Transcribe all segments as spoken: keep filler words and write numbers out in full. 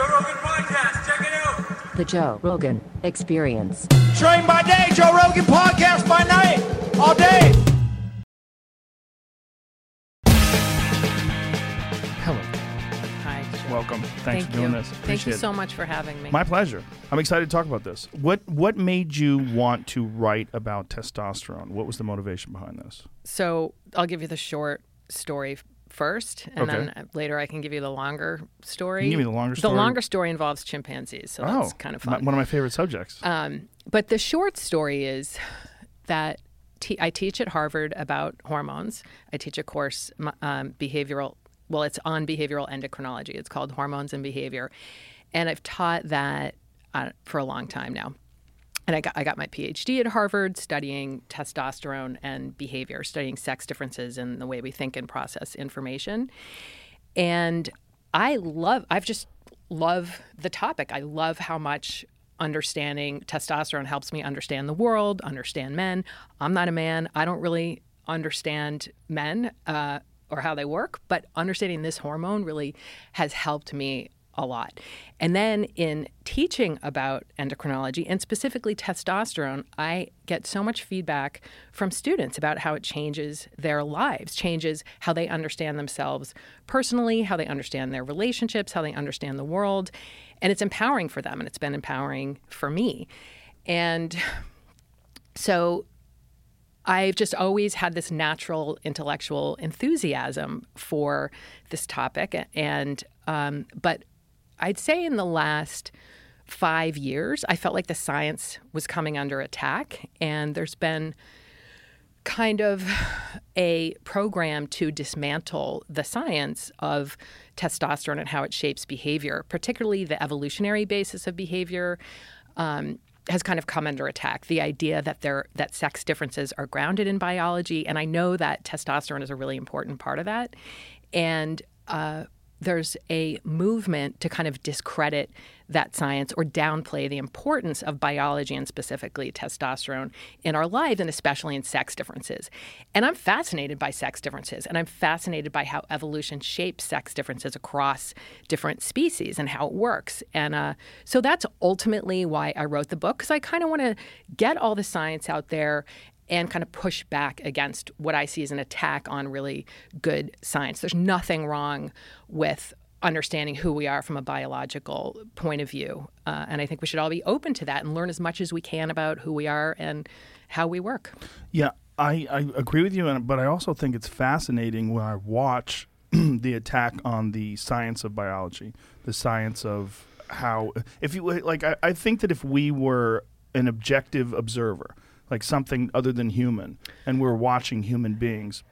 Joe Rogan podcast. Check it out. The Joe Rogan Experience. Train by day, Joe Rogan podcast by night, all day. Hello. Hi. Joe. Welcome. Thanks Thank for doing you. this. Appreciate Thank you so much for having me. My pleasure. I'm excited to talk about this. What What made you want to write about testosterone? What was the motivation behind this? So I'll give you the short story first, and okay. then later I can give you the longer story. You give me the longer story. The longer story involves chimpanzees, so oh, that's kind of fun. My, one of my favorite subjects. Um, but the short story is that te- I teach at Harvard about hormones. I teach a course, um, behavioral, well, it's on behavioral endocrinology. It's called Hormones and Behavior. And I've taught that uh, for a long time now. And I got, I got my P H D at Harvard studying testosterone and behavior, studying sex differences and the way we think and process information. And I love, I've just love the topic. I love how much understanding testosterone helps me understand the world, understand men. I'm not a man. I don't really understand men uh, or how they work, but understanding this hormone really has helped me a lot. And then in teaching about endocrinology and specifically testosterone, I get so much feedback from students about how it changes their lives, changes how they understand themselves personally, how they understand their relationships, how they understand the world. And it's empowering for them, and it's been empowering for me. And so I've just always had this natural intellectual enthusiasm for this topic. And um, but I'd say in the last five years, I felt like the science was coming under attack, and there's been kind of a program to dismantle the science of testosterone and how it shapes behavior, particularly the evolutionary basis of behavior, um, has kind of come under attack. The idea that there that sex differences are grounded in biology, and I know that testosterone is a really important part of that, and uh, there's a movement to kind of discredit that science or downplay the importance of biology and specifically testosterone in our lives and especially in sex differences. And I'm fascinated by sex differences, and I'm fascinated by how evolution shapes sex differences across different species and how it works. And uh, so that's ultimately why I wrote the book, because I kind of want to get all the science out there and kind of push back against what I see as an attack on really good science. There's nothing wrong with understanding who we are from a biological point of view. Uh, and I think we should all be open to that and learn as much as we can about who we are and how we work. Yeah, I, I agree with you, but I also think it's fascinating when I watch the attack on the science of biology, the science of how, if you like, I, I think that if we were an objective observer, like something other than human, and we're watching human beings,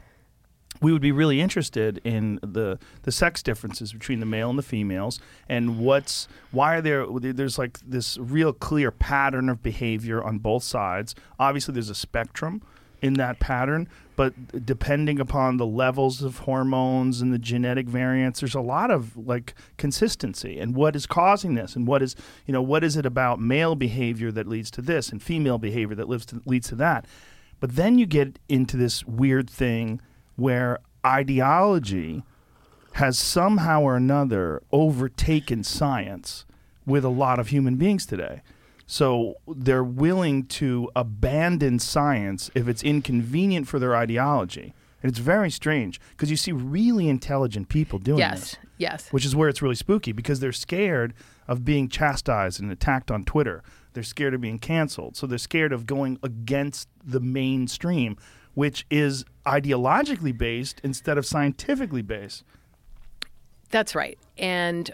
we would be really interested in the the sex differences between the male and the females, and what's why are there there's like this real clear pattern of behavior on both sides. Obviously, there's a spectrum in that pattern, but depending upon the levels of hormones and the genetic variants, there's a lot of like consistency and what is causing this, and what is, you know, what is it about male behavior that leads to this and female behavior that lives to, leads to that. But then you get into this weird thing where ideology has somehow or another overtaken science with a lot of human beings today. So they're willing to abandon science if it's inconvenient for their ideology. And it's very strange because you see really intelligent people doing yes, this. Yes, yes. Which is where it's really spooky, because they're scared of being chastised and attacked on Twitter. They're scared of being canceled. So they're scared of going against the mainstream, which is ideologically based instead of scientifically based. That's right. And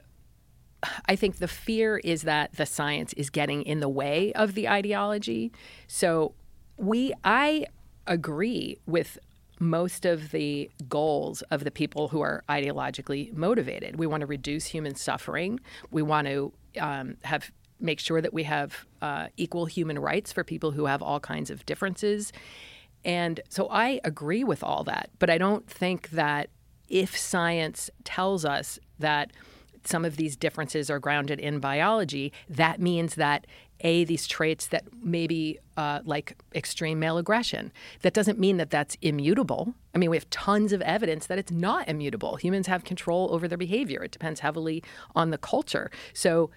I think the fear is that the science is getting in the way of the ideology. So we, I agree with most of the goals of the people who are ideologically motivated. We want to reduce human suffering. We want to um, have make sure that we have uh, equal human rights for people who have all kinds of differences. And so I agree with all that, but I don't think that if science tells us that some of these differences are grounded in biology, that means that A, these traits that maybe uh, like extreme male aggression. That doesn't mean that that's immutable. I mean, we have tons of evidence that it's not immutable. Humans have control over their behavior. It depends heavily on the culture. So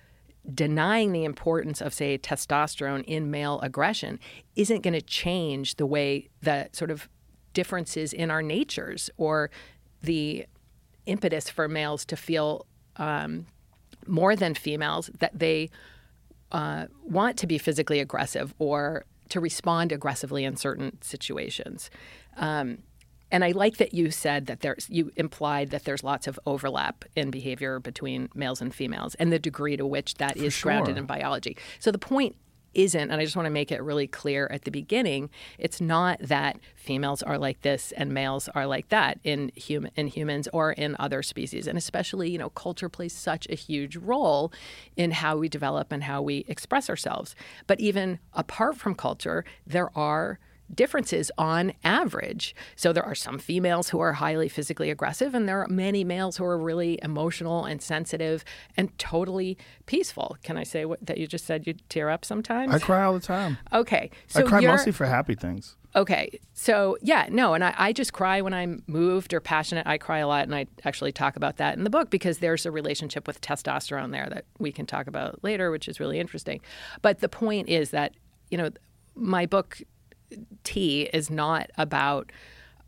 denying the importance of, say, testosterone in male aggression isn't going to change the way that sort of differences in our natures or the impetus for males to feel um, more than females, that they uh, want to be physically aggressive or to respond aggressively in certain situations. Um, and I like that you said that there's, you implied that there's lots of overlap in behavior between males and females and the degree to which that For is sure. grounded in biology. So the point isn't, and I just want to make it really clear at the beginning, it's not that females are like this and males are like that in hum- in humans or in other species. And especially, you know, culture plays such a huge role in how we develop and how we express ourselves. But even apart from culture, there are differences on average. So there are some females who are highly physically aggressive, and there are many males who are really emotional and sensitive and totally peaceful. Can I say what, that you just said you tear up sometimes? I cry all the time. Okay. So I cry mostly for happy things. Okay. So yeah, no, and I, I just cry when I'm moved or passionate. I cry a lot, and I actually talk about that in the book because there's a relationship with testosterone there that we can talk about later, which is really interesting. But the point is that, you know, my book T is not about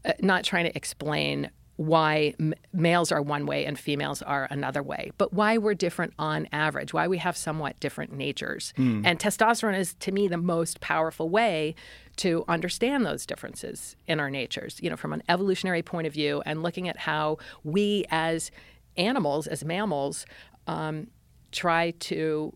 uh, not trying to explain why m- males are one way and females are another way, but why we're different on average, why we have somewhat different natures. Mm. And testosterone is, to me, the most powerful way to understand those differences in our natures, you know, from an evolutionary point of view and looking at how we as animals, as mammals, um, try to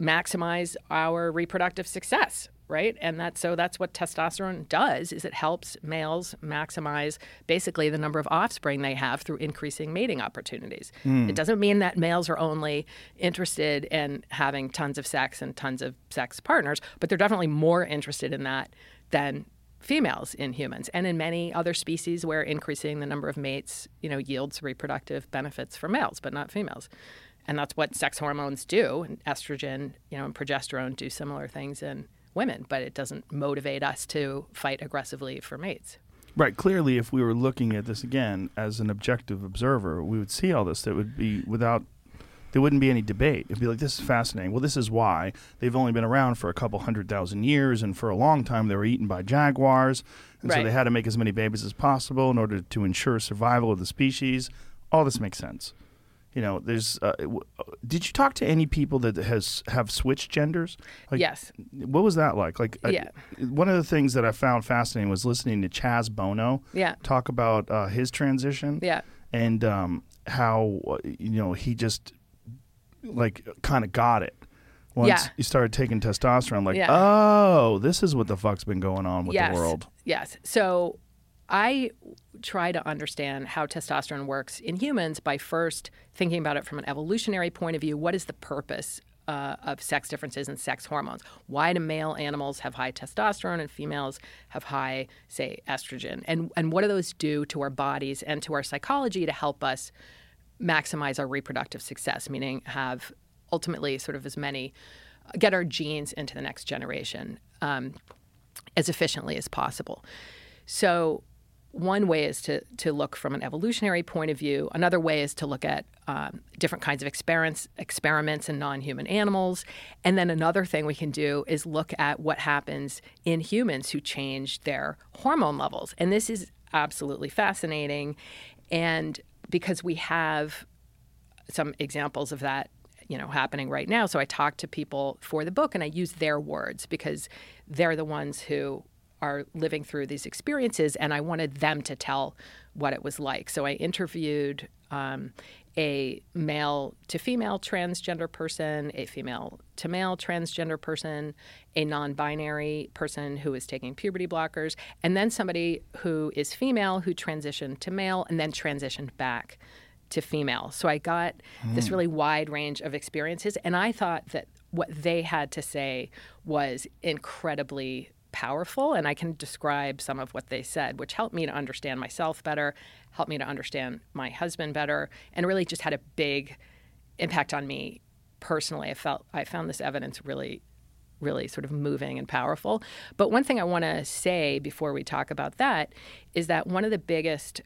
maximize our reproductive success. Right. And that so that's what testosterone does, is it helps males maximize basically the number of offspring they have through increasing mating opportunities. Mm. It doesn't mean that males are only interested in having tons of sex and tons of sex partners, but they're definitely more interested in that than females in humans and in many other species where increasing the number of mates, you know, yields reproductive benefits for males, but not females. And that's what sex hormones do. And estrogen, you know, and progesterone do similar things in women, but it doesn't motivate us to fight aggressively for mates. Right. Clearly, if we were looking at this again as an objective observer, we would see all this. That would be without, there wouldn't be any debate. It'd be like, this is fascinating. Well, this is why they've only been around for a couple hundred thousand years, and for a long time they were eaten by jaguars, and right. so they had to make as many babies as possible in order to ensure survival of the species. All this makes sense. You know, there's. Uh, w- did you talk to any people that has have switched genders? Like, yes. What was that like? Like, yeah. I, one of the things that I found fascinating was listening to Chaz Bono. Yeah. Talk about uh, his transition. Yeah. And um, how you know he just like kind of got it once yeah. he started taking testosterone. Like, yeah. oh, this is what the fuck's been going on with yes. the world. Yes. So I try to understand how testosterone works in humans by first thinking about it from an evolutionary point of view. What is the purpose uh, of sex differences and sex hormones? Why do male animals have high testosterone and females have high, say, estrogen? And and what do those do to our bodies and to our psychology to help us maximize our reproductive success, meaning have ultimately sort of as many, get our genes into the next generation um, as efficiently as possible? So one way is to, to look from an evolutionary point of view. Another way is to look at um, different kinds of experiments, experiments in non-human animals. And then another thing we can do is look at what happens in humans who change their hormone levels. And this is absolutely fascinating. And because we have some examples of that, you know, happening right now. So I talk to people for the book and I use their words because they're the ones who are living through these experiences, and I wanted them to tell what it was like. So I interviewed um, a male-to-female transgender person, a female-to-male transgender person, a non-binary person who is taking puberty blockers, and then somebody who is female who transitioned to male and then transitioned back to female. So I got mm. this really wide range of experiences, and I thought that what they had to say was incredibly powerful, and I can describe some of what they said, which helped me to understand myself better, helped me to understand my husband better, and really just had a big impact on me personally. I felt I found this evidence really really sort of moving and powerful. But one thing I want to say before we talk about that is that one of the biggest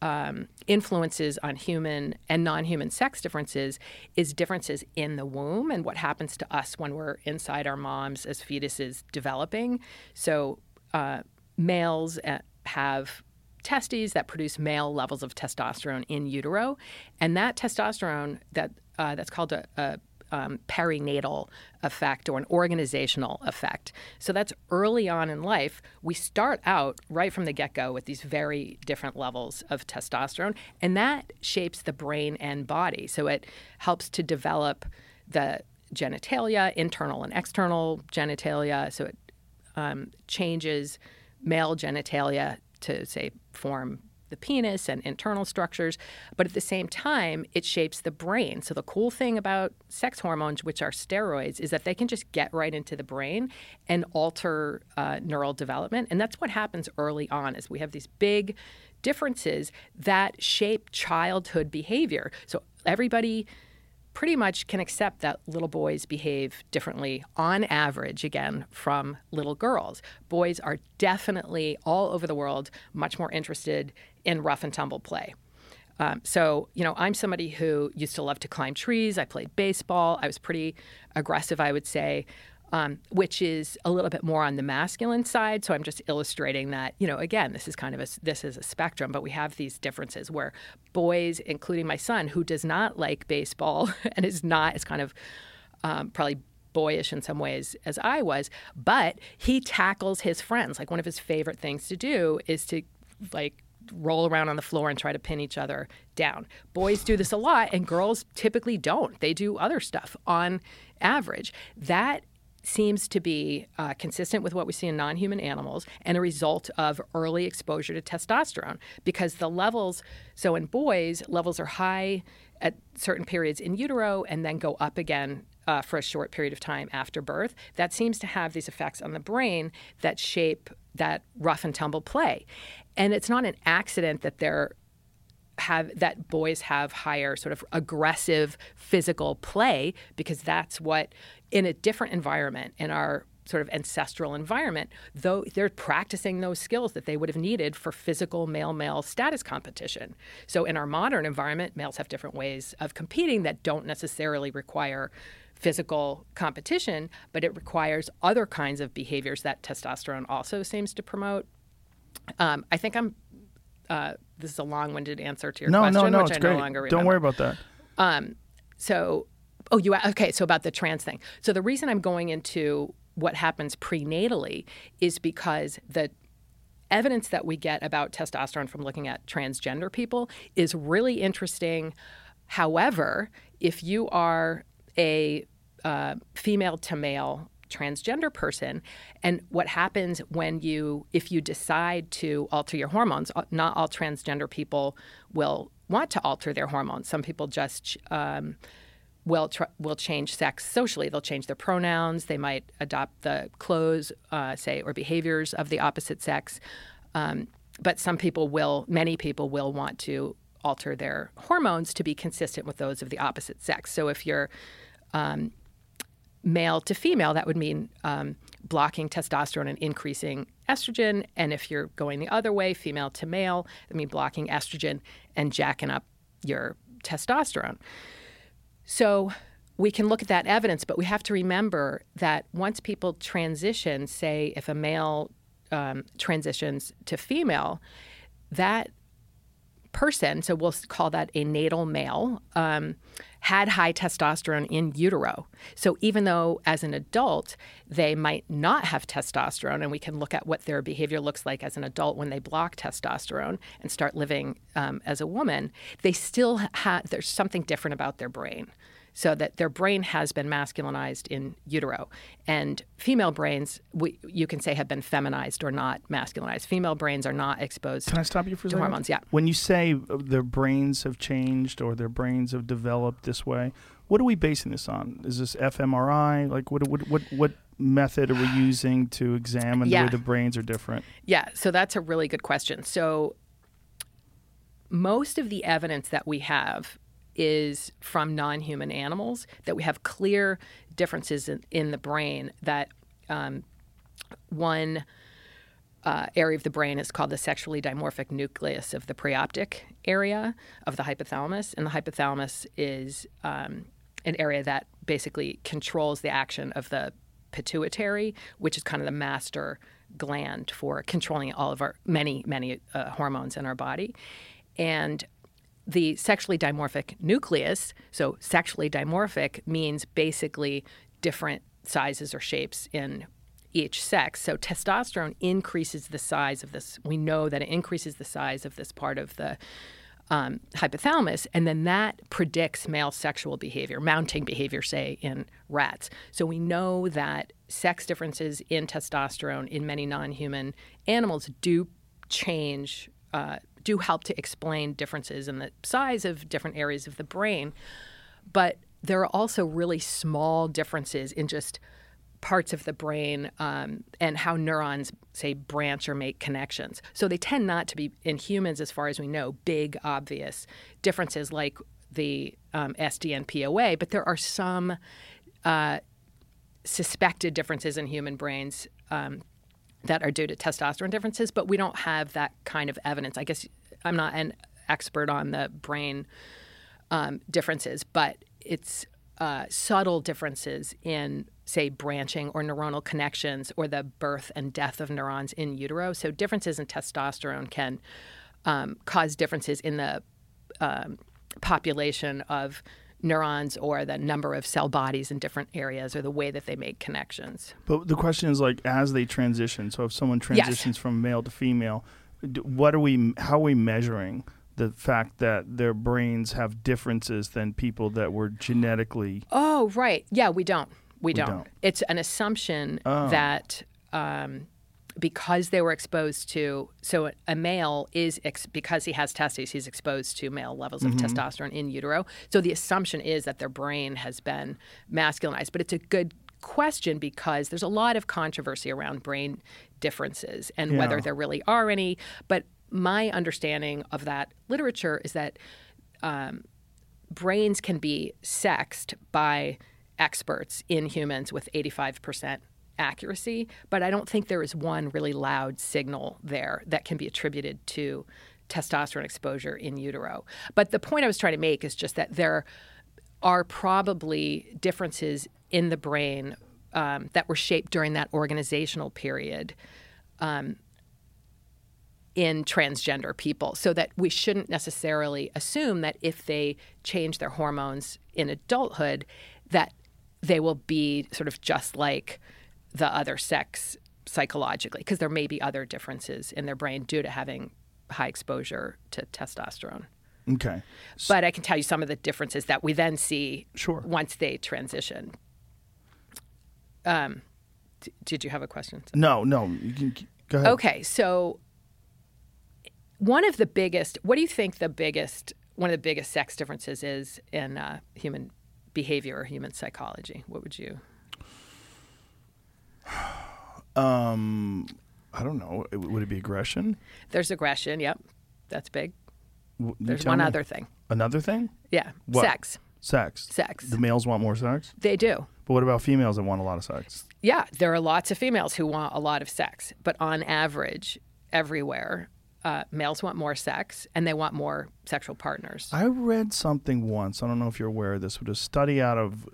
um, influences on human and non-human sex differences is differences in the womb and what happens to us when we're inside our moms as fetuses developing. So uh, males have testes that produce male levels of testosterone in utero, and that testosterone that uh, that's called a, a Um, perinatal effect or an organizational effect. So that's early on in life. We start out right from the get-go with these very different levels of testosterone, and that shapes the brain and body. So it helps to develop the genitalia, internal and external genitalia. So it um, changes male genitalia to, say, form the penis and internal structures, but at the same time, it shapes the brain. So the cool thing about sex hormones, which are steroids, is that they can just get right into the brain and alter uh, neural development. And that's what happens early on, is we have these big differences that shape childhood behavior. So everybody pretty much can accept that little boys behave differently on average, again, from little girls. Boys are definitely all over the world much more interested in rough and tumble play. Um, so, you know, I'm somebody who used to love to climb trees. I played baseball. I was pretty aggressive, I would say, um, which is a little bit more on the masculine side. So I'm just illustrating that, you know, again, this is kind of a, this is a spectrum, but we have these differences where boys, including my son, who does not like baseball and is not as kind of um, probably boyish in some ways as I was, but he tackles his friends. Like, one of his favorite things to do is to, like, roll around on the floor and try to pin each other down. Boys do this a lot, and girls typically don't. They do other stuff on average. That seems to be uh, consistent with what we see in non-human animals and a result of early exposure to testosterone, because the levels, so in boys, levels are high at certain periods in utero and then go up again uh, for a short period of time after birth. That seems to have these effects on the brain that shape that rough and tumble play. And it's not an accident that they're have that boys have higher sort of aggressive physical play, because that's what, in a different environment, in our sort of ancestral environment, though, they're practicing those skills that they would have needed for physical male-male status competition. So in our modern environment, males have different ways of competing that don't necessarily require physical competition, but it requires other kinds of behaviors that testosterone also seems to promote. Um, I think I'm, uh, this is a long-winded answer to your no, question, no, no, which it's I great. no longer remember. Don't worry about that. Um, so, oh, you, okay, so about the trans thing. So the reason I'm going into what happens prenatally is because the evidence that we get about testosterone from looking at transgender people is really interesting. However, if you are a uh, female to male transgender person, and what happens when you, if you decide to alter your hormones, not all transgender people will want to alter their hormones. Some people just um, will tr- will change sex socially. They'll change their pronouns. They might adopt the clothes, uh, say, or behaviors of the opposite sex. Um, but some people will, many people will want to alter their hormones to be consistent with those of the opposite sex. So if you're um, male to female, that would mean um, blocking testosterone and increasing estrogen. And if you're going the other way, female to male, that means blocking estrogen and jacking up your testosterone. So we can look at that evidence, but we have to remember that once people transition, say if a male um, transitions to female, that person, so we'll call that a natal male, um, had high testosterone in utero. So even though as an adult they might not have testosterone, and we can look at what their behavior looks like as an adult when they block testosterone and start living um, as a woman, they still have, there's something different about their brain. So that their brain has been masculinized in utero. And female brains, we, you can say, have been feminized or not masculinized. Female brains are not exposed Can I stop you for a to second? hormones. Yeah. When you say their brains have changed or their brains have developed this way, what are we basing this on? Is this fMRI? Like, what what what, what method are we using to examine yeah. the way the brains are different? Yeah, so that's a really good question. So most of the evidence that we have is from non-human animals, that we have clear differences in, in the brain, that um, one uh, area of the brain is called the sexually dimorphic nucleus of the preoptic area of the hypothalamus, and the hypothalamus is um, an area that basically controls the action of the pituitary, which is kind of the master gland for controlling all of our many, many uh, hormones in our body. And the sexually dimorphic nucleus, so sexually dimorphic means basically different sizes or shapes in each sex. So testosterone increases the size of this. We know that it increases the size of this part of the um, hypothalamus, and then that predicts male sexual behavior, mounting behavior, say, in rats. So we know that sex differences in testosterone in many non-human animals do change uh, do help to explain differences in the size of different areas of the brain. But there are also really small differences in just parts of the brain um, and how neurons, say, branch or make connections. So they tend not to be, in humans as far as we know, big, obvious differences like the um, S D N P O A, but there are some uh, suspected differences in human brains um, that are due to testosterone differences, but we don't have that kind of evidence. I guess I'm not an expert on the brain um, differences, but it's uh, subtle differences in, say, branching or neuronal connections or the birth and death of neurons in utero. So differences in testosterone can um, cause differences in the um, population of neurons or the number of cell bodies in different areas or the way that they make connections. But the question is, like, as they transition, so if someone transitions yes. from male to female, what are we, how are we measuring the fact that their brains have differences than people that were genetically? Oh, right. Yeah, we don't. We, we don't. don't. It's an assumption oh. that um, because they were exposed to, so a male is, ex, because he has testes, he's exposed to male levels of mm-hmm. testosterone in utero. So the assumption is that their brain has been masculinized. But it's a good question because there's a lot of controversy around brain differences and yeah. whether there really are any. But my understanding of that literature is that um, brains can be sexed by experts in humans with eighty-five percent accuracy, but I don't think there is one really loud signal there that can be attributed to testosterone exposure in utero. But the point I was trying to make is just that there are probably differences in the brain um, that were shaped during that organizational period um, in transgender people, so that we shouldn't necessarily assume that if they change their hormones in adulthood that they will be sort of just like the other sex psychologically, because there may be other differences in their brain due to having high exposure to testosterone. Okay. But I can tell you some of the differences that we then see sure. once they transition. Um, d- did you have a question? No, no. You can, go ahead. Okay. So one of the biggest, what do you think the biggest, one of the biggest sex differences is in uh, human behavior or human psychology? What would you... Um, I don't know. Would it be aggression? There's aggression. Yep, that's big. W- There's one me. other thing. Another thing? Yeah. What? Sex. Sex. Sex. The males want more sex? They do. But what about females that want a lot of sex? Yeah, there are lots of females who want a lot of sex, but on average, everywhere, uh, males want more sex and they want more sexual partners. I read something once. I don't know if you're aware of this, but a study out of,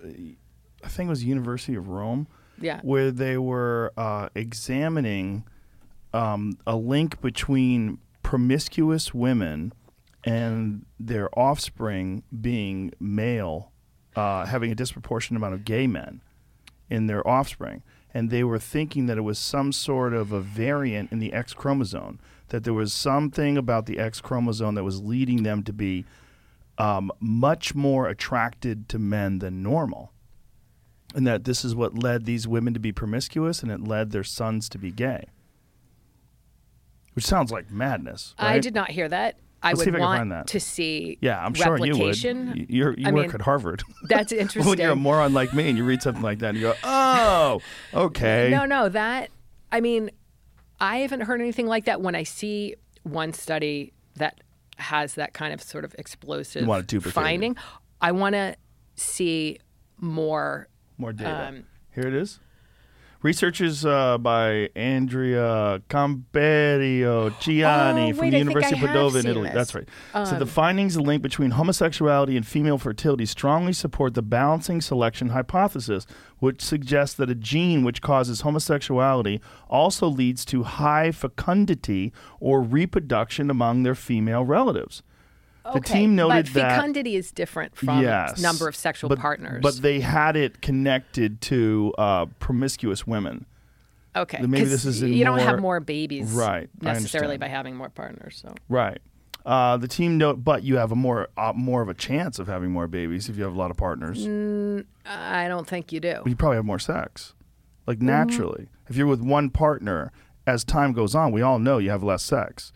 I think it was the University of Rome. Yeah. Where they were uh, examining um, a link between promiscuous women and their offspring being male, uh, having a disproportionate amount of gay men in their offspring. And they were thinking that it was some sort of a variant in the X chromosome, that there was something about the X chromosome that was leading them to be um, much more attracted to men than normal. And that this is what led these women to be promiscuous, and it led their sons to be gay. Which sounds like madness, right? I did not hear that. I Let's would see if I want can find that. to see Yeah, I'm replication. sure you would. You're, you I work mean, at Harvard. That's interesting. When you're a moron like me and you read something like that and you go, oh, okay. No, no, that, I mean, I haven't heard anything like that. When I see one study that has that kind of sort of explosive finding. I want to see more. More data. Um, Here it is. Researchers uh, by Andrea Camperio Ciani oh, from wait, the I University of Padova in Italy. This. That's right. Um, so the findings, the link between homosexuality and female fertility strongly support the balancing selection hypothesis, which suggests that a gene which causes homosexuality also leads to high fecundity or reproduction among their female relatives. The okay, team noted but that fecundity is different from yes, number of sexual but, partners. But they had it connected to uh, promiscuous women. Okay, maybe this is in you more, don't have more babies right, necessarily by having more partners. So right, uh, the team note, but you have a more uh, more of a chance of having more babies if you have a lot of partners. Mm, I don't think you do. But you probably have more sex, like naturally. Mm-hmm. If you're with one partner, as time goes on, we all know you have less sex.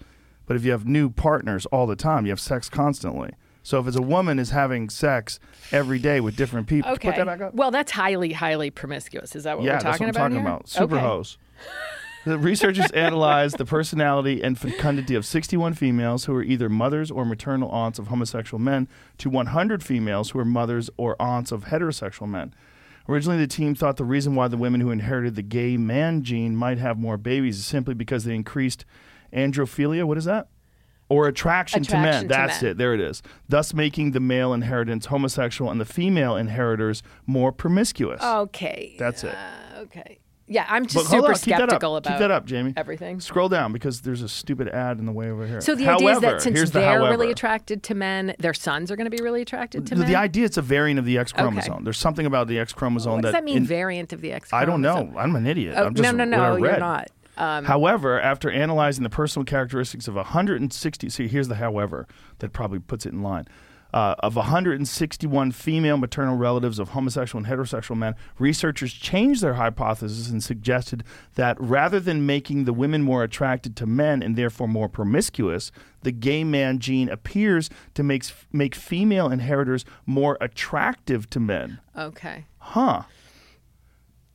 But if you have new partners all the time, you have sex constantly. So if it's a woman is having sex every day with different people, okay. Put that back up. Well, that's highly, highly promiscuous. Is that what yeah, we're talking about? Yeah, that's what I'm talking here? About. Super okay. Hose. The researchers analyzed the personality and fecundity of sixty-one females who were either mothers or maternal aunts of homosexual men to one hundred females who were mothers or aunts of heterosexual men. Originally, the team thought the reason why the women who inherited the gay man gene might have more babies is simply because they increased androphilia, what is that? Or attraction, attraction to men. To That's men. It. There it is. Thus making the male inheritance homosexual and the female inheritors more promiscuous. Okay. That's it. Uh, okay. Yeah, I'm just but super on, skeptical about Keep that up, Jamie. Everything. Scroll down because there's a stupid ad in the way over here. So the however, idea is that since the they're however. really attracted to men, their sons are going to be really attracted to the men? The idea it's a variant of the X chromosome. Okay. There's something about the X chromosome well, what that... What does that mean, in, variant of the X chromosome? I don't know. I'm an idiot. Oh, I'm just, no, no, no, you're not. Um, however, after analyzing the personal characteristics of one hundred sixty, see, here's the however that probably puts it in line, uh, of one hundred sixty-one female maternal relatives of homosexual and heterosexual men, researchers changed their hypothesis and suggested that rather than making the women more attracted to men and therefore more promiscuous, the gay man gene appears to make, make female inheritors more attractive to men. Okay. Huh.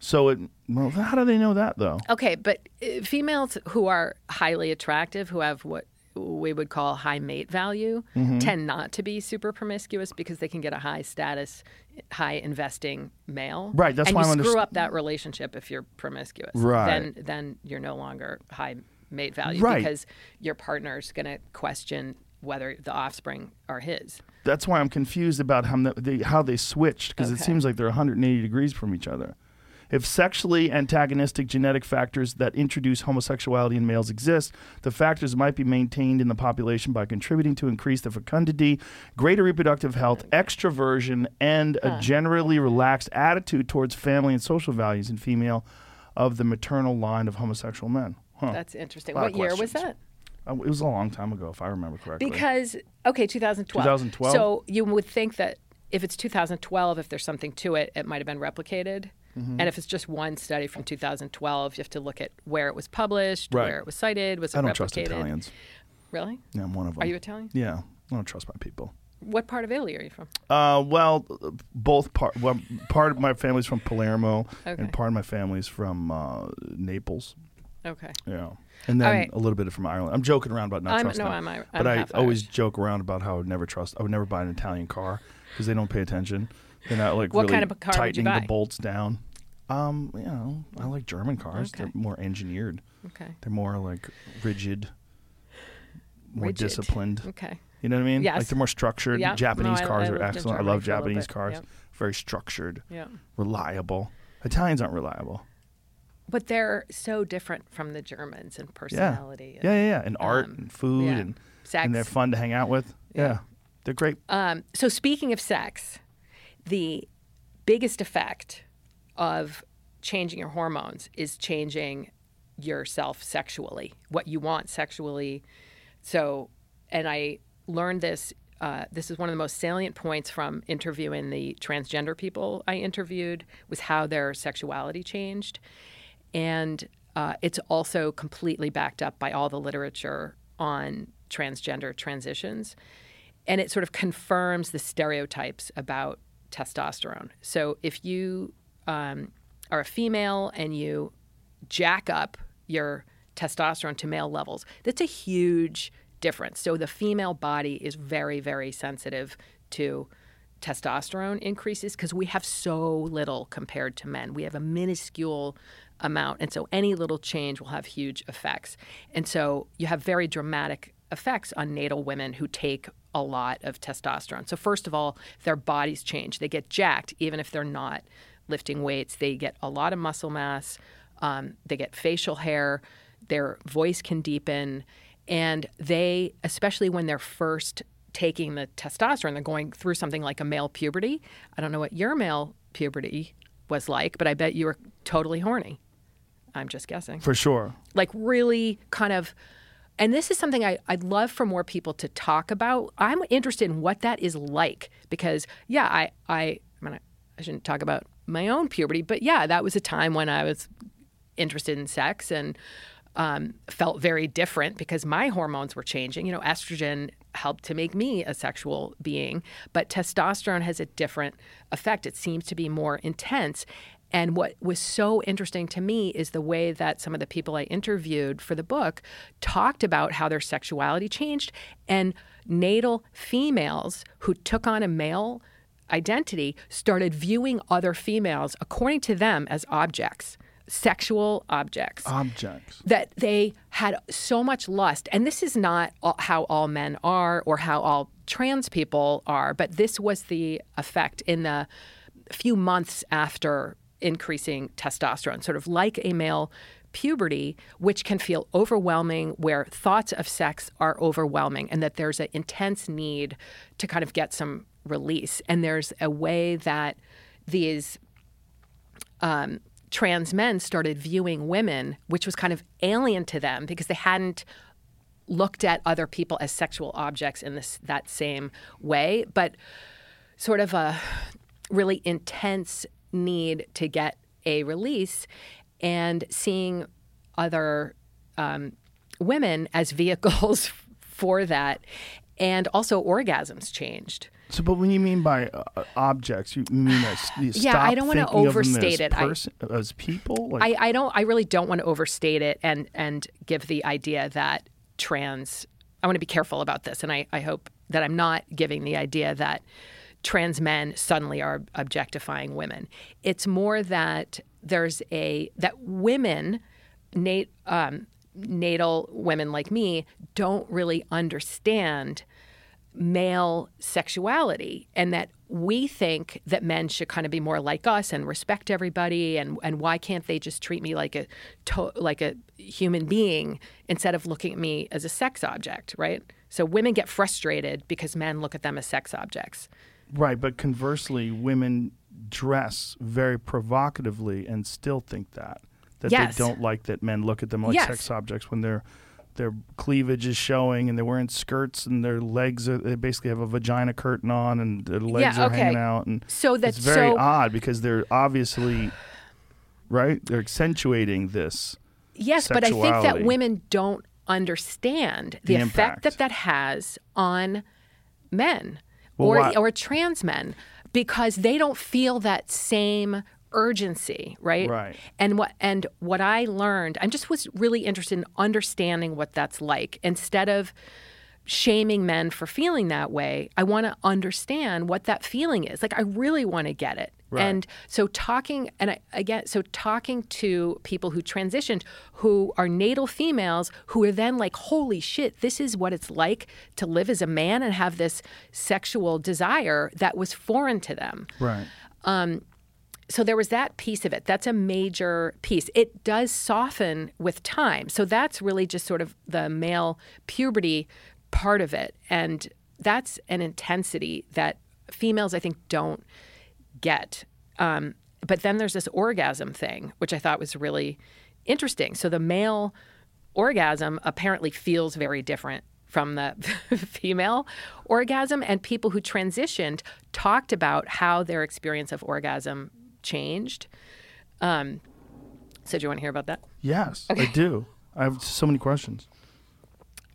So it, well, how do they know that though? Okay, but females who are highly attractive, who have what we would call high mate value, mm-hmm. tend not to be super promiscuous because they can get a high status, high investing male. Right, that's and why I understand. And you screw underst- up that relationship if you're promiscuous. Right. Then, then you're no longer high mate value right. because your partner's going to question whether the offspring are his. That's why I'm confused about how they, how they switched because okay. it seems like they're one hundred eighty degrees from each other. If sexually antagonistic genetic factors that introduce homosexuality in males exist, the factors might be maintained in the population by contributing to increased the fecundity, greater reproductive health, extroversion, and a generally relaxed attitude towards family and social values in female of the maternal line of homosexual men. Huh. That's interesting. What year was that? Uh, it was a long time ago, if I remember correctly. Because, okay, twenty twelve. twenty twelve. So you would think that if it's two thousand twelve, if there's something to it, it might have been replicated. Mm-hmm. And if it's just one study from two thousand twelve, you have to look at where it was published, right. where it was cited, was it replicated. I don't replicated? trust Italians. Really? Yeah, I'm one of them. Are you Italian? Yeah. I don't trust my people. What part of Italy are you from? Uh, well, both part. Well, part of my family's from Palermo, okay. and part of my family's from uh, Naples. Okay. Yeah. And then right. a little bit from Ireland. I'm joking around about not I'm, trusting. No, I'm, I'm But I always Irish. joke around about how I would never trust. I would never buy an Italian car because they don't pay attention. They're not like what really kind of car tightening the bolts down. Um, you know, I like German cars. Okay. They're more engineered. Okay. They're more like rigid, more rigid. disciplined. Okay. You know what I mean? Yes. Like they're more structured. Yep. Japanese no, I, cars I are excellent. I love Japanese cars. Yep. Very structured. Yeah. Reliable. Italians aren't reliable. But they're so different from the Germans in personality. Yeah, and, yeah, yeah. yeah. And art um, and food yeah. and sex. And they're fun to hang out with. Yeah. yeah. They're great. Um, so speaking of sex, the biggest effect of changing your hormones is changing yourself sexually, what you want sexually. So, and I learned this, uh, this is one of the most salient points from interviewing the transgender people I interviewed, was how their sexuality changed. And uh, it's also completely backed up by all the literature on transgender transitions. And it sort of confirms the stereotypes about testosterone. So if you Um, are a female and you jack up your testosterone to male levels, that's a huge difference. So the female body is very, very sensitive to testosterone increases because we have so little compared to men. We have a minuscule amount. And so any little change will have huge effects. And so you have very dramatic effects on natal women who take a lot of testosterone. So first of all, their bodies change. They get jacked even if they're not lifting weights. They get a lot of muscle mass. Um, they get facial hair. Their voice can deepen. And they, especially when they're first taking the testosterone, they're going through something like a male puberty. I don't know what your male puberty was like, but I bet you were totally horny. I'm just guessing. For sure. Like really kind of, and this is something I, I'd love for more people to talk about. I'm interested in what that is like because, yeah, I, I, I mean, I shouldn't talk about my own puberty, but yeah, that was a time when I was interested in sex and um, felt very different because my hormones were changing. You know, estrogen helped to make me a sexual being, but testosterone has a different effect. It seems to be more intense. And what was so interesting to me is the way that some of the people I interviewed for the book talked about how their sexuality changed. And natal females who took on a male identity started viewing other females, according to them, as objects. Sexual objects. Objects. That they had so much lust. And this is not all, how all men are or how all trans people are, but this was the effect in the few months after increasing testosterone, sort of like a male puberty, which can feel overwhelming, where thoughts of sex are overwhelming and that there's an intense need to kind of get some release. And there's a way that these um, trans men started viewing women, which was kind of alien to them because they hadn't looked at other people as sexual objects in this that same way, but sort of a really intense need to get a release and seeing other um, women as vehicles for that. And also orgasms changed. So, but when you mean by uh, objects, you mean as you yeah, stop I don't want to overstate it. Pers- I, as people, like, I, I don't. I really don't want to overstate it and and give the idea that trans. I want to be careful about this, and I, I hope that I'm not giving the idea that trans men suddenly are objectifying women. It's more that there's a that women, nat, um, natal women like me, don't really understand male sexuality, and that we think that men should kind of be more like us and respect everybody, and, and why can't they just treat me like a to, like a human being instead of looking at me as a sex object, right? So women get frustrated because men look at them as sex objects. Right, but conversely, women dress very provocatively and still think that, that yes. they don't like that men look at them like yes. sex objects when they're their cleavage is showing and they're wearing skirts and their legs are, they basically have a vagina curtain on and their legs yeah, okay. are hanging out. And so that's it's very so, odd because they're obviously, right? They're accentuating this Yes, sexuality. But I think that women don't understand the, the effect that that has on men well, or, or trans men because they don't feel that same urgency, right? Right. And what and what I learned, I just was really interested in understanding what that's like. Instead of shaming men for feeling that way, I want to understand what that feeling is. Like I really want to get it. Right. And so talking, and I, again, so talking to people who transitioned, who are natal females, who are then like, holy shit, this is what it's like to live as a man and have this sexual desire that was foreign to them. Right. Um. So there was that piece of it. That's a major piece. It does soften with time. So that's really just sort of the male puberty part of it. And that's an intensity that females, I think, don't get. Um, but then there's this orgasm thing, which I thought was really interesting. So the male orgasm apparently feels very different from the female orgasm. And people who transitioned talked about how their experience of orgasm changed. Um, so do you want to hear about that? Yes, okay. I do. I have so many questions.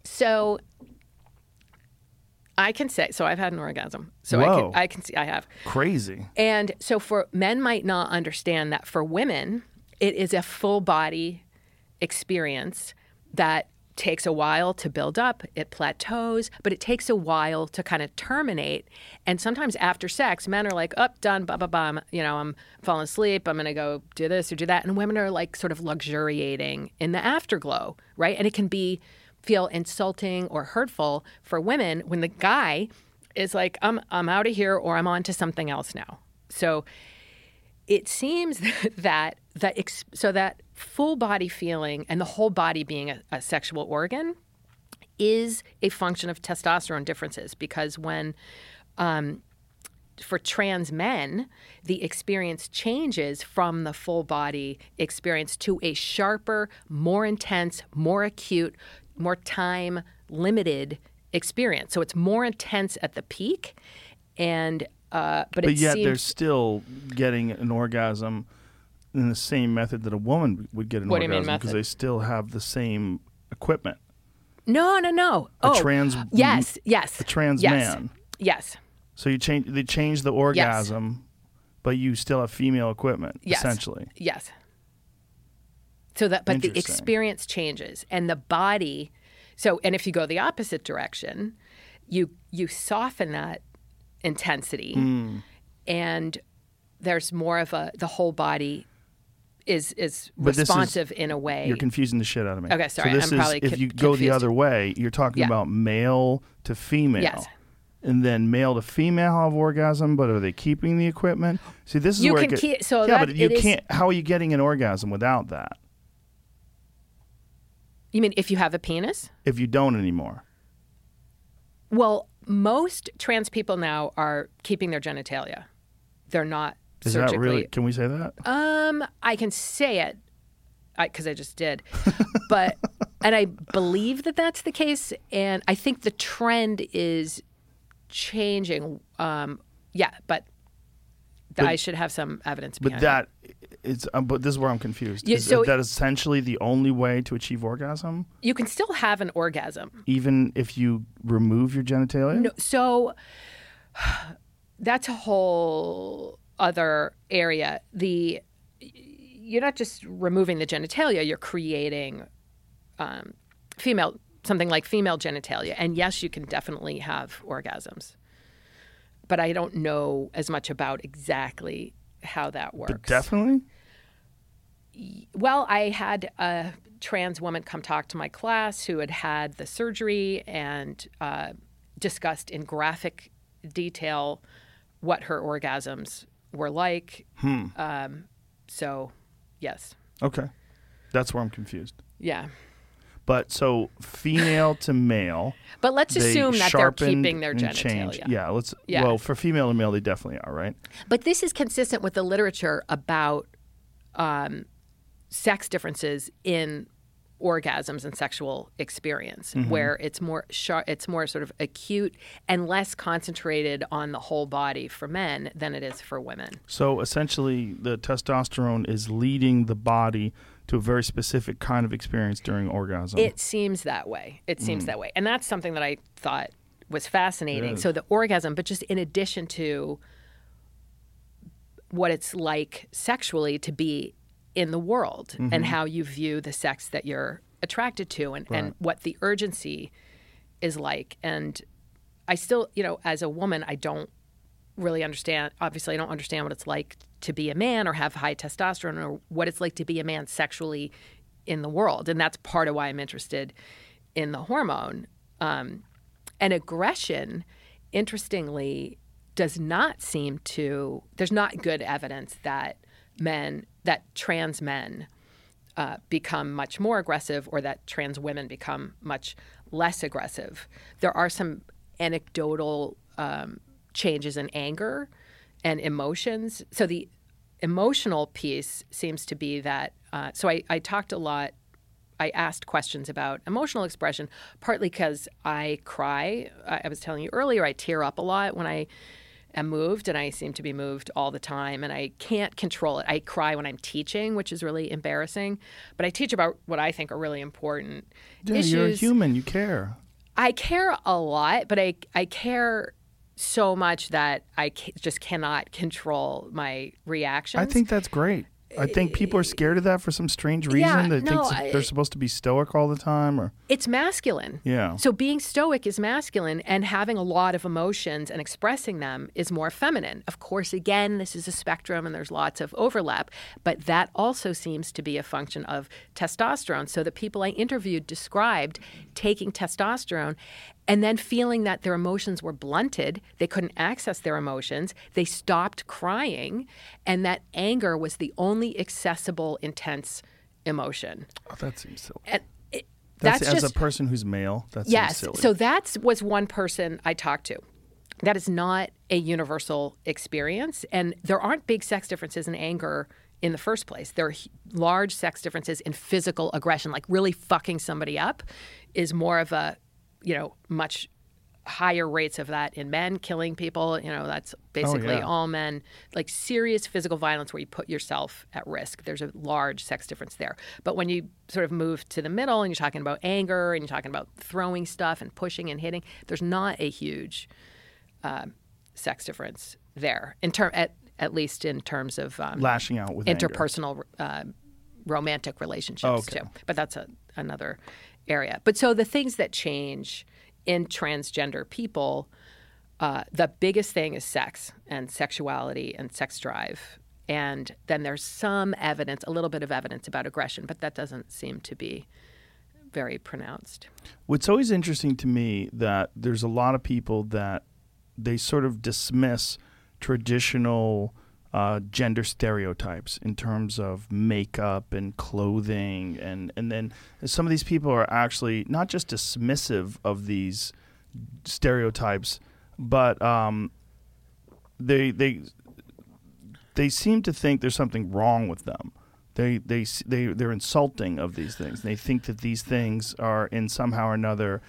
So I can say, so I've had an orgasm. So I can, I can see I have. Crazy. And so for men might not understand that for women, it is a full body experience that takes a while to build up, it plateaus, but it takes a while to kind of terminate. And sometimes after sex, men are like, oh, done, blah, blah, blah, you know, I'm falling asleep, I'm going to go do this or do that. And women are like sort of luxuriating in the afterglow, right? And it can be feel insulting or hurtful for women when the guy is like, I'm, I'm out of here, or I'm on to something else now. So it seems that, that ex- so that full body feeling and the whole body being a, a sexual organ is a function of testosterone differences, because when um, for trans men, the experience changes from the full body experience to a sharper, more intense, more acute, more time limited experience. So it's more intense at the peak, and uh, but, but it yet seems... they're still getting an orgasm in the same method that a woman would get an what orgasm, because they still have the same equipment. No, no, no. A oh, trans yes, yes, a trans yes, man, yes. So you change they change the orgasm, yes. But you still have female equipment, yes. Essentially. Yes. So that, but the experience changes, and the body. So, and if you go the opposite direction, you you soften that intensity, mm. and there's more of a the whole body is is but responsive is, in a way. You're confusing the shit out of me. Okay, sorry. So this I'm is, probably if you confused. Go the other way, you're talking yeah. about male to female. Yes. And then male to female have orgasm, but are they keeping the equipment? See, this is you where can it gets, keep, so yeah, that, but you it can't. Is, how are you getting an orgasm without that? You mean if you have a penis? If you don't anymore. Well, most trans people now are keeping their genitalia. They're not Is surgically. That really? Can we say that? Um, I can say it because I, I just did. But and I believe that that's the case. And I think the trend is changing. Um, yeah, but, but I should have some evidence behind but that. It. It's, um, but this is where I'm confused. Is so, that essentially the only way to achieve orgasm? You can still have an orgasm. Even if you remove your genitalia? No, so that's a whole other area. The You're not just removing the genitalia. You're creating um, female something like female genitalia. And yes, you can definitely have orgasms. But I don't know as much about exactly how that works. But definitely? Well, I had a trans woman come talk to my class who had had the surgery and uh, discussed in graphic detail what her orgasms were like. Hmm. Um, so, yes. Okay. That's where I'm confused. Yeah. But so female to male. But let's assume that they're keeping their genitalia. Yeah, let's. Yeah. Well, for female to male, they definitely are, right? But this is consistent with the literature about um, sex differences in orgasms and sexual experience, mm-hmm. where it's more sharp, it's more sort of acute and less concentrated on the whole body for men than it is for women. So essentially, the testosterone is leading the body to a very specific kind of experience during orgasm. It seems that way. It seems mm. that way. And that's something that I thought was fascinating. So the orgasm, but just in addition to what it's like sexually to be in the world, mm-hmm. and how you view the sex that you're attracted to, and, right. and what the urgency is like. And I still, you know, as a woman, I don't really understand, obviously I don't understand what it's like to be a man or have high testosterone, or what it's like to be a man sexually in the world. And that's part of why I'm interested in the hormone. Um, and aggression, interestingly, does not seem to, there's not good evidence that men, that trans men uh, become much more aggressive, or that trans women become much less aggressive. There are some anecdotal um, changes in anger and emotions. So the emotional piece seems to be that, uh, so I, I talked a lot, I asked questions about emotional expression, partly because I cry. I, I was telling you earlier, I tear up a lot when I am moved, and I seem to be moved all the time, and I can't control it. I cry when I'm teaching, which is really embarrassing, but I teach about what I think are really important yeah, issues. You're a human, you care. I care a lot, but I, I care so much that I ca- just cannot control my reactions. I think that's great. I think people are scared of that for some strange reason. Yeah, they no, think they're I, supposed to be stoic all the time. Or it's masculine. Yeah. So being stoic is masculine, and having a lot of emotions and expressing them is more feminine. Of course, again, this is a spectrum and there's lots of overlap, but that also seems to be a function of testosterone. So the people I interviewed described taking testosterone and then feeling that their emotions were blunted, they couldn't access their emotions, they stopped crying, and that anger was the only accessible, intense emotion. Oh, that seems silly. And it, that's, that's as just, a person who's male, that yes, seems silly. So that was one person I talked to. That is not a universal experience, and there aren't big sex differences in anger in the first place. There are large sex differences in physical aggression, like really fucking somebody up is more of a, you know, much higher rates of that in men, killing people. You know, that's basically oh, yeah. all men, like serious physical violence where you put yourself at risk. There's a large sex difference there. But when you sort of move to the middle and you're talking about anger and you're talking about throwing stuff and pushing and hitting, there's not a huge uh, sex difference there, in ter- at, at least in terms of um, lashing out with interpersonal uh, romantic relationships oh, okay. too. But that's a, another area. But so the things that change in transgender people, uh, the biggest thing is sex and sexuality and sex drive. And then there's some evidence, a little bit of evidence about aggression, but that doesn't seem to be very pronounced. What's always interesting to me that there's a lot of people that they sort of dismiss traditional Uh, gender stereotypes in terms of makeup and clothing, and, and then some of these people are actually not just dismissive of these stereotypes, but um, they they they seem to think there's something wrong with them. They they they they're insulting of these things. They think that these things are in somehow or another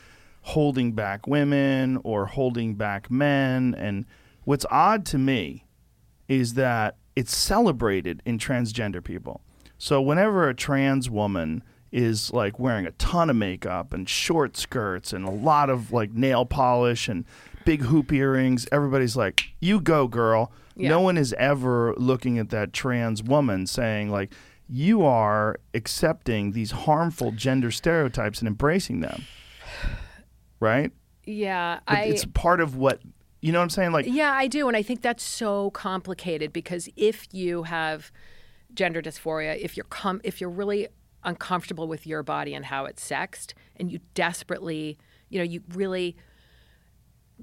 holding back women or holding back men. And what's odd to me is that it's celebrated in transgender people. So whenever a trans woman is like wearing a ton of makeup and short skirts and a lot of like nail polish and big hoop earrings, everybody's like, you go, girl. Yeah. No one is ever looking at that trans woman saying like, you are accepting these harmful gender stereotypes and embracing them, right? Yeah. I... It's part of what... You know what I'm saying? Like, yeah, I do. And I think that's so complicated because if you have gender dysphoria, if you're com- if you're really uncomfortable with your body and how it's sexed, and you desperately, you know, you really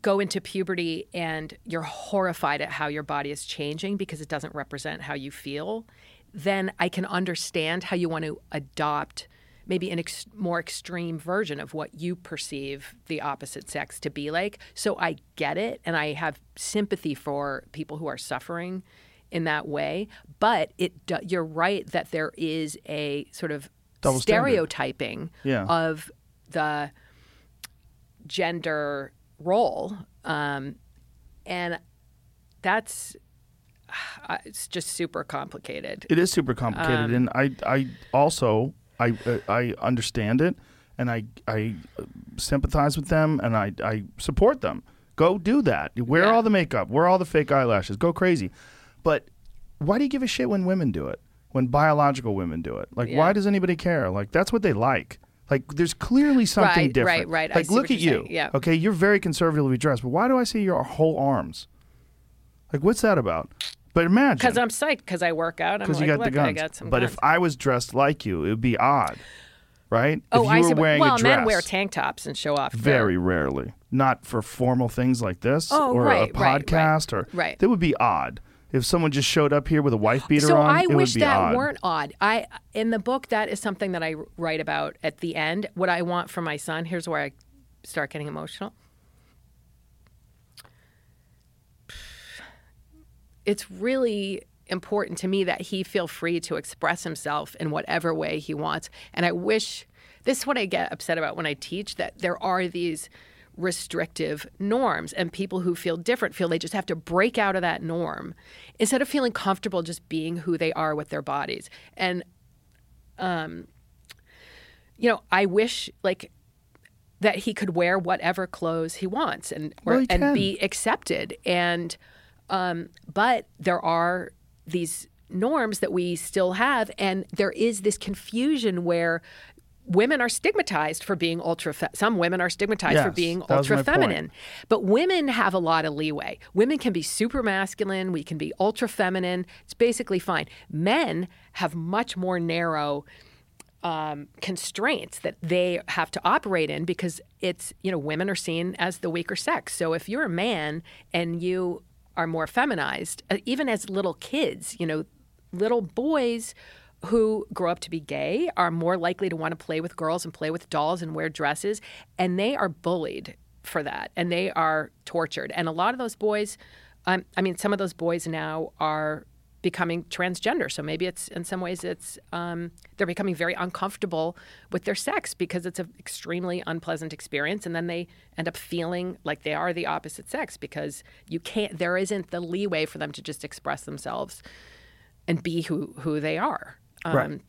go into puberty and you're horrified at how your body is changing because it doesn't represent how you feel, then I can understand how you want to adopt maybe an ex- more extreme version of what you perceive the opposite sex to be like. So I get it, and I have sympathy for people who are suffering in that way. But it, do- you're right that there is a sort of double stereotyping yeah. of the gender role. Um, and that's... Uh, it's just super complicated. It is super complicated. Um, and I, I also... I, I understand it, and I I sympathize with them, and I, I support them. Go do that. Wear yeah. all the makeup. Wear all the fake eyelashes. Go crazy. But why do you give a shit when women do it, when biological women do it? Like, yeah. why does anybody care? Like, that's what they like. Like, there's clearly something right, different. Right, right, right. Like, I look at you. Yeah. Okay, you're very conservatively dressed, but why do I see your whole arms? Like, what's that about? But imagine. Because I'm psyched, because I work out. Because like, you got the guns. I got some but guns. If I was dressed like you, it would be odd, right? Oh, if you I were see. Wearing well, a dress. Men wear tank tops and show off. Very their... rarely. Not for formal things like this oh, or right, a podcast. Right, right. Or, right. That would be odd. If someone just showed up here with a wife beater so on, I it would be odd. So I wish that weren't odd. I In the book, that is something that I write about at the end. What I want for my son, here's where I start getting emotional. It's really important to me that he feel free to express himself in whatever way he wants. And I wish, this is what I get upset about when I teach, that there are these restrictive norms, and people who feel different feel they just have to break out of that norm instead of feeling comfortable just being who they are with their bodies. And, um, you know, I wish, like, that he could wear whatever clothes he wants and or, well, he and be accepted. And Um, but there are these norms that we still have. And there is this confusion where women are stigmatized for being ultra, fe- some women are stigmatized yes, for being ultra feminine, point. But women have a lot of leeway. Women can be super masculine. We can be ultra feminine. It's basically fine. Men have much more narrow um, constraints that they have to operate in because it's, you know, women are seen as the weaker sex. So if you're a man and you are more feminized, even as little kids, you know, little boys who grow up to be gay are more likely to want to play with girls and play with dolls and wear dresses, and they are bullied for that, and they are tortured. And a lot of those boys, um, I mean, some of those boys now are becoming transgender, so maybe it's, in some ways, it's um, they're becoming very uncomfortable with their sex because it's an extremely unpleasant experience, and then they end up feeling like they are the opposite sex because you can't, there isn't the leeway for them to just express themselves and be who, who they are. Um, right.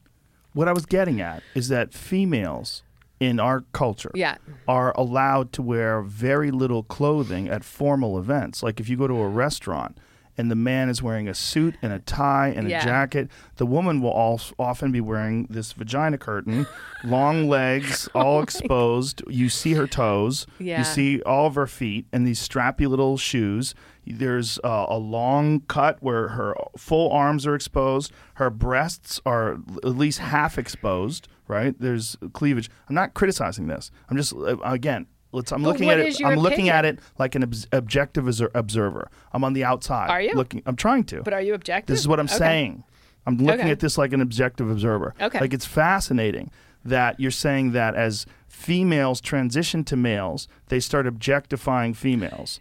What I was getting at is that females in our culture yeah. are allowed to wear very little clothing at formal events. Like if you go to a restaurant and the man is wearing a suit and a tie and yeah. a jacket, the woman will also often be wearing this vagina curtain, long legs, all oh exposed. You see her toes. Yeah. You see all of her feet and these strappy little shoes. There's uh, a long cut where her full arms are exposed. Her breasts are at least half exposed, right? There's cleavage. I'm not criticizing this. I'm just, again, Let's, I'm but looking at it. I'm opinion? looking at it like an ob- objective observer. I'm on the outside. Are you? Looking, I'm trying to. But are you objective? This is what I'm okay. saying. I'm looking okay. at this like an objective observer. Okay. Like it's fascinating that you're saying that as females transition to males, they start objectifying females,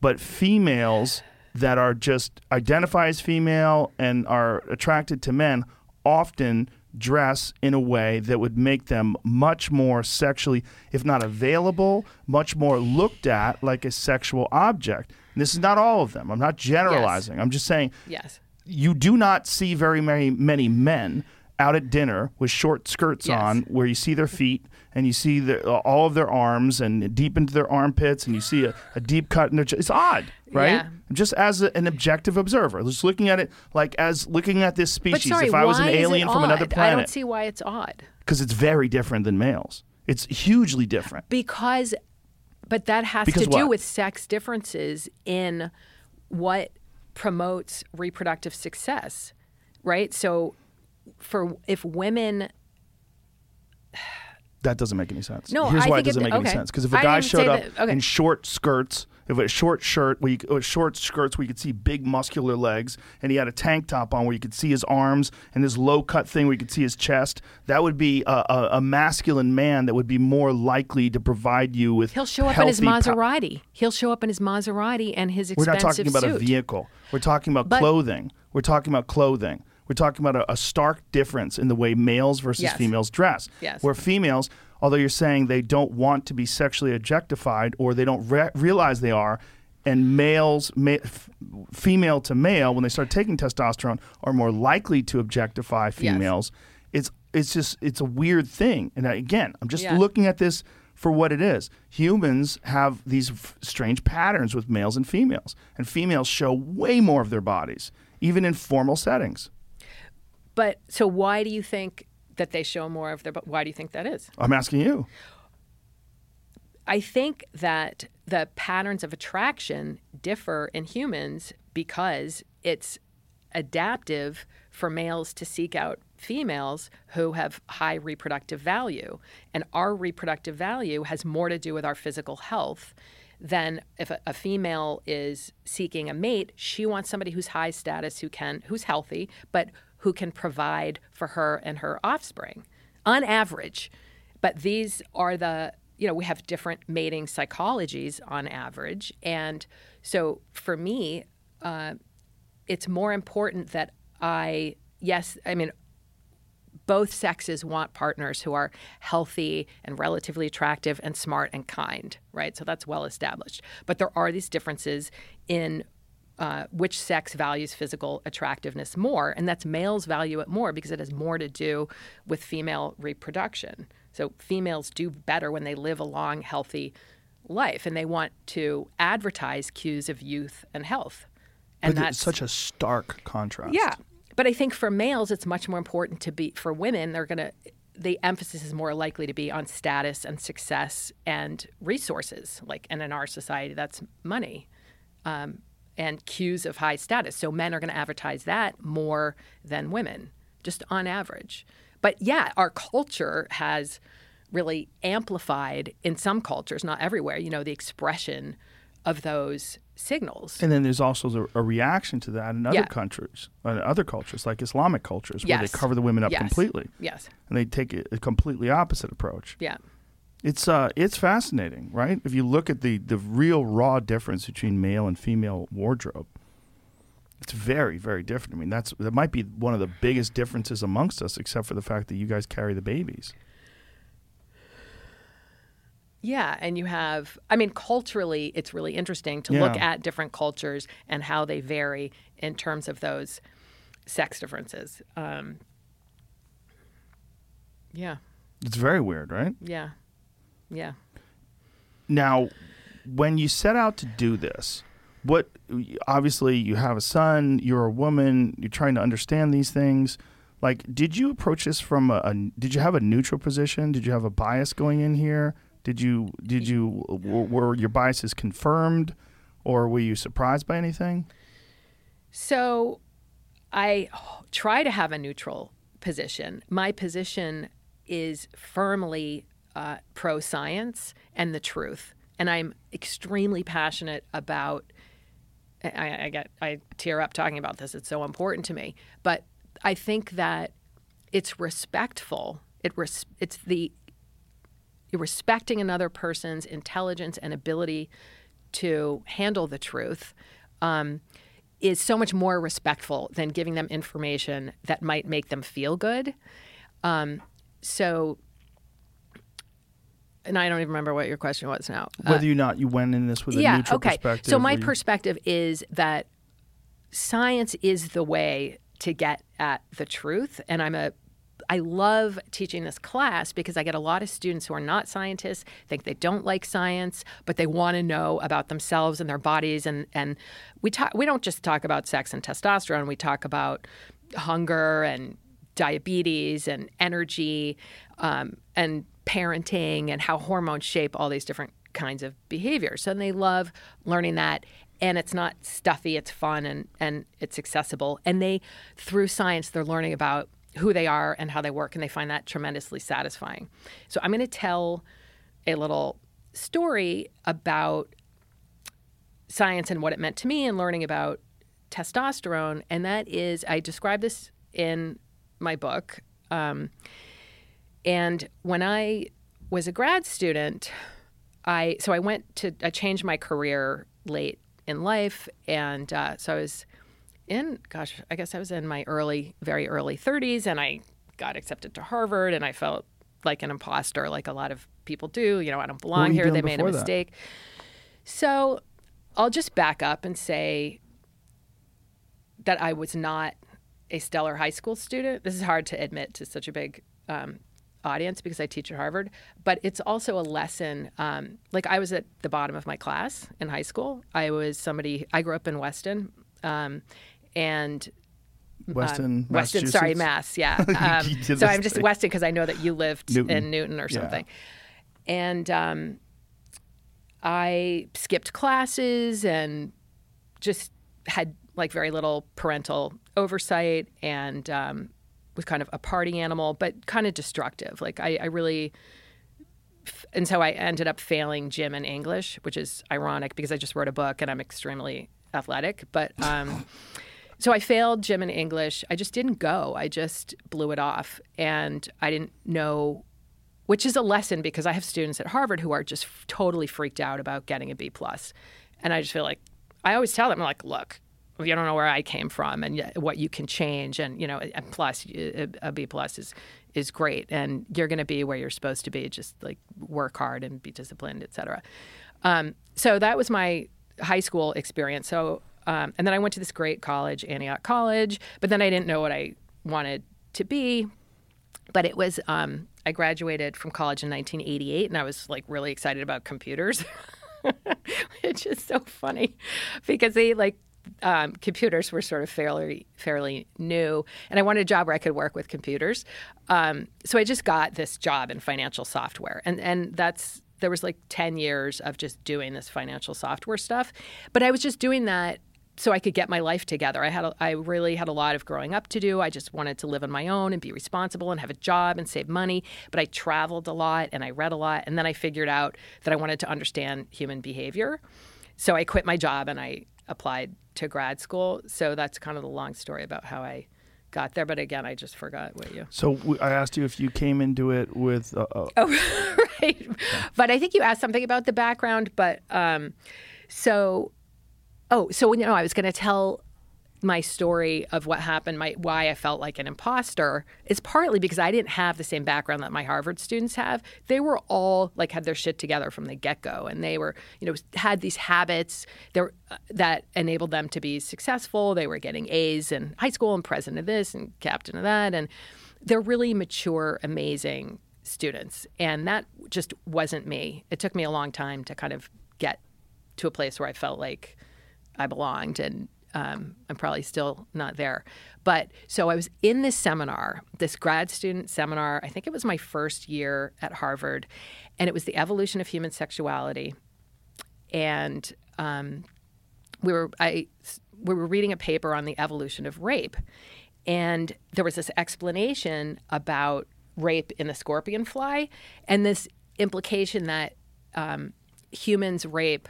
but females that are just identify as female and are attracted to men often dress in a way that would make them much more sexually, if not available, much more looked at like a sexual object. And this is not all of them. I'm not generalizing. Yes. I'm just saying yes. you do not see very many, many men out at dinner with short skirts yes. on where you see their feet and you see the, uh, all of their arms and deep into their armpits and you see a, a deep cut in their chest. It's odd, right? Yeah. Just as a, an objective observer. Just looking at it like as looking at this species. But sorry, if I was an alien from another planet. I don't see why it's odd. Because it's very different than males. It's hugely different. Because, but that has because to do what? with sex differences in what promotes reproductive success, right? So for if women... That doesn't make any sense. No, Here's I why think it doesn't it, make okay. any sense. Because if a guy showed up that, okay. in short skirts, if a short shirt, we short skirts where you could see big muscular legs, and he had a tank top on where you could see his arms, and this low cut thing where you could see his chest, that would be a, a, a masculine man that would be more likely to provide you with. He'll show up in his Maserati. Pa- He'll show up in his Maserati and his expensive suit. We're not talking about suit. a vehicle. We're talking about but, clothing. We're talking about clothing. We're talking about a, a stark difference in the way males versus yes. females dress. Yes. Where females, although you're saying they don't want to be sexually objectified or they don't re- realize they are, and males, ma- f- female to male, when they start taking testosterone, are more likely to objectify females. Yes. It's it's just it's a weird thing. And again, I'm just yeah. looking at this for what it is. Humans have these f- strange patterns with males and females, and females show way more of their bodies, even in formal settings. But so why do you think that they show more of their, but why do you think that is? I'm asking you. I think that the patterns of attraction differ in humans because it's adaptive for males to seek out females who have high reproductive value. And our reproductive value has more to do with our physical health than if a, a female is seeking a mate, she wants somebody who's high status, who can, who's healthy, but who can provide for her and her offspring on average. But these are the, you know, we have different mating psychologies on average. And so for me, uh, it's more important that I, yes, I mean, both sexes want partners who are healthy and relatively attractive and smart and kind, right? So that's well established. But there are these differences in Uh, which sex values physical attractiveness more, and that's males value it more because it has more to do with female reproduction. So females do better when they live a long, healthy life, and they want to advertise cues of youth and health. And but that's such a stark contrast. Yeah. But I think for males, it's much more important to be, for women, they're going to, the emphasis is more likely to be on status and success and resources. Like, and in our society, that's money um, and cues of high status. So men are going to advertise that more than women, just on average. But yeah, our culture has really amplified, in some cultures, not everywhere, you know, the expression of those signals. And then there's also the, a reaction to that in other yeah. countries, in other cultures, like Islamic cultures, yes. where they cover the women up yes. completely. Yes. And they take a completely opposite approach. Yeah. It's uh, it's fascinating, right? If you look at the, the real raw difference between male and female wardrobe, it's very, very different. I mean, that's that might be one of the biggest differences amongst us, except for the fact that you guys carry the babies. Yeah, and you have, I mean, culturally, it's really interesting to yeah. look at different cultures and how they vary in terms of those sex differences. Um, yeah. It's very weird, right? Yeah. Yeah. Now, when you set out to do this, what, obviously you have a son, you're a woman, you're trying to understand these things. Like, did you approach this from a, a did you have a neutral position? Did you have a bias going in here? Did you, did you, were your biases confirmed, or were you surprised by anything? So I try to have a neutral position. My position is firmly uh, pro-science and the truth. And I'm extremely passionate about, I, I get, I tear up talking about this. It's so important to me. But I think that it's respectful. It res, it's the You're respecting another person's intelligence and ability to handle the truth um, is so much more respectful than giving them information that might make them feel good. Um, so, and I don't even remember what your question was now. Whether uh, or not you went in this with yeah, a neutral okay. perspective. So my you... perspective is that science is the way to get at the truth, and I'm a I love teaching this class because I get a lot of students who are not scientists, think they don't like science, but they want to know about themselves and their bodies. And, and we talk, we don't just talk about sex and testosterone. We talk about hunger and diabetes and energy um, and parenting and how hormones shape all these different kinds of behaviors. So they love learning that. And it's not stuffy. It's fun and, and it's accessible. And they, through science, they're learning about who they are and how they work, and they find that tremendously satisfying. So I'm going to tell a little story about science and what it meant to me and learning about testosterone, and that is, I describe this in my book, um, and when I was a grad student, I so I went to, I changed my career late in life, and uh, so I was in, gosh, I guess I was in my early, very early thirties, and I got accepted to Harvard, and I felt like an imposter, like a lot of people do. You know, I don't belong here. They made a mistake. So I'll just back up and say that I was not a stellar high school student. This is hard to admit to such a big um, audience because I teach at Harvard, but it's also a lesson. Um, like, I was at the bottom of my class in high school. I was somebody, I grew up in Weston. Um, and Weston, uh, Weston, sorry, Mass. Yeah. Um, so I'm just thing. Weston, because I know that you lived Newton. in Newton or something. Yeah. And um, I skipped classes and just had like very little parental oversight, and um, was kind of a party animal, but kind of destructive. Like I, I really, and so I ended up failing gym and English, which is ironic because I just wrote a book and I'm extremely athletic, but um, so I failed gym and English. I just didn't go. I just blew it off, and I didn't know, which is a lesson because I have students at Harvard who are just f- totally freaked out about getting a B plus, and I just feel like I always tell them, I'm like, look, you don't know where I came from and what you can change, and you know, a plus, a B plus is is great, and you're going to be where you're supposed to be. Just like work hard and be disciplined, et cetera. Um, so that was my high school experience. So, um, and then I went to this great college, Antioch College, but then I didn't know what I wanted to be. But it was, um, I graduated from college in nineteen eighty-eight, and I was like really excited about computers, which is so funny because they like um, computers were sort of fairly fairly new, and I wanted a job where I could work with computers. Um, so I just got this job in financial software, and and that's there was like ten years of just doing this financial software stuff. But I was just doing that so I could get my life together. I had a, I really had a lot of growing up to do. I just wanted to live on my own and be responsible and have a job and save money. But I traveled a lot and I read a lot. And then I figured out that I wanted to understand human behavior. So I quit my job and I applied to grad school. So that's kind of the long story about how I got there. But again, I just forgot what you... So w- I asked you if you came into it with... Uh, uh... Oh, right. But I think you asked something about the background. But um, so... Oh, so, you know, I was going to tell my story of what happened, my why I felt like an imposter. It's partly because I didn't have the same background that my Harvard students have. They were all, like, had their shit together from the get-go. And they were, you know, had these habits that, that enabled them to be successful. They were getting A's in high school and president of this and captain of that. And they're really mature, amazing students. And that just wasn't me. It took me a long time to kind of get to a place where I felt like I belonged, and um, I'm probably still not there. But so I was in this seminar, this grad student seminar. I think it was my first year at Harvard, and it was the evolution of human sexuality. And um, we were I we were reading a paper on the evolution of rape, and there was this explanation about rape in the scorpion fly, and this implication that um, humans rape.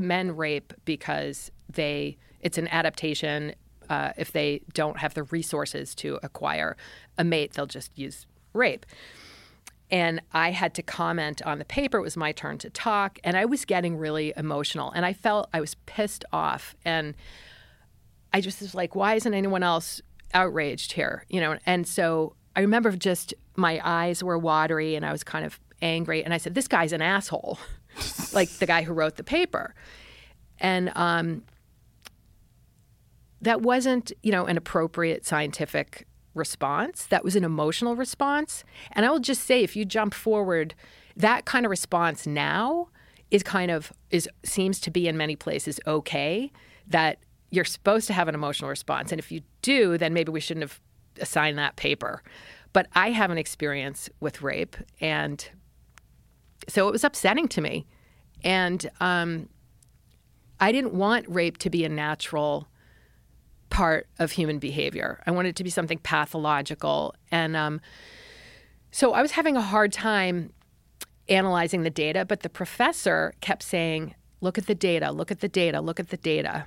Men rape because they it's an adaptation. Uh, if they don't have the resources to acquire a mate, they'll just use rape. And I had to comment on the paper. It was my turn to talk. And I was getting really emotional. And I felt I was pissed off. And I just was like, why isn't anyone else outraged here? You know, and so I remember just my eyes were watery and I was kind of angry. And I said, this guy's an asshole. Like the guy who wrote the paper. And um, that wasn't, you know, an appropriate scientific response. That was an emotional response. And I will just say, if you jump forward, that kind of response now is kind of is seems to be in many places okay, that you're supposed to have an emotional response. And if you do, then maybe we shouldn't have assigned that paper. But I have an experience with rape, and so it was upsetting to me. And um, I didn't want rape to be a natural part of human behavior. I wanted it to be something pathological. And um, so I was having a hard time analyzing the data, but the professor kept saying, look at the data, look at the data, look at the data.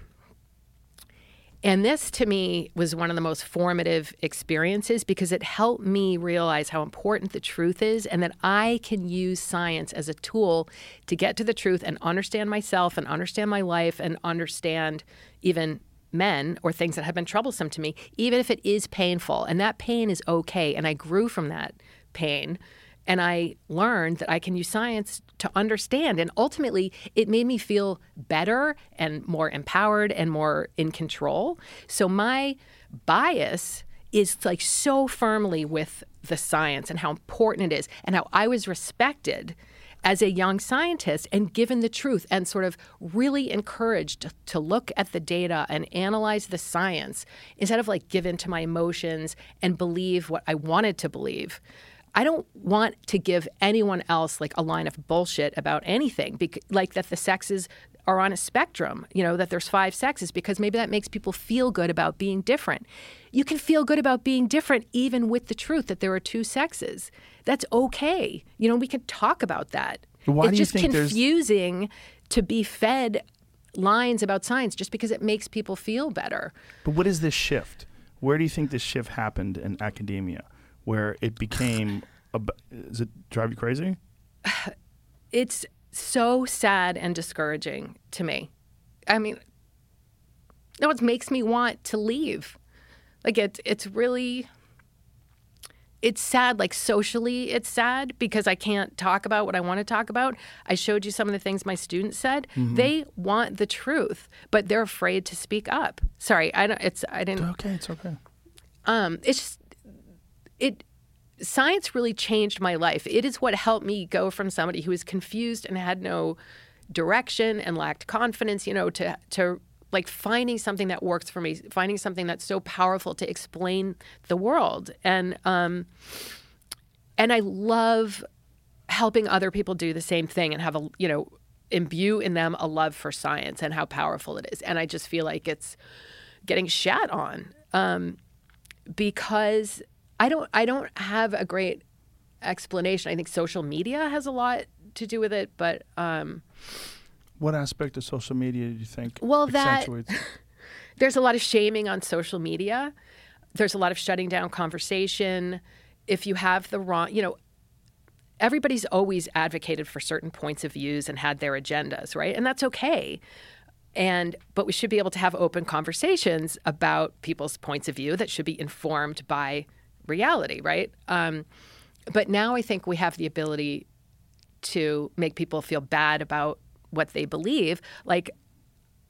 And this, to me, was one of the most formative experiences because it helped me realize how important the truth is and that I can use science as a tool to get to the truth and understand myself and understand my life and understand even men or things that have been troublesome to me, even if it is painful. And that pain is okay. And I grew from that pain. And I learned that I can use science to understand. And ultimately, it made me feel better and more empowered and more in control. So my bias is like so firmly with the science and how important it is and how I was respected as a young scientist and given the truth and sort of really encouraged to look at the data and analyze the science instead of like give in to my emotions and believe what I wanted to believe. I don't want to give anyone else like a line of bullshit about anything, bec- like that the sexes are on a spectrum, you know, that there's five sexes, because maybe that makes people feel good about being different. You can feel good about being different even with the truth that there are two sexes. That's okay. You know, we can talk about that. Why it's do just you think confusing there's... to be fed lines about science just because it makes people feel better. But what is this shift? Where do you think this shift happened in academia? Where it became, a, does it drive you crazy? It's so sad and discouraging to me. I mean, no, it makes me want to leave. Like it's it's really, it's sad. Like socially, it's sad because I can't talk about what I want to talk about. I showed you some of the things my students said. Mm-hmm. They want the truth, but they're afraid to speak up. Sorry, I don't. It's I didn't. Okay, it's okay. Um, it's just. It science really changed my life. It is what helped me go from somebody who was confused and had no direction and lacked confidence, you know, to to like finding something that works for me, finding something that's so powerful to explain the world. And um, and I love helping other people do the same thing and have a, you know, imbue in them a love for science and how powerful it is. And I just feel like it's getting shat on um, because I don't I don't have a great explanation. I think social media has a lot to do with it, but um, what aspect of social media do you think well accentuates? That there's a lot of shaming on social media. There's a lot of shutting down conversation. If you have the wrong, you know, everybody's always advocated for certain points of views and had their agendas, right? And that's okay. And but we should be able to have open conversations about people's points of view that should be informed by reality, right? Um, but now I think we have the ability to make people feel bad about what they believe. Like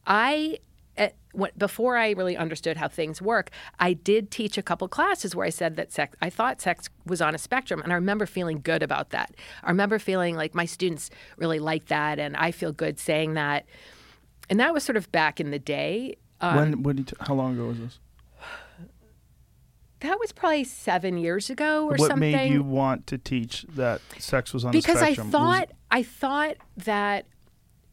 I, at, when, before I really understood how things work, I did teach a couple classes where I said that sex, I thought sex was on a spectrum. And I remember feeling good about that. I remember feeling like my students really like that. And I feel good saying that. And that was sort of back in the day. Um, when, when did you t- how long ago was this? That was probably seven years ago or what something. What made you want to teach that sex was on because the spectrum? Because I thought, was... I thought that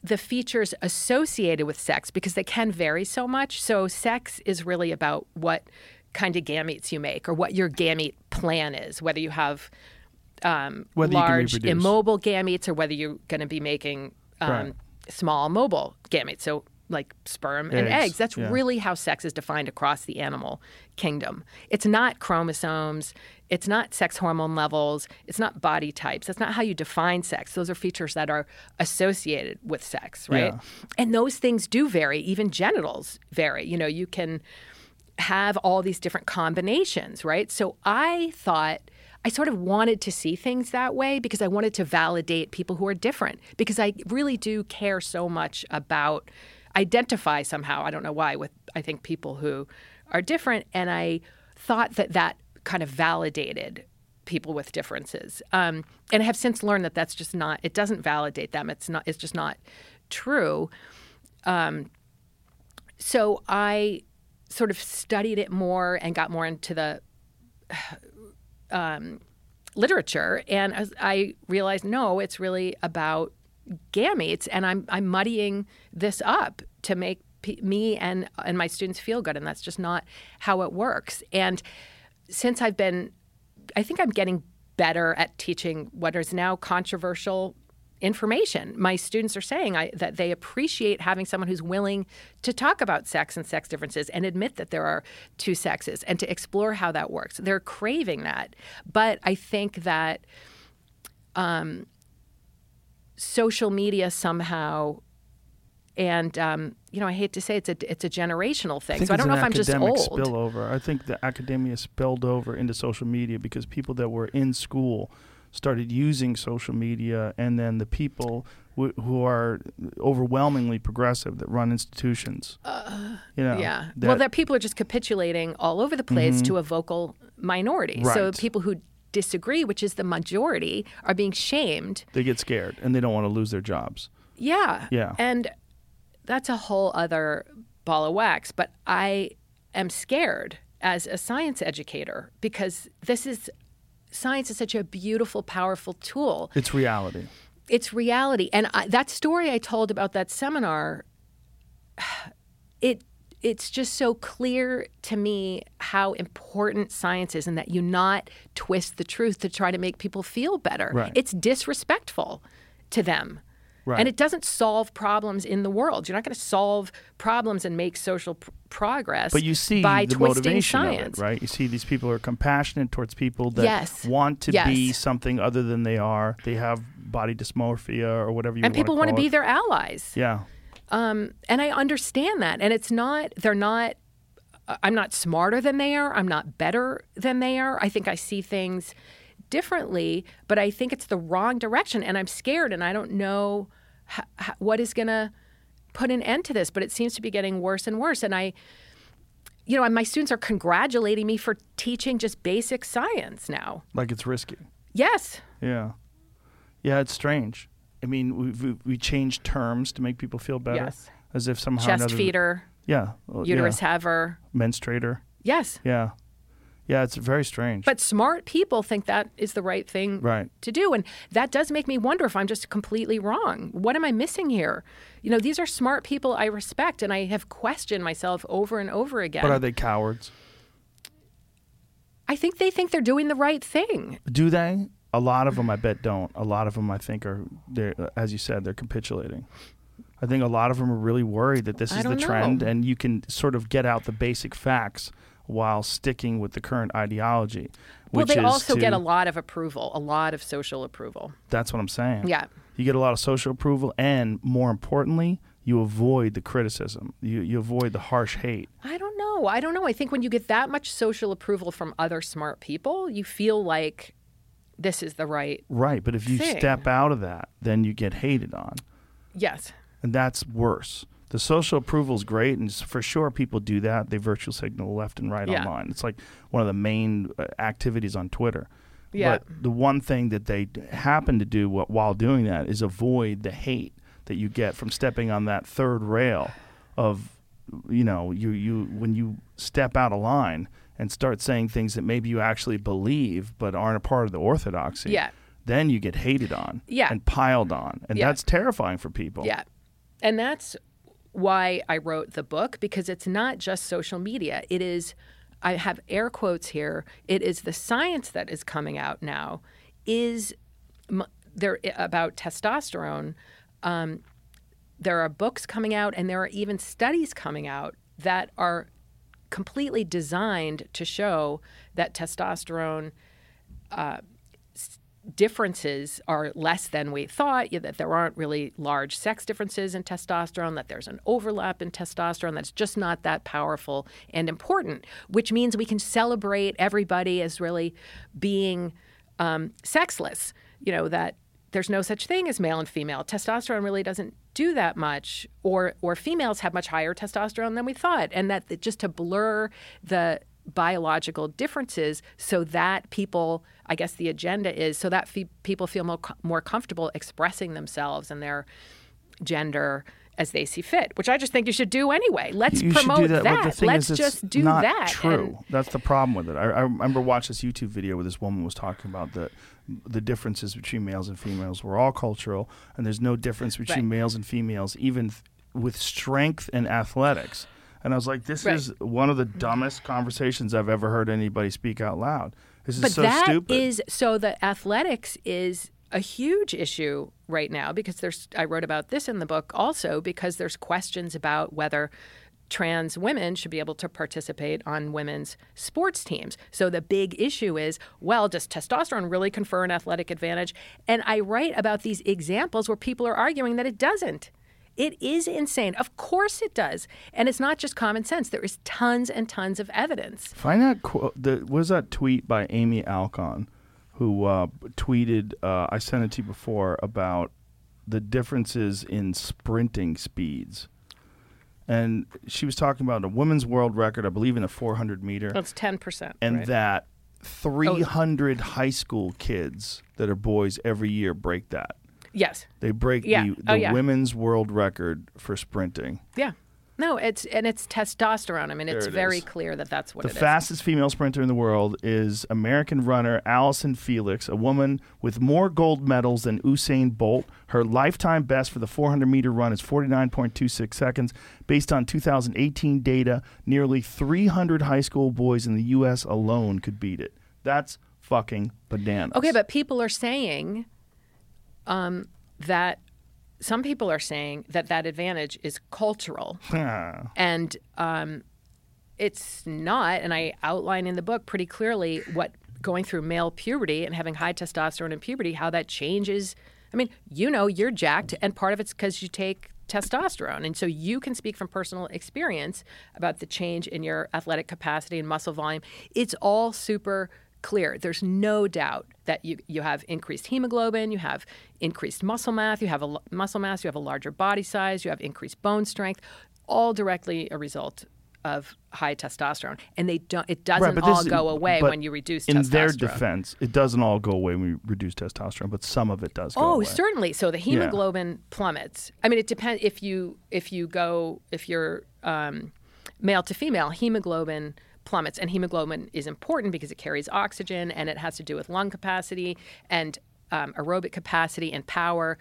the features associated with sex, because they can vary so much. So sex is really about what kind of gametes you make or what your gamete plan is, whether you have um, whether large you immobile gametes or whether you're going to be making um, right. small mobile gametes. So like sperm eggs. and eggs. That's yeah. really how sex is defined across the animal kingdom. It's not chromosomes. It's not sex hormone levels. It's not body types. That's not how you define sex. Those are features that are associated with sex, right? Yeah. And those things do vary. Even genitals vary. You know, you can have all these different combinations, right? So I thought I sort of wanted to see things that way because I wanted to validate people who are different because I really do care so much about identify somehow, I don't know why, with I think people who are different. And I thought that that kind of validated people with differences. Um, and I have since learned that that's just not, it doesn't validate them. It's not, it's just not true. Um, so I sort of studied it more and got more into the um, literature. And I, I realized, no, it's really about gametes, and I'm I'm muddying this up to make p- me and and my students feel good, and that's just not how it works. And since I've been, I think I'm getting better at teaching what is now controversial information. My students are saying I, that they appreciate having someone who's willing to talk about sex and sex differences and admit that there are two sexes and to explore how that works. They're craving that, but I think that um, social media somehow, and um, you know, I hate to say it's a it's a generational thing. I so I don't know if I'm just old. Spillover. I think the academia spilled over into social media because people that were in school started using social media, and then the people w- who are overwhelmingly progressive that run institutions. Uh, you know, yeah. That, well, that people are just capitulating all over the place mm-hmm. to a vocal minority. Right. So people who disagree, which is the majority, are being shamed. They get scared and they don't want to lose their jobs. Yeah. Yeah. And that's a whole other ball of wax. But I am scared as a science educator because this is science is such a beautiful, powerful tool. It's reality. It's reality. And I, that story I told about that seminar, it It's just so clear to me how important science is and that you not twist the truth to try to make people feel better. Right. It's disrespectful to them. Right. And it doesn't solve problems in the world. You're not going to solve problems and make social pr- progress but you see by the twisting motivation science. Of it, right? You see these people are compassionate towards people that yes. want to yes. be something other than they are. They have body dysmorphia or whatever you want to call it. And people want to be their allies. Yeah. Um, and I understand that. And it's not, they're not, I'm not smarter than they are. I'm not better than they are. I think I see things differently, but I think it's the wrong direction. And I'm scared and I don't know how, how, what is going to put an end to this, but it seems to be getting worse and worse. And I, you know, and my students are congratulating me for teaching just basic science now. Like it's risky. Yes. Yeah. Yeah, it's strange. I mean, we we, we changed terms to make people feel better, yes. as if somehow chest another, feeder, Yeah. Uterus yeah. haver. Menstruator. Yes. Yeah. Yeah, it's very strange. But smart people think that is the right thing right. to do. And that does make me wonder if I'm just completely wrong. What am I missing here? You know, these are smart people I respect, and I have questioned myself over and over again. But are they cowards? I think they think they're doing the right thing. Do they? A lot of them, I bet, don't. A lot of them, I think, are, as you said, they're capitulating. I think a lot of them are really worried that this is the trend, know. and you can sort of get out the basic facts while sticking with the current ideology. Which well, they is also to, get a lot of approval, a lot of social approval. That's what I'm saying. Yeah. You get a lot of social approval, and more importantly, you avoid the criticism. You you avoid the harsh hate. I don't know. I don't know. I think when you get that much social approval from other smart people, you feel like this is the right Right, but if you thing. step out of that, then you get hated on. Yes. And that's worse. The social approval is great, and for sure people do that. They virtue signal left and right yeah. online. It's like one of the main activities on Twitter. Yeah. But the one thing that they happen to do while doing that is avoid the hate that you get from stepping on that third rail of, you know, you, you when you step out of line and start saying things that maybe you actually believe but aren't a part of the orthodoxy, yeah. then you get hated on yeah. and piled on. And yeah. that's terrifying for people. Yeah. And that's why I wrote the book, because it's not just social media. It is, I have air quotes here, it is the science that is coming out now is m- there about testosterone. Um, there are books coming out, and there are even studies coming out that are completely designed to show that testosterone uh, differences are less than we thought, that there aren't really large sex differences in testosterone, that there's an overlap in testosterone that's just not that powerful and important, which means we can celebrate everybody as really being um, sexless. You know, that there's no such thing as male and female. Testosterone really doesn't do that much, or or females have much higher testosterone than we thought, and that just to blur the biological differences so that people, I guess the agenda is so that fe- people feel more, more comfortable expressing themselves and their gender as they see fit, which I just think you should do anyway. Let's you promote do that. that. But the thing Let's is, just do not that. True. And that's the problem with it. I, I remember watching this YouTube video where this woman was talking about the the differences between males and females. We're all cultural, and there's no difference between right. males and females, even th- with strength and athletics. And I was like, this right. is one of the dumbest conversations I've ever heard anybody speak out loud. This is but so that stupid. Is, so the athletics is a huge issue right now, because there's, I wrote about this in the book also, because there's questions about whether trans women should be able to participate on women's sports teams. So the big issue is, well, does testosterone really confer an athletic advantage? And I write about these examples where people are arguing that it doesn't. It is insane. Of course it does. And it's not just common sense. There is tons and tons of evidence. Find out, qu- the, what was that tweet by Amy Alcon, who uh, tweeted, uh, I sent it to you before, about the differences in sprinting speeds. And she was talking about a women's world record, I believe, in the four hundred meter. That's ten percent. And right? that three hundred oh. high school kids that are boys every year break that. Yes. They break yeah. the, the oh, yeah. women's world record for sprinting. Yeah. No, it's and it's testosterone. I mean, it's it very is. clear that that's what the it is. The fastest female sprinter in the world is American runner Allison Felix, a woman with more gold medals than Usain Bolt. Her lifetime best for the four hundred meter run is forty-nine point two six seconds. Based on two thousand eighteen data, nearly three hundred high school boys in the U S alone could beat it. That's fucking bananas. Okay, but people are saying... Um, that some people are saying that that advantage is cultural. Huh. And um, it's not, and I outline in the book pretty clearly what going through male puberty and having high testosterone in puberty, how that changes. I mean, you know, you're jacked, and part of it's because you take testosterone. And so you can speak from personal experience about the change in your athletic capacity and muscle volume. It's all super clear. There's no doubt that you, you have increased hemoglobin, you have increased muscle mass, you have a muscle mass, you have a larger body size, you have increased bone strength, all directly a result of high testosterone. And they don't. It doesn't right, all go away when you reduce in testosterone. In their defense, it doesn't all go away when you reduce testosterone, but some of it does go oh, away. Oh, certainly. So the hemoglobin yeah. plummets. I mean, it depends if you if you go if you're um, male to female, hemoglobin plummets. And hemoglobin is important because it carries oxygen, and it has to do with lung capacity and um, aerobic capacity and power.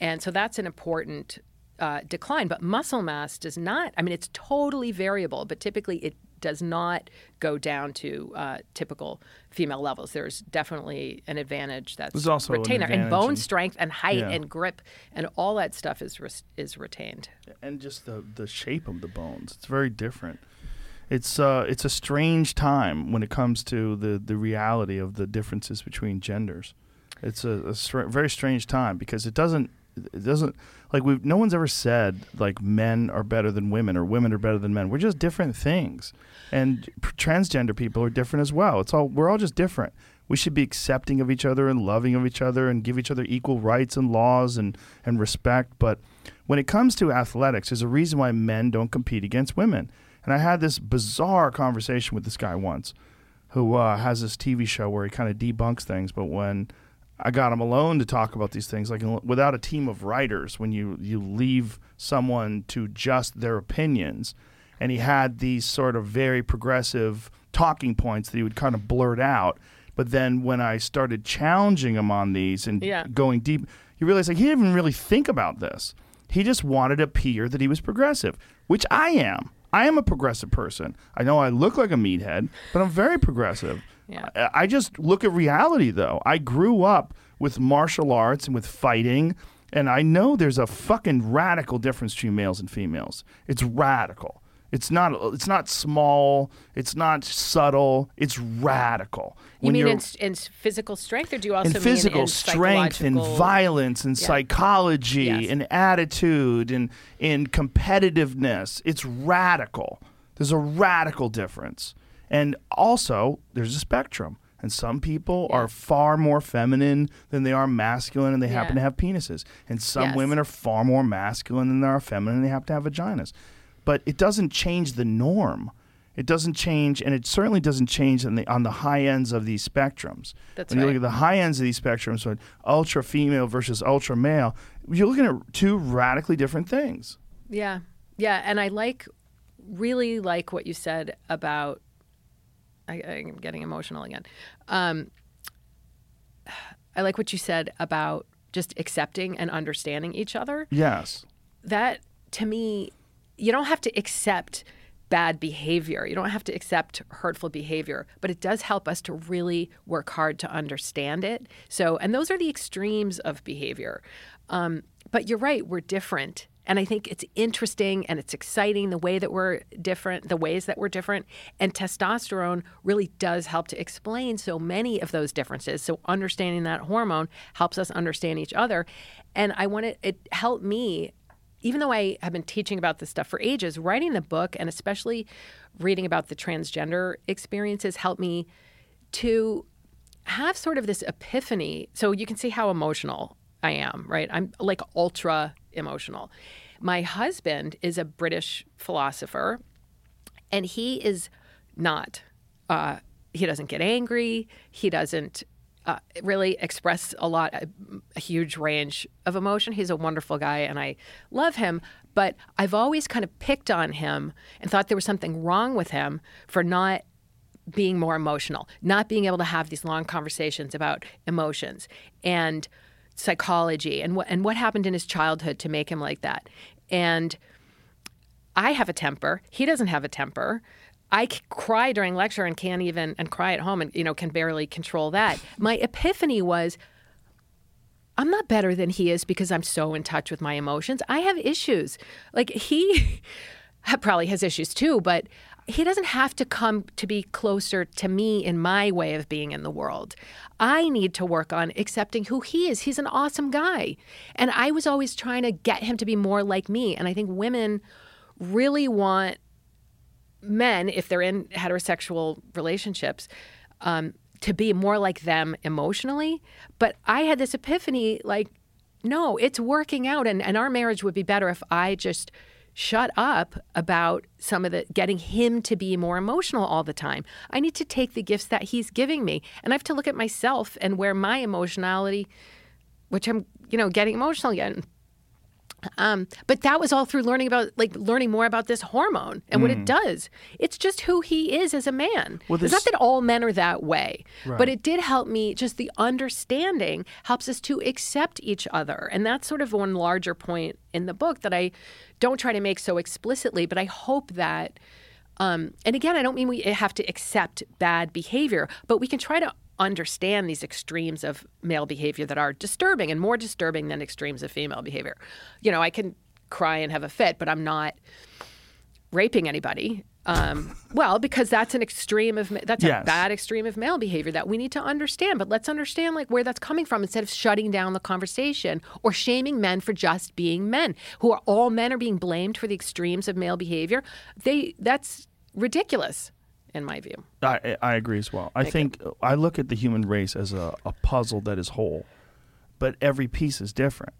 And so that's an important uh, decline. But muscle mass does not, I mean, it's totally variable, but typically it does not go down to uh, typical female levels. There's definitely an advantage that's also retained there. And bone and, strength and height yeah. and grip and all that stuff is re- is retained. And just the, the shape of the bones. It's very different. It's uh, it's a strange time when it comes to the, the reality of the differences between genders. It's a, a str- very strange time because it doesn't It doesn't like we've no one's ever said like men are better than women or women are better than men. We're just different things, and p- transgender people are different as well. It's all we're all just different. We should be accepting of each other and loving of each other and give each other equal rights and laws and, and respect. But when it comes to athletics, there's a reason why men don't compete against women. And I had this bizarre conversation with this guy once, who uh, has this T V show where he kind of debunks things, but when I got him alone to talk about these things, like without a team of writers, when you, you leave someone to just their opinions. And he had these sort of very progressive talking points that he would kind of blurt out. But then when I started challenging him on these and yeah. going deep, you realize like he didn't even really think about this. He just wanted to appear that he was progressive, which I am. I am a progressive person. I know I look like a meathead, but I'm very progressive. Yeah. I just look at reality, though. I grew up with martial arts and with fighting, and I know there's a fucking radical difference between males and females. It's radical. It's not It's not small. It's not subtle. It's radical. When you mean in, in physical strength, or do you also in mean physical in physical strength and violence and yeah. psychology yes. and attitude and in competitiveness? It's radical. There's a radical difference. And also, there's a spectrum. And some people yeah. are far more feminine than they are masculine, and they yeah. happen to have penises. And some yes. women are far more masculine than they are feminine, and they happen to have vaginas. But it doesn't change the norm. It doesn't change, and it certainly doesn't change on the, on the high ends of these spectrums. That's when right. you look at the high ends of these spectrums, so ultra female versus ultra male, you're looking at two radically different things. Yeah. Yeah, and I like, really like what you said about I, I'm getting emotional again. Um, I like what you said about just accepting and understanding each other. Yes. That, to me, you don't have to accept bad behavior. You don't have to accept hurtful behavior, but it does help us to really work hard to understand it. So, and those are the extremes of behavior. Um, but you're right, we're different. And I think it's interesting and it's exciting the way that we're different, the ways that we're different. And testosterone really does help to explain so many of those differences. So understanding that hormone helps us understand each other. And I wanted, it helped me, even though I have been teaching about this stuff for ages, writing the book and especially reading about the transgender experiences helped me to have sort of this epiphany. So you can see how emotional I am, right? I'm like ultra emotional. My husband is a British philosopher, and he is not. Uh, he doesn't get angry. He doesn't uh, really express a lot, a, a huge range of emotion. He's a wonderful guy, and I love him. But I've always kind of picked on him and thought there was something wrong with him for not being more emotional, not being able to have these long conversations about emotions. And psychology and what and what happened in his childhood to make him like that. And I have a temper. He doesn't have a temper. I c- cry during lecture and can't even and cry at home and, you know, can barely control that. My epiphany was I'm not better than he is because I'm so in touch with my emotions. I have issues. Like he probably has issues too, but he doesn't have to come to be closer to me in my way of being in the world. I need to work on accepting who he is. He's an awesome guy. And I was always trying to get him to be more like me. And I think women really want men, if they're in heterosexual relationships, um, to be more like them emotionally. But I had this epiphany, like, no, it's working out. And, and our marriage would be better if I just shut up about some of the getting him to be more emotional all the time. I need to take the gifts that he's giving me. And I have to look at myself and where my emotionality, which I'm, you know, getting emotional again, Um, but that was all through learning about, like, learning more about this hormone and mm. what it does. It's just who he is as a man. Well, this... It's not that all men are that way, right. but it did help me. Just the understanding helps us to accept each other. And that's sort of one larger point in the book that I don't try to make so explicitly, but I hope that, um, and again, I don't mean we have to accept bad behavior, but we can try to understand these extremes of male behavior that are disturbing and more disturbing than extremes of female behavior. You know, I can cry and have a fit, but I'm not raping anybody. Um, well, because that's an extreme of, that's yes. a bad extreme of male behavior that we need to understand. But let's understand like where that's coming from instead of shutting down the conversation or shaming men for just being men, who are all men are being blamed for the extremes of male behavior. They, that's ridiculous. In my view. I, I agree as well. I okay. think I look at the human race as a, a puzzle that is whole, but every piece is different.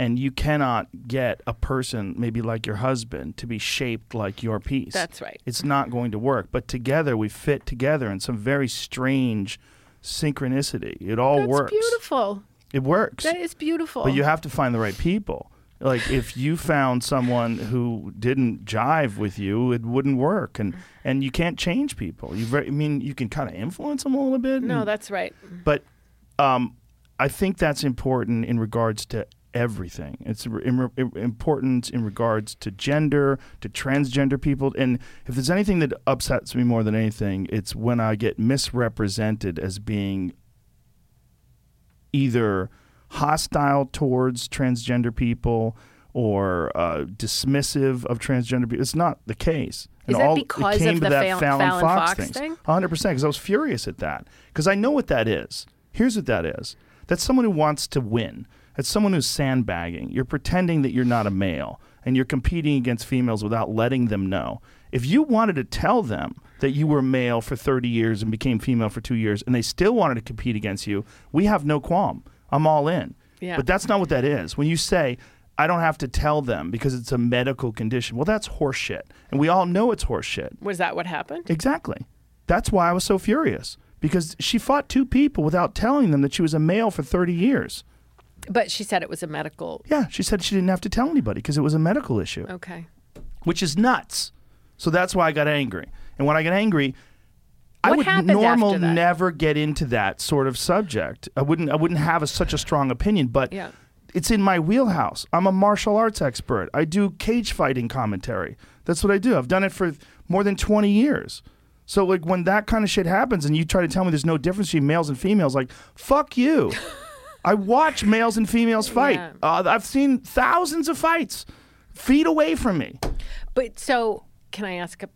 And you cannot get a person, maybe like your husband, to be shaped like your piece. That's right. It's not going to work. But together we fit together in some very strange synchronicity. It all That's works. That's beautiful. It works. That is beautiful. But you have to find the right people. Like, if you found someone who didn't jive with you, it wouldn't work. And and you can't change people. You very, I mean, you can kind of influence them a little bit. And, no, that's right. But um, I think that's important in regards to everything. It's in, in, important in regards to gender, to transgender people. And if there's anything that upsets me more than anything, it's when I get misrepresented as being either hostile towards transgender people or uh, dismissive of transgender people. It's not the case. Is and that all, because it came of the to that Fal- Fallon, Fallon Fox, Fox thing? one hundred percent, because I was furious at that. Because I know what that is. Here's what that is. That's someone who wants to win. That's someone who's sandbagging. You're pretending that you're not a male, and you're competing against females without letting them know. If you wanted to tell them that you were male for thirty years and became female for two years, and they still wanted to compete against you, we have no qualm. I'm all in. Yeah. But that's not what that is. When you say, I don't have to tell them because it's a medical condition, well, that's horseshit. And we all know it's horseshit. Was that what happened? Exactly. That's why I was so furious, because she fought two people without telling them that she was a male for thirty years. But she said it was a medical... Yeah, she said she didn't have to tell anybody because it was a medical issue. Okay. Which is nuts. So that's why I got angry. And when I got angry... What I would normally never get into that sort of subject. I wouldn't I wouldn't have a, such a strong opinion, but yeah. it's in my wheelhouse. I'm a martial arts expert. I do cage fighting commentary. That's what I do. I've done it for more than twenty years. So like when that kind of shit happens and you try to tell me there's no difference between males and females, like, fuck you. I watch males and females fight. Yeah. Uh, I've seen thousands of fights. Feet away from me. But so can I ask a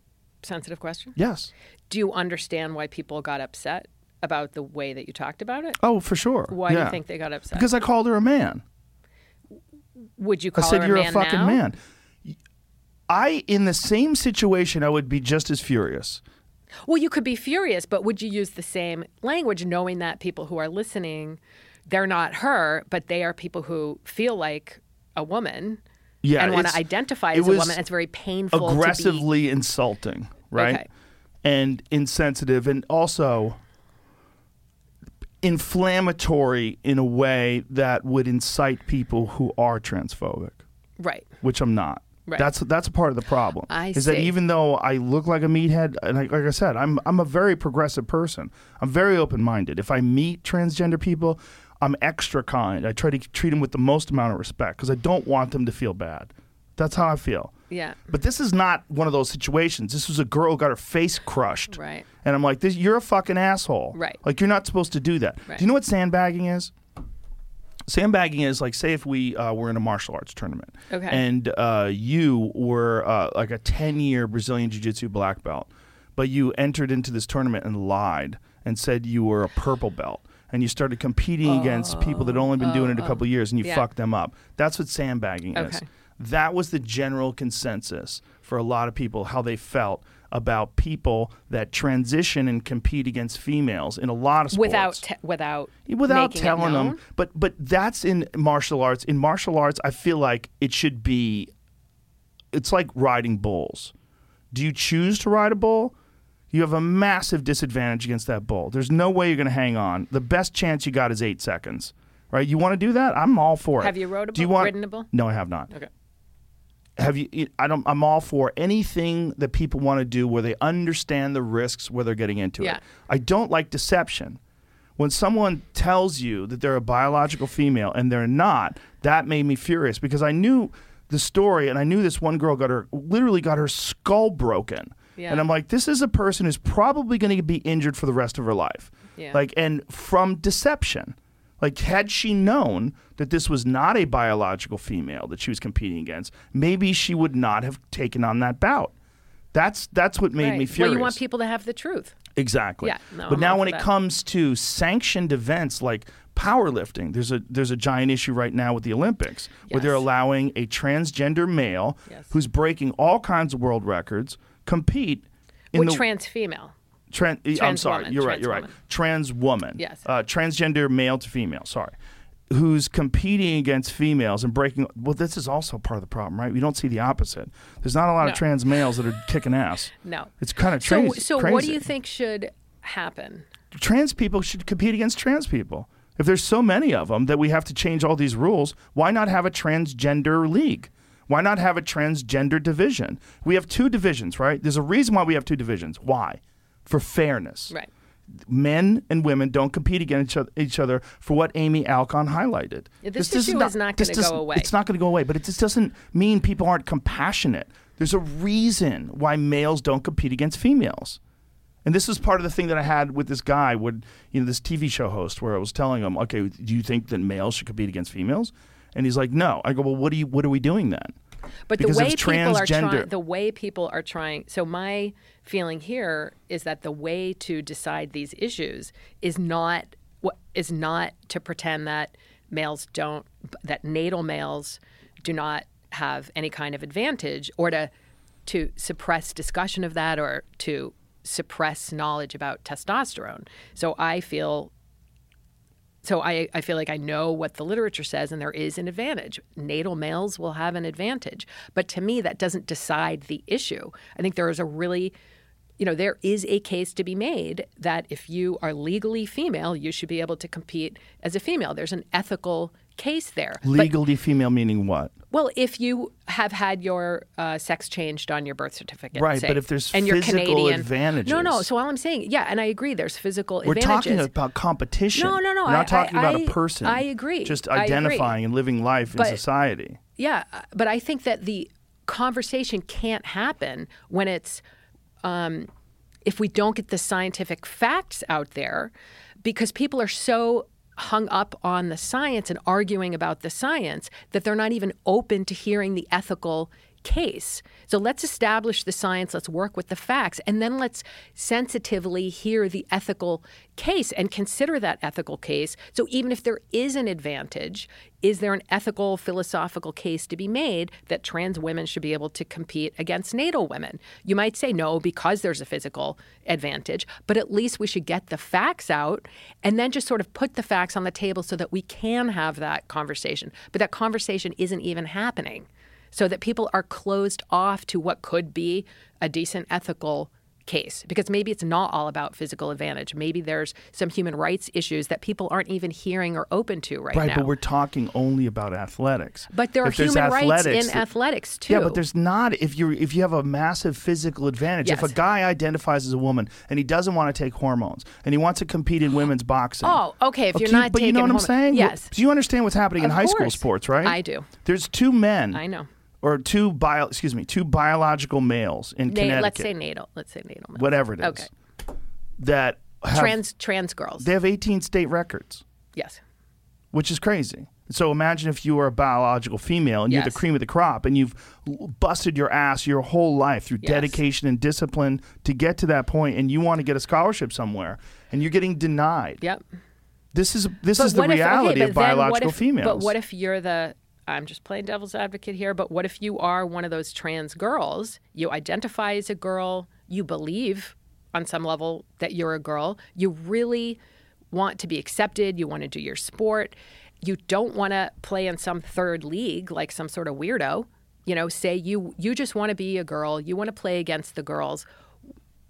sensitive question? Yes. Do you understand why people got upset about the way that you talked about it? Oh, for sure. Why yeah. do you think they got upset? Because I called her a man. Would you call her a man I said, you're a fucking now? man. I, in the same situation, I would be just as furious. Well, you could be furious, but would you use the same language knowing that people who are listening, they're not her, but they are people who feel like a woman yeah, and want to identify as a woman. It's very painful aggressively to be... insulting, right? Okay. And insensitive and also inflammatory in a way that would incite people who are transphobic. Right. Which I'm not. Right. That's that's a part of the problem. I is see. That even though I look like a meathead, and I, like I said, I'm I'm a very progressive person. I'm very open-minded. If I meet transgender people, I'm extra kind. I try to treat them with the most amount of respect because I don't want them to feel bad. That's how I feel. Yeah. But this is not one of those situations. This was a girl who got her face crushed. Right. And I'm like, this, you're a fucking asshole. Right. Like, you're not supposed to do that. Right. Do you know what sandbagging is? Sandbagging is like, say if we uh, were in a martial arts tournament. Okay. And uh, you were uh, like a ten-year Brazilian Jiu-Jitsu black belt, but you entered into this tournament and lied and said you were a purple belt. And you started competing oh, against people that had only been oh, doing it a couple of years, and you yeah. fucked them up. That's what sandbagging okay. is. That was the general consensus for a lot of people, how they felt about people that transition and compete against females in a lot of sports. Without te- without without telling them. But but that's in martial arts. In martial arts, I feel like it should be, it's like riding bulls. Do you choose to ride a bull? You have a massive disadvantage against that bull. There's no way you're going to hang on. The best chance you got is eight seconds. right? You want to do that? I'm all for it. Have you wrote a book? Do you want, written a book? No, I have not. Okay. Have you? I don't. I'm all for anything that people want to do where they understand the risks where they're getting into yeah. it. I don't like deception. When someone tells you that they're a biological female and they're not, that made me furious because I knew the story and I knew this one girl got her literally got her skull broken. Yeah. And I'm like, this is a person who's probably going to be injured for the rest of her life. Yeah. Like, and from deception. Like, had she known that this was not a biological female that she was competing against, maybe she would not have taken on that bout. That's that's what made right. me furious. Well, you want people to have the truth. Exactly. Yeah, no, but I'm now when it that. comes to sanctioned events like powerlifting, there's a there's a giant issue right now with the Olympics yes. where they're allowing a transgender male yes. who's breaking all kinds of world records compete in with the, trans female. Tran, trans I'm sorry, woman, you're trans right, you're woman. right. Trans woman. Yes. Uh, transgender male to female, sorry. Who's competing against females and breaking... Well, this is also part of the problem, right? We don't see the opposite. There's not a lot no. of trans males that are kicking ass. No. It's kind of tra- so, so crazy. So what do you think should happen? Trans people should compete against trans people. If there's so many of them that we have to change all these rules, why not have a transgender league? Why not have a transgender division? We have two divisions, right? There's a reason why we have two divisions. Why? For fairness. Right. Men and women don't compete against each other for what Amy Alcon highlighted. Yeah, this this issue is not, not going to go away. It's not going to go away, but it just doesn't mean people aren't compassionate. There's a reason why males don't compete against females. And this is part of the thing that I had with this guy, with, you know, this T V show host, where I was telling him, okay, do you think that males should compete against females? And he's like, no. I go, well, what, do you, what are we doing then? But the way, people are try- the way people are trying, so my feeling here is that the way to decide these issues is not is not to pretend that males don't, that natal males do not have any kind of advantage, or to to suppress discussion of that, or to suppress knowledge about testosterone. So I feel. So I, I feel like I know what the literature says, and there is an advantage. Natal males will have an advantage. But to me, that doesn't decide the issue. I think there is a really, you know, there is a case to be made that if you are legally female, you should be able to compete as a female. There's an ethical case there. Legally but, female meaning what? Well, if you have had your uh, sex changed on your birth certificate. Right, say, but if there's and physical you're Canadian, advantages. No, no, so all I'm saying, yeah, and I agree, there's physical We're advantages. We're talking about competition. No, no, no. We're not I, talking I, about I, a person. I agree. Just identifying agree. and living life but, in society. Yeah, but I think that the conversation can't happen when it's, um, if we don't get the scientific facts out there, because people are so hung up on the science and arguing about the science that they're not even open to hearing the ethical case. So let's establish the science, let's work with the facts, and then let's sensitively hear the ethical case and consider that ethical case. So even if there is an advantage, is there an ethical, philosophical case to be made that trans women should be able to compete against natal women? You might say no because there's a physical advantage, but at least we should get the facts out and then just sort of put the facts on the table so that we can have that conversation. But that conversation isn't even happening. So that people are closed off to what could be a decent ethical case. Because maybe it's not all about physical advantage. Maybe there's some human rights issues that people aren't even hearing or open to right, right now. Right, but we're talking only about athletics. But there if are human rights in that, athletics, too. Yeah, but there's not if you if you have a massive physical advantage. Yes. If a guy identifies as a woman and he doesn't want to take hormones and he wants to compete in women's boxing. Oh, okay, if you're okay, not but taking But you know what hormones. I'm saying? Yes. Do you understand what's happening of in high course. school sports, right? I do. There's two men. I know. Or two bio, excuse me, two biological males in Na- Connecticut. Let's say natal. Let's say natal males. Whatever it is. Okay. That have, trans trans girls. They have eighteen state records. Yes. Which is crazy. So imagine if you were a biological female and yes. you're the cream of the crop and you've busted your ass your whole life through yes. dedication and discipline to get to that point, and you want to get a scholarship somewhere and you're getting denied. Yep. This is this but is the reality if, okay, of biological if, females. But what if you're the I'm just playing devil's advocate here, but what if you are one of those trans girls? You identify as a girl, you believe on some level that you're a girl, you really want to be accepted, you want to do your sport, you don't want to play in some third league like some sort of weirdo, you know, say you, you just want to be a girl, you want to play against the girls.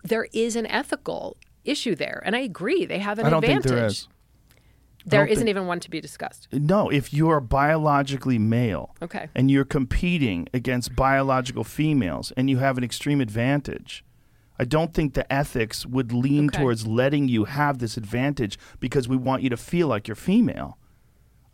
There is an ethical issue there, and I agree, they have an advantage. I don't think there is. There isn't think, even one to be discussed. No, if you are biologically male, okay, and you're competing against biological females and you have an extreme advantage, I don't think the ethics would lean okay. towards letting you have this advantage because we want you to feel like you're female.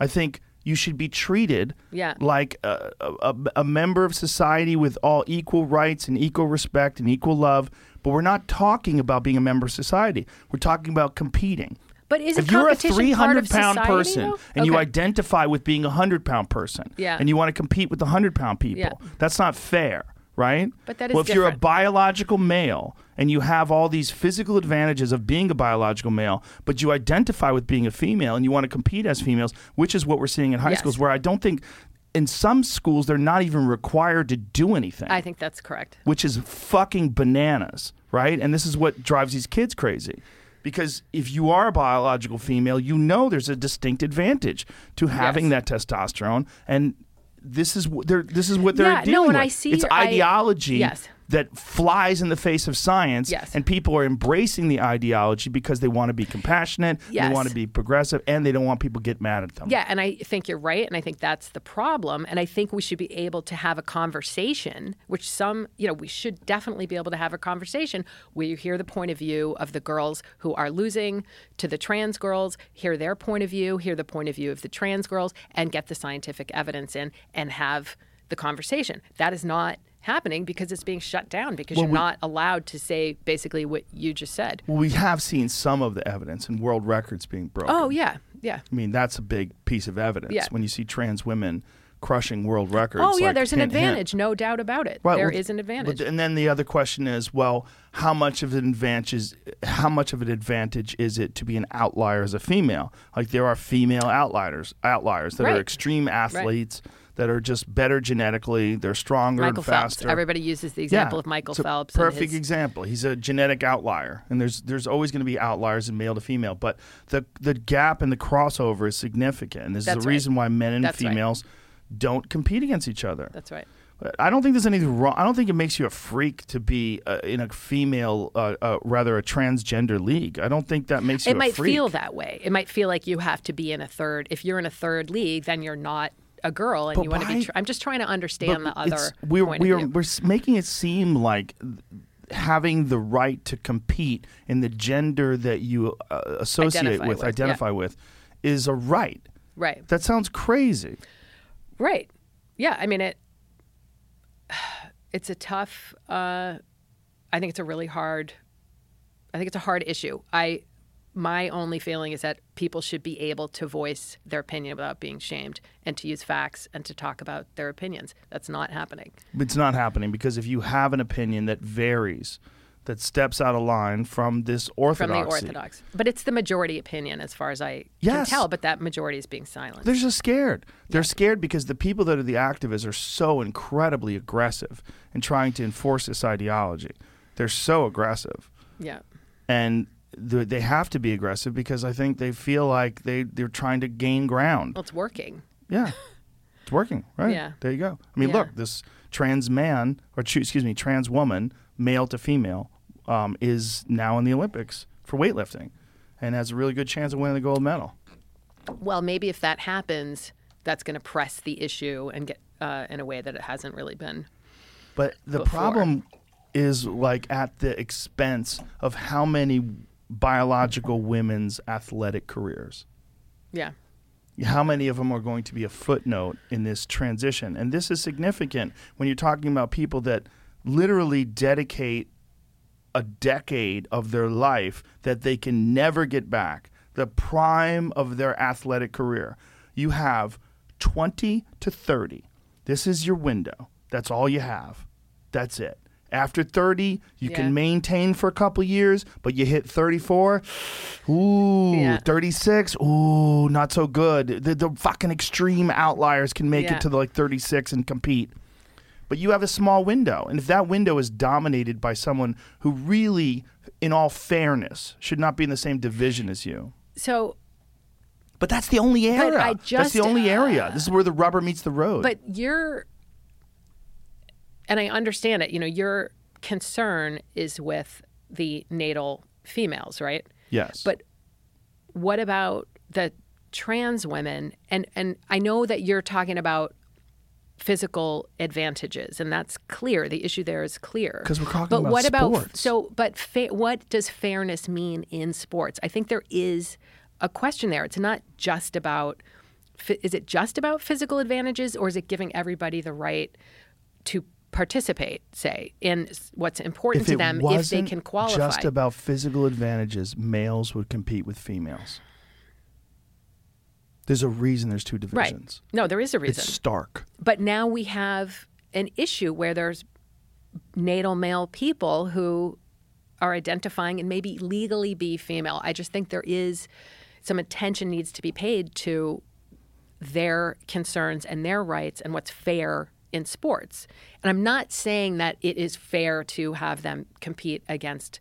I think you should be treated yeah. like a, a, a member of society with all equal rights and equal respect and equal love, but we're not talking about being a member of society. We're talking about competing. But is it if you're a three hundred pound person though? And okay. you identify with being a one hundred pound person yeah. and you want to compete with the one hundred pound people, yeah. that's not fair, right? But that is Well, if different. You're a biological male and you have all these physical advantages of being a biological male, but you identify with being a female and you want to compete as females, which is what we're seeing in high yes. schools, where I don't think in some schools they're not even required to do anything. I think that's correct. Which is fucking bananas, right? And this is what drives these kids crazy. Because if you are a biological female, you know there's a distinct advantage to having yes. that testosterone, and this is they're, this is what they're yeah, dealing no, and with. I see it's ideology I, yes. that flies in the face of science, yes. and people are embracing the ideology because they want to be compassionate, yes. they want to be progressive, and they don't want people to get mad at them. Yeah, and I think you're right, and I think that's the problem, and I think we should be able to have a conversation, which some, you know, we should definitely be able to have a conversation where you hear the point of view of the girls who are losing to the trans girls, hear their point of view, hear the point of view of the trans girls, and get the scientific evidence in and have the conversation. That is not happening because it's being shut down because well, you're we, not allowed to say basically what you just said. Well, we have seen some of the evidence and world records being broken. Oh, yeah, yeah. I mean, that's a big piece of evidence yeah. when you see trans women crushing world records. Oh, yeah, like, there's an hint, advantage, hint. No doubt about it. Well, there well, is an advantage. And then the other question is, well, how much of an advantage is, how much of an advantage is it to be an outlier as a female? Like there are female outliers, outliers that right. are extreme athletes. Right. That are just better genetically, they're stronger Michael and faster. Phelps. Everybody uses the example yeah. of Michael it's a Phelps. Perfect his... example. He's a genetic outlier, and there's there's always going to be outliers in male to female, but the the gap and the crossover is significant. And this That's is the right. reason why men and That's females right. don't compete against each other. That's right. I don't think there's anything wrong. I don't think it makes you a freak to be uh, in a female, uh, uh, rather a transgender league. I don't think that makes you a freak. It might feel that way. It might feel like you have to be in a third. If you're in a third league, then you're not a girl, and but you want why? to be. Tr- I'm just trying to understand but the other. We're point we're of view. we're making it seem like having the right to compete in the gender that you uh, associate identify with, with, identify yeah. with, is a right. Right. That sounds crazy. Right. Yeah. I mean it. It's a tough. Uh, I think it's a really hard. I think it's a hard issue. I. My only feeling is that people should be able to voice their opinion without being shamed and to use facts and to talk about their opinions. That's not happening. It's not happening because if you have an opinion that varies, that steps out of line from this orthodoxy. From the orthodox. But it's the majority opinion as far as I yes. can tell, but that majority is being silenced. They're just scared. They're yeah. scared because the people that are the activists are so incredibly aggressive in trying to enforce this ideology. They're so aggressive. Yeah. And... they have to be aggressive because I think they feel like they, they're trying to gain ground. Well, it's working. Yeah. It's working, right? Yeah. There you go. I mean, yeah. look, this trans man, or excuse me, trans woman, male to female, um, is now in the Olympics for weightlifting and has a really good chance of winning the gold medal. Well, maybe if that happens, that's going to press the issue and get uh, in a way that it hasn't really been But the before. problem is like at the expense of how many biological women's athletic careers. Yeah. How many of them are going to be a footnote in this transition? And this is significant when you're talking about people that literally dedicate a decade of their life that they can never get back, the prime of their athletic career. You have twenty to thirty. This is your window. That's all you have. That's it. After thirty, you yeah. can maintain for a couple years, but you hit thirty-four, ooh, yeah. thirty-six, ooh, not so good. The, the fucking extreme outliers can make yeah. it to the, like thirty-six and compete. But you have a small window, and if that window is dominated by someone who really, in all fairness, should not be in the same division as you. So... But that's the only area. I just, that's the only uh, area. This is where the rubber meets the road. But you're... And I understand it. You know, your concern is with the natal females, right? Yes. But what about the trans women, and, and I know that you're talking about physical advantages, and that's clear. The issue there is clear. Because we're talking but about what sports. About, so, but fa- what does fairness mean in sports? I think there is a question there. It's not just about, is it just about physical advantages, or is it giving everybody the right to participate, say, in what's important to them if they can qualify? If it wasn't just about physical advantages, males would compete with females. There's a reason there's two divisions. Right. No, there is a reason. It's stark. But now we have an issue where there's natal male people who are identifying and maybe legally be female. I just think there is some attention needs to be paid to their concerns and their rights and what's fair in sports. And I'm not saying that it is fair to have them compete against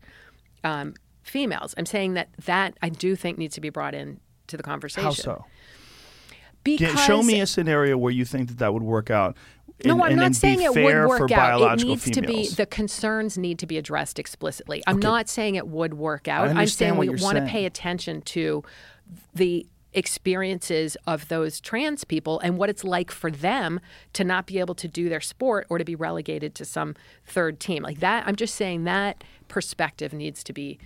um, females. I'm saying that that I do think needs to be brought in to the conversation. How so? Because yeah, show me a scenario where you think that that would work out. And, no, I'm not saying it would work out. It needs females. to be the concerns need to be addressed explicitly. I'm okay. not saying it would work out. I'm saying we want to pay attention to the experiences of those trans people and what it's like for them to not be able to do their sport or to be relegated to some third team like that. I'm just saying that perspective needs to be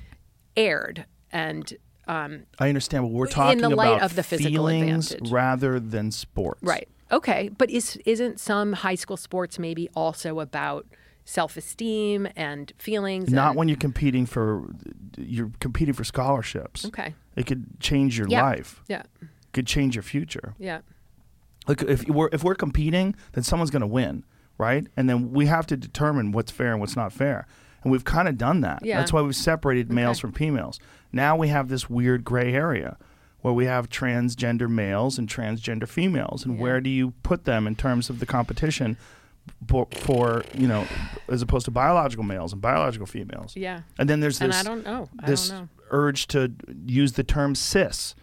aired and. Um, I understand, but we're talking in the light about of the physical feelings advantage. Rather than sports. Right. Okay. But is, isn't some high school sports maybe also about self-esteem and feelings? Not and... when you're competing for you're competing for scholarships. Okay. It could change your yeah. life. Yeah. It could change your future. Yeah. Like if we're if we're competing, then someone's going to win, right? And then we have to determine what's fair and what's not fair. And we've kind of done that. Yeah. That's why we've separated males okay. from females. Now we have this weird gray area where we have transgender males and transgender females. And yeah. where do you put them in terms of the competition for, for, you know, as opposed to biological males and biological females? Yeah. And then there's this, and I don't know. I this don't know. urge to use the term cis.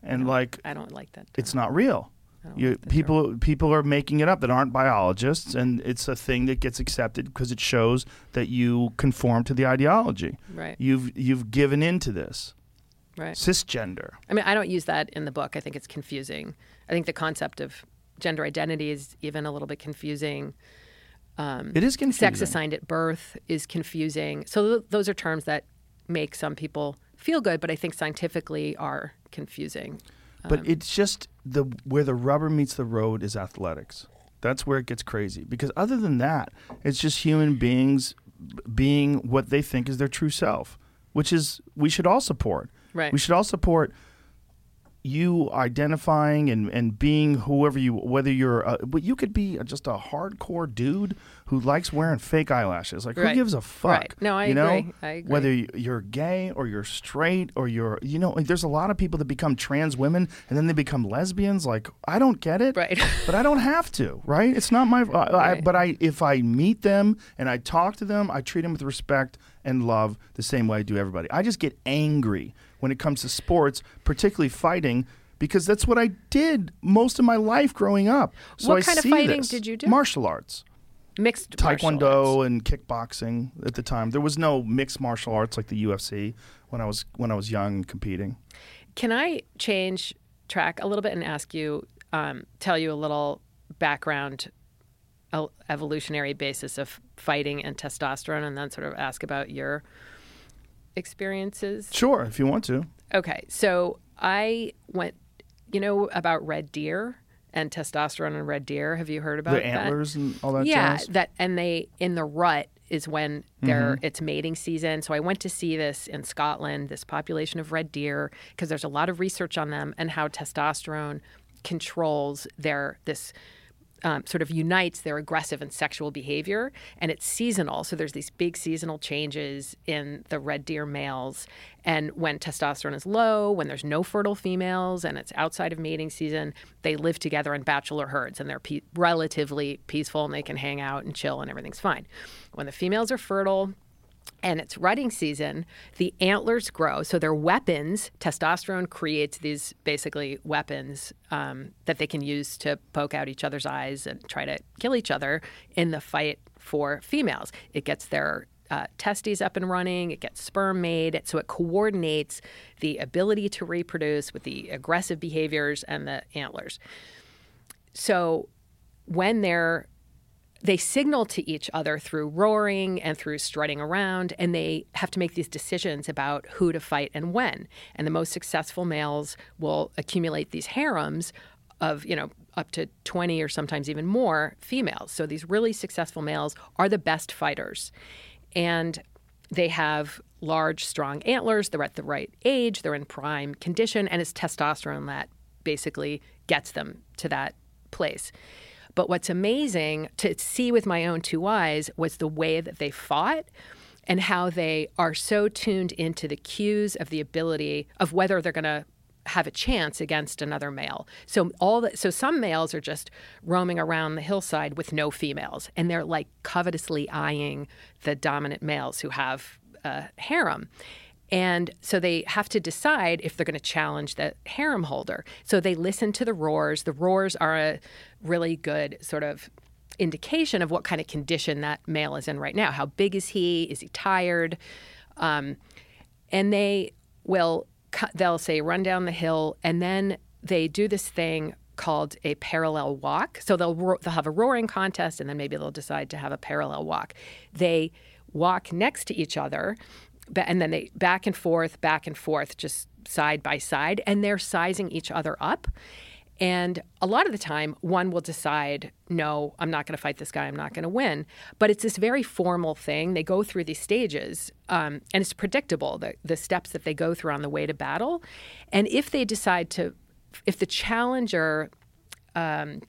And I like, I don't like that term. It's not real. You, like people term. people are making it up that aren't biologists, and it's a thing that gets accepted because it shows that you conform to the ideology. Right. You've you've given in to this. Right. Cisgender. I mean, I don't use that in the book. I think it's confusing. I think the concept of gender identity is even a little bit confusing. Um, it is confusing. Sex assigned at birth is confusing. So th- those are terms that make some people feel good, but I think scientifically are confusing. But um, it's just the where the rubber meets the road is athletics. That's where it gets crazy. Because other than that, it's just human beings being what they think is their true self, which is we should all support. Right. We should all support you identifying and, and being whoever you, whether you're, a, but you could be just a hardcore dude who likes wearing fake eyelashes. Like, right. who gives a fuck? Right. No, I you agree. Know? I agree. Whether you're gay or you're straight or you're, you know, there's a lot of people that become trans women and then they become lesbians. Like, I don't get it, right. but I don't have to, right? It's not my, I, right. I, but I, if I meet them and I talk to them, I treat them with respect and love the same way I do everybody. I just get angry when it comes to sports, particularly fighting, because that's what I did most of my life growing up. So what I kind see of fighting this. Did you do? Martial arts. Mixed Taekwondo martial arts. And kickboxing at the time. There was no mixed martial arts like the U F C when I was when I was young competing. Can I change track a little bit and ask you, um, tell you a little background evolutionary basis of fighting and testosterone, and then sort of ask about your experiences? Sure, if you want to. Okay, so I went, you know, about red deer and testosterone in red deer. Have you heard about the that? Antlers and all that? Yeah, jazz? that and they in the rut is when they're mm-hmm. it's mating season. So I went to see this in Scotland, this population of red deer, because there's a lot of research on them and how testosterone controls their this. Um, sort of unites their aggressive and sexual behavior, and it's seasonal. So there's these big seasonal changes in the red deer males. And when testosterone is low, when there's no fertile females and it's outside of mating season, they live together in bachelor herds and they're pe- relatively peaceful and they can hang out and chill and everything's fine. When the females are fertile and it's rutting season, the antlers grow. So they're weapons. Testosterone creates these basically weapons um, that they can use to poke out each other's eyes and try to kill each other in the fight for females. It gets their uh, testes up and running, it gets sperm made, so it coordinates the ability to reproduce with the aggressive behaviors and the antlers. So when they're, they signal to each other through roaring and through strutting around, and they have to make these decisions about who to fight and when. And the most successful males will accumulate these harems of, you know, up to twenty or sometimes even more females. So these really successful males are the best fighters. And they have large, strong antlers. They're at the right age. They're in prime condition. And it's testosterone that basically gets them to that place. But what's amazing to see with my own two eyes was the way that they fought and how they are so tuned into the cues of the ability of whether they're going to have a chance against another male. So all the, so some males are just roaming around the hillside with no females, and they're like covetously eyeing the dominant males who have a harem. And so they have to decide if they're going to challenge the harem holder. So they listen to the roars. The roars are a really good sort of indication of what kind of condition that male is in right now. How big is he? Is he tired? Um, and they will, they'll say, run down the hill. And then they do this thing called a parallel walk. So they'll ro- they'll have a roaring contest, and then maybe they'll decide to have a parallel walk. They walk next to each other. And then they back and forth, back and forth, just side by side. And they're sizing each other up. And a lot of the time, one will decide, no, I'm not going to fight this guy. I'm not going to win. But it's this very formal thing. They go through these stages, um, and it's predictable, the, the steps that they go through on the way to battle. And if they decide to, if the challenger um,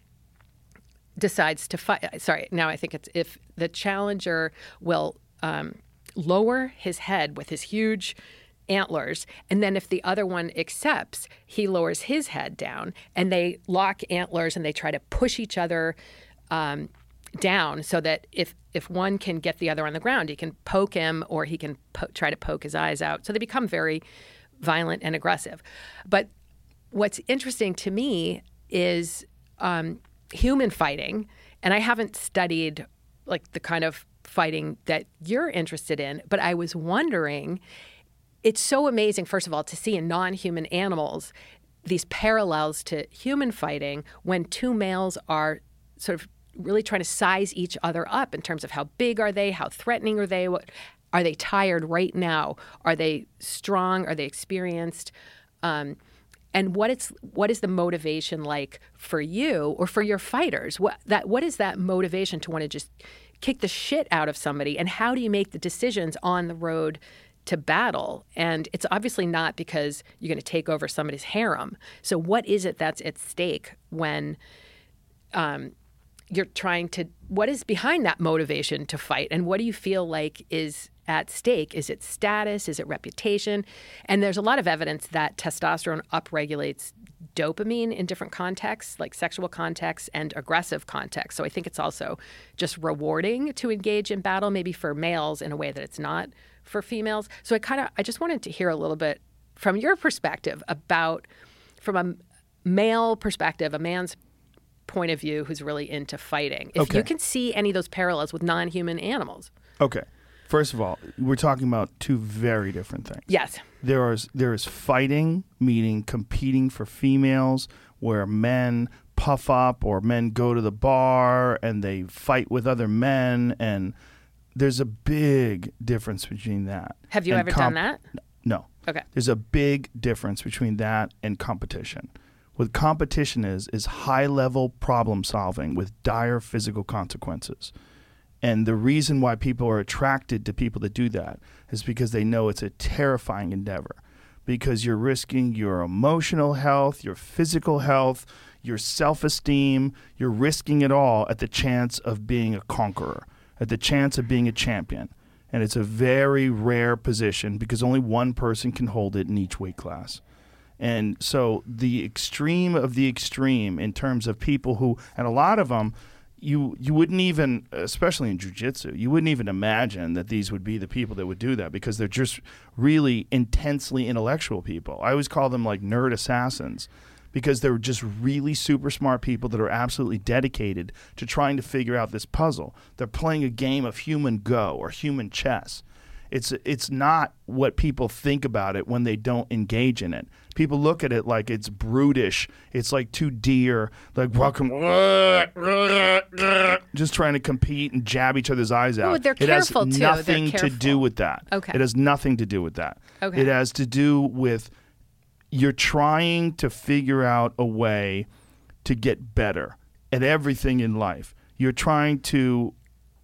decides to fight, sorry, now I think it's if the challenger will um, lower his head with his huge antlers, and then if the other one accepts, he lowers his head down, and they lock antlers and they try to push each other um, down so that if if one can get the other on the ground, he can poke him or he can po- try to poke his eyes out. So they become very violent and aggressive. But what's interesting to me is um, human fighting, and I haven't studied like the kind of fighting that you're interested in, but I was wondering, it's so amazing, first of all, to see in non-human animals these parallels to human fighting when two males are sort of really trying to size each other up in terms of how big are they, how threatening are they, what, are they tired right now, are they strong, are they experienced, um, and what it's what is the motivation like for you or for your fighters? What that what is that motivation to want to just kick the shit out of somebody, and how do you make the decisions on the road to battle? And it's obviously not because you're going to take over somebody's harem. So what is it that's at stake when um, you're trying to, what is behind that motivation to fight? And what do you feel like is at stake? Is it status? Is it reputation? And there's a lot of evidence that testosterone upregulates dopamine in different contexts, like sexual contexts and aggressive contexts. So I think it's also just rewarding to engage in battle, maybe for males in a way that it's not for females. So I kind of, I just wanted to hear a little bit from your perspective about, from a male perspective, a man's point of view who's really into fighting. If okay. you can see any of those parallels with non-human animals. Okay. First of all, we're talking about two very different things. Yes. There is there is fighting, meaning competing for females, where men puff up or men go to the bar and they fight with other men, and there's a big difference between that. Have you ever comp- done that? No. Okay. There's a big difference between that and competition. What competition is is high-level problem solving with dire physical consequences. And the reason why people are attracted to people that do that is because they know it's a terrifying endeavor, because you're risking your emotional health, your physical health, your self-esteem. You're risking it all at the chance of being a conqueror, at the chance of being a champion. And it's a very rare position because only one person can hold it in each weight class. And so the extreme of the extreme in terms of people who, and a lot of them, You you wouldn't even, especially in jiu-jitsu, you wouldn't even imagine that these would be the people that would do that, because they're just really intensely intellectual people. I always call them like nerd assassins, because they're just really super smart people that are absolutely dedicated to trying to figure out this puzzle. They're playing a game of human Go or human chess. It's it's not what people think about it when they don't engage in it. People look at it like it's brutish. It's like two deer, like welcome, just trying to compete and jab each other's eyes out. Ooh, they're careful too. It has nothing to do with that. Okay. It has nothing to do with that. Okay. It has to do with you're trying to figure out a way to get better at everything in life. You're trying to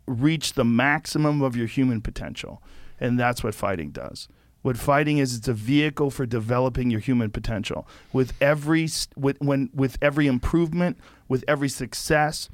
reach the maximum of your human potential. And that's what fighting does. What fighting is, it's a vehicle for developing your human potential. With every with when with every improvement, with every success,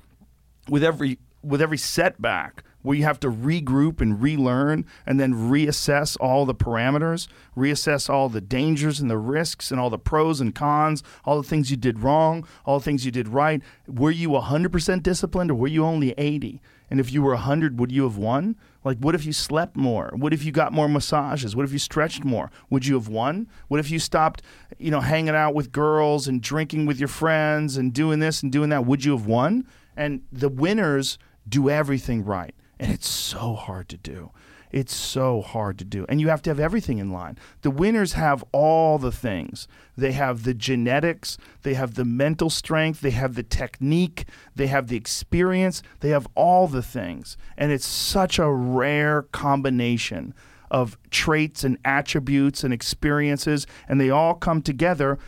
with every with every setback, where you have to regroup and relearn and then reassess all the parameters, reassess all the dangers and the risks and all the pros and cons, all the things you did wrong, all the things you did right. Were you one hundred percent disciplined or were you only eighty? And if you were one hundred, would you have won? Like, what if you slept more? What if you got more massages? What if you stretched more? Would you have won? What if you stopped, you know, hanging out with girls and drinking with your friends and doing this and doing that? Would you have won? And the winners do everything right. And it's so hard to do. It's so hard to do. And you have to have everything in line. The winners have all the things. They have the genetics. They have the mental strength. They have the technique. They have the experience. They have all the things. And it's such a rare combination of traits and attributes and experiences. And they all come together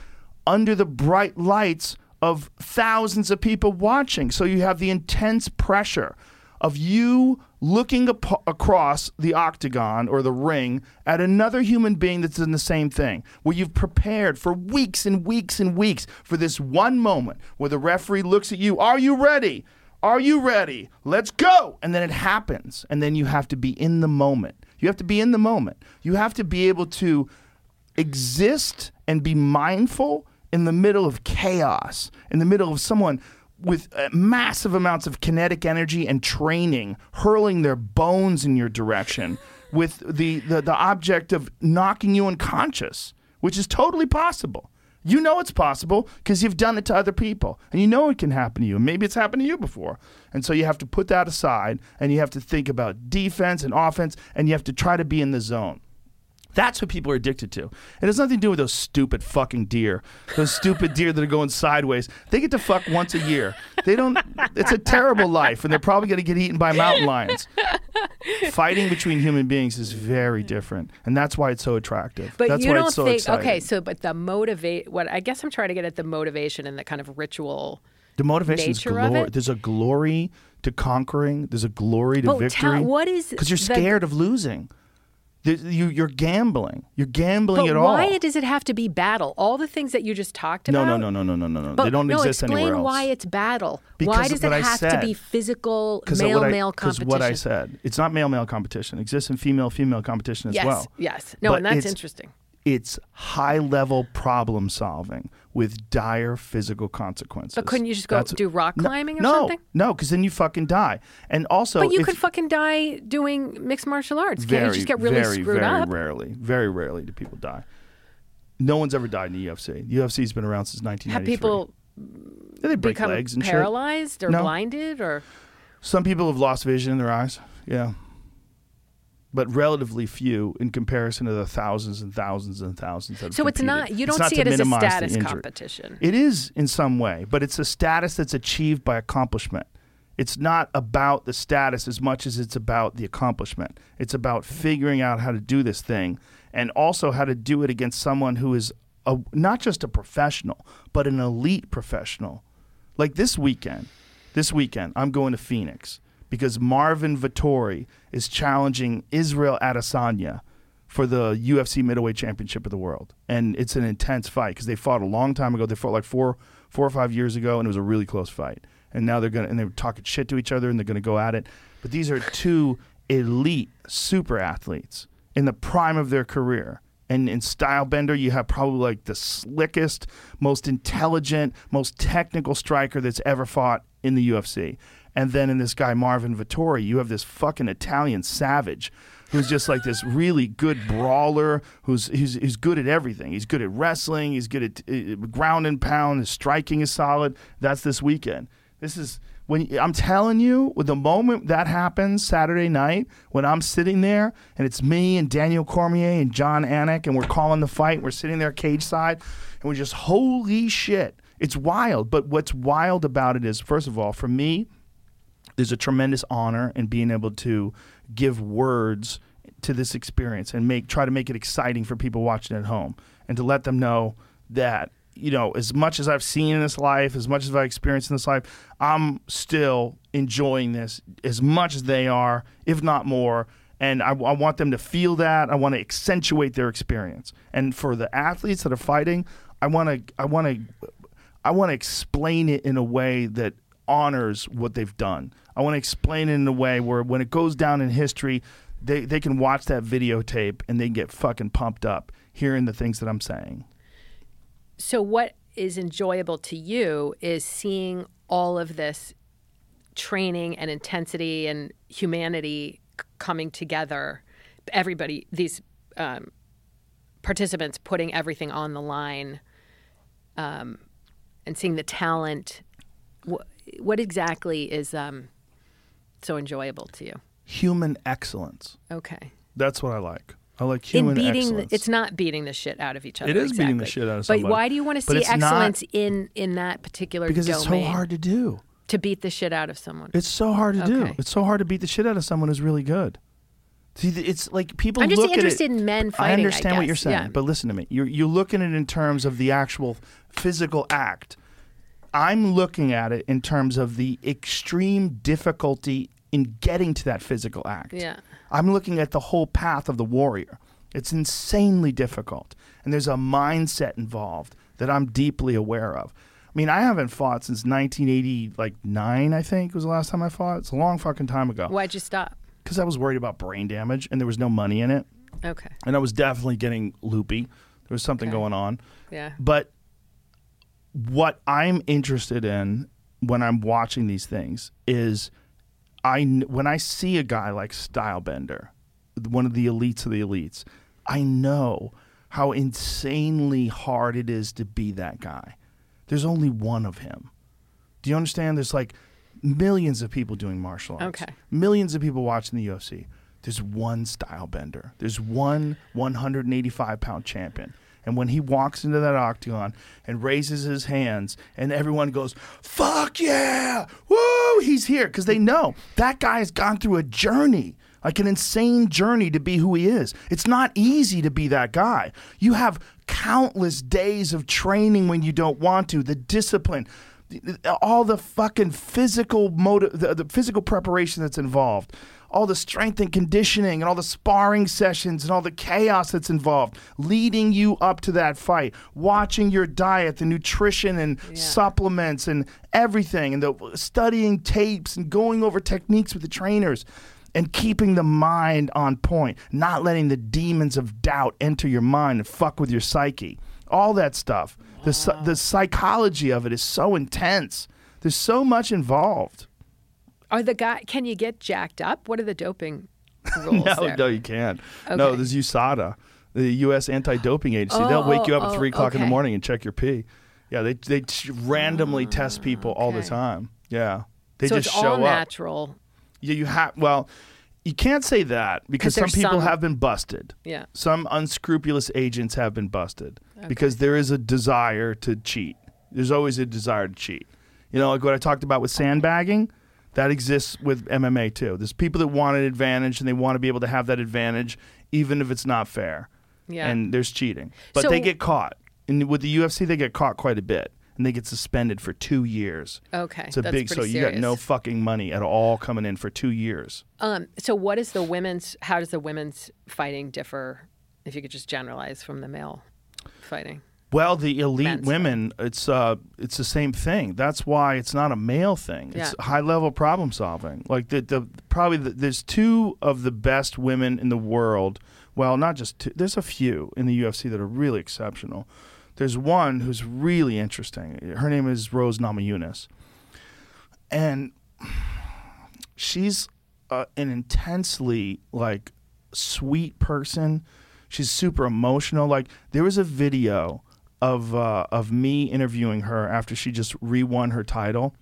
under the bright lights of thousands of people watching. So you have the intense pressure of you looking ap- across the octagon or the ring at another human being that's in the same thing, where you've prepared for weeks and weeks and weeks for this one moment where the referee looks at you, are you ready? Are you ready? Let's go! And then it happens, and then you have to be in the moment. You have to be in the moment. You have to be able to exist and be mindful in the middle of chaos, in the middle of someone with massive amounts of kinetic energy and training, hurling their bones in your direction with the, the, the object of knocking you unconscious, which is totally possible. You know it's possible because you've done it to other people, and you know it can happen to you, and maybe it's happened to you before. And so you have to put that aside, and you have to think about defense and offense, and you have to try to be in the zone. That's what people are addicted to. It has nothing to do with those stupid fucking deer. Those stupid deer that are going sideways. They get to fuck once a year. They don't. It's a terrible life, and they're probably going to get eaten by mountain lions. Fighting between human beings is very different, and that's why it's so attractive. But that's you why don't it's so think, exciting. Okay, so but the motivate. What I guess I'm trying to get at the motivation and the kind of ritual. The motivation is glory. There's a glory to conquering. There's a glory to oh, victory. T- what is? Because you're scared the... of losing. You, you're gambling. You're gambling but at all. Why does it have to be battle? All the things that you just talked about? No, no, no, no, no, no, no. But, they don't no, exist anywhere else. Explain why it's battle. Because why does it I have said, to be physical male-male competition? Because what I said. It's not male-male competition. It exists in female-female competition as yes, well. Yes, yes. No, but and that's it's, interesting. It's high-level problem solving with dire physical consequences. But couldn't you just go That's, do rock climbing no, or something? No, because then you fucking die. And also, but you could fucking die doing mixed martial arts. Very, Can't you just get really very, screwed very up? Very rarely. Very rarely do people die. No one's ever died in the U F C. The U F C's been around since nineteen ninety-three. Have people yeah, they break become legs and paralyzed shit. or no. blinded? or? Some people have lost vision in their eyes. Yeah. But relatively few in comparison to the thousands and thousands and thousands that have So competed. it's not, you don't not see it as a status competition. It is in some way, but it's a status that's achieved by accomplishment. It's not about the status as much as it's about the accomplishment. It's about figuring out how to do this thing and also how to do it against someone who is a, not just a professional, but an elite professional. Like this weekend, this weekend, I'm going to Phoenix. Because Marvin Vettori is challenging Israel Adesanya for the U F C middleweight championship of the world. And it's an intense fight because they fought a long time ago. They fought like four four or five years ago, and it was a really close fight. And now they're going to, and they're talking shit to each other, and they're going to go at it. But these are two elite super athletes in the prime of their career. And in Stylebender, you have probably like the slickest, most intelligent, most technical striker that's ever fought in the U F C. And then in this guy, Marvin Vettori, you have this fucking Italian savage who's just like this really good brawler who's who's, who's good at everything. He's good at wrestling. He's good at uh, ground and pound. His striking is solid. That's this weekend. This is when I'm telling you, the moment that happens Saturday night, when I'm sitting there and it's me and Daniel Cormier and John Anik and we're calling the fight, we're sitting there cage side, and we're just, holy shit. It's wild. But what's wild about it is, first of all, for me, there's a tremendous honor in being able to give words to this experience and make try to make it exciting for people watching at home and to let them know that, you know, as much as I've seen in this life, as much as I've experienced in this life, I'm still enjoying this as much as they are, if not more. And I, I want them to feel that. I want to accentuate their experience. And for the athletes that are fighting, I want to, I want to, I want to explain it in a way that honors what they've done. I want to explain it in a way where when it goes down in history, they, they can watch that videotape and they get fucking pumped up hearing the things that I'm saying. So what is enjoyable to you is seeing all of this training and intensity and humanity c- coming together. Everybody, these um, participants putting everything on the line um, and seeing the talent. What, what exactly is um, so enjoyable to you? Human excellence. Okay. That's what I like. I like human in beating excellence. The, it's not beating the shit out of each other. It is exactly. beating the shit out of somebody. But why do you want to see excellence not, in, in that particular because domain? Because it's so hard to do. To beat the shit out of someone. It's so hard to okay. do. It's so hard to beat the shit out of someone who's really good. See, it's like people look at it. I'm just interested in men fighting, I understand I what you're saying, yeah. but listen to me. You're, you're looking at it in terms of the actual physical act. I'm looking at it in terms of the extreme difficulty in getting to that physical act. Yeah. I'm looking at the whole path of the warrior. It's insanely difficult. And there's a mindset involved that I'm deeply aware of. I mean, I haven't fought since nineteen eighty-nine, I think, was the last time I fought. It's a long fucking time ago. Why'd you stop? Because I was worried about brain damage, and there was no money in it. Okay. And I was definitely getting loopy. There was something okay. going on. Yeah. But what I'm interested in when I'm watching these things is... I, when I see a guy like Stylebender, one of the elites of the elites, I know how insanely hard it is to be that guy. There's only one of him. Do you understand? There's like millions of people doing martial arts. Okay. Millions of people watching the U F C. There's one Stylebender. There's one one hundred eighty-five pound champion. And when he walks into that octagon and raises his hands and everyone goes, fuck yeah, woo, he's here. Because they know that guy has gone through a journey, like an insane journey to be who he is. It's not easy to be that guy. You have countless days of training when you don't want to, the discipline, all the fucking physical motive, the, the physical preparation that's involved. All the strength and conditioning and all the sparring sessions and all the chaos that's involved, leading you up to that fight, watching your diet, the nutrition and yeah. supplements and everything, and the studying tapes and going over techniques with the trainers and keeping the mind on point, not letting the demons of doubt enter your mind and fuck with your psyche. All that stuff. Wow. The, the psychology of it is so intense. There's so much involved. Are the guy? Can you get jacked up? What are the doping rules? no, there? no, you can't. Okay. No, there's U S A D A, the U S Anti-Doping Agency. Oh, They'll wake you up oh, at three o'clock okay. in the morning and check your pee. Yeah, they they randomly oh, test people okay. all the time. Yeah, they so just it's show all up. Natural. Yeah, you have. Well, you can't say that because some people some... have been busted. Yeah, some unscrupulous agents have been busted okay. because there is a desire to cheat. There's always a desire to cheat. You know, like what I talked about with sandbagging. That exists with M M A too. There's people that want an advantage and they want to be able to have that advantage even if it's not fair. Yeah. And there's cheating. But so, they get caught. And with the U F C, they get caught quite a bit. And they get suspended for two years. Okay, it's a that's big, pretty so serious. You got no fucking money at all coming in for two years. Um. So what is the women's, how does the women's fighting differ, if you could just generalize, from the male fighting? Well, the elite Men's women, fight. it's uh, it's the same thing. That's why it's not a male thing. Yeah. It's high-level problem solving. Like the the probably the, there's two of the best women in the world. Well, not just two. There's a few in the U F C that are really exceptional. There's one who's really interesting. Her name is Rose Namajunas, and she's uh, an intensely like sweet person. She's super emotional. Like, there was a video of uh, of me interviewing her after she just re-won her title,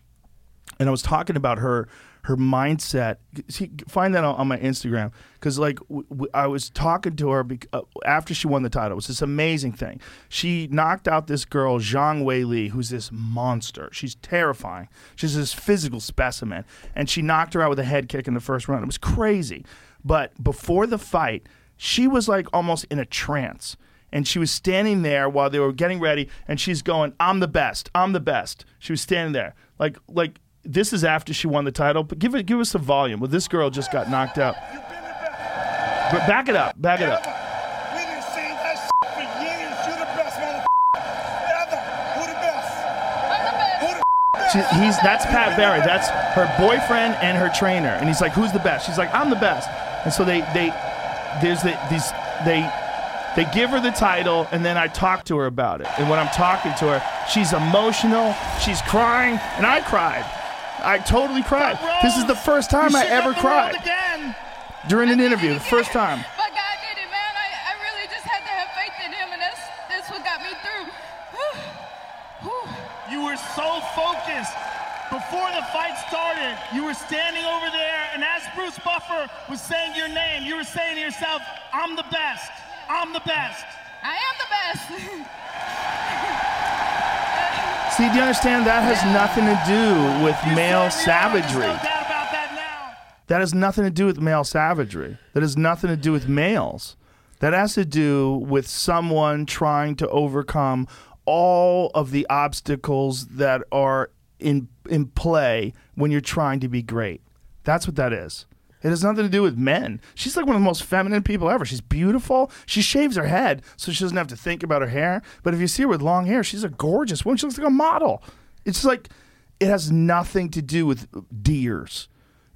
and I was talking about her her mindset. See, find that on, on my Instagram, because like w- w- I was talking to her bec- uh, after she won the title. It was this amazing thing. She knocked out this girl Zhang Wei Li, who's this monster. She's terrifying. She's this physical specimen, and she knocked her out with a head kick in the first round. It was crazy. But before the fight, she was like almost in a trance, and she was standing there while they were getting ready, and she's going, "I'm the best, I'm the best." She was standing there, like, like this is after she won the title. But give it, give us the volume. Well, this girl just got knocked out. But back it up, back it up. We been saying that shit for years. You're the best, motherfucker. Who the best? I'm the best. Who the best? She, he's that's Pat Barry. That's her boyfriend and her trainer, and he's like, "Who's the best?" She's like, "I'm the best." And so they they. There's the, these they they give her the title, and then I talk to her about it. And when I'm talking to her, she's emotional, she's crying, and I cried. I totally cried. This is the first time I ever cried during an interview. The first time. But God did it, man. I, I really just had to have faith in Him, and that's that's what got me through. Whew. Whew. You were so focused. Before the fight started, you were standing over there, and as Bruce Buffer was saying your name, you were saying to yourself, "I'm the best. I'm the best. I am the best." See, do you understand? That has nothing to do with you male savagery. No doubt about that now. That has nothing to do with male savagery. That has nothing to do with males. That has to do with someone trying to overcome all of the obstacles that are in in play when you're trying to be great. That's what that is. It has nothing to do with men. She's like one of the most feminine people ever. She's beautiful. She shaves her head so she doesn't have to think about her hair. But if you see her with long hair, she's a gorgeous woman. She looks like a model. It's like, it has nothing to do with deers.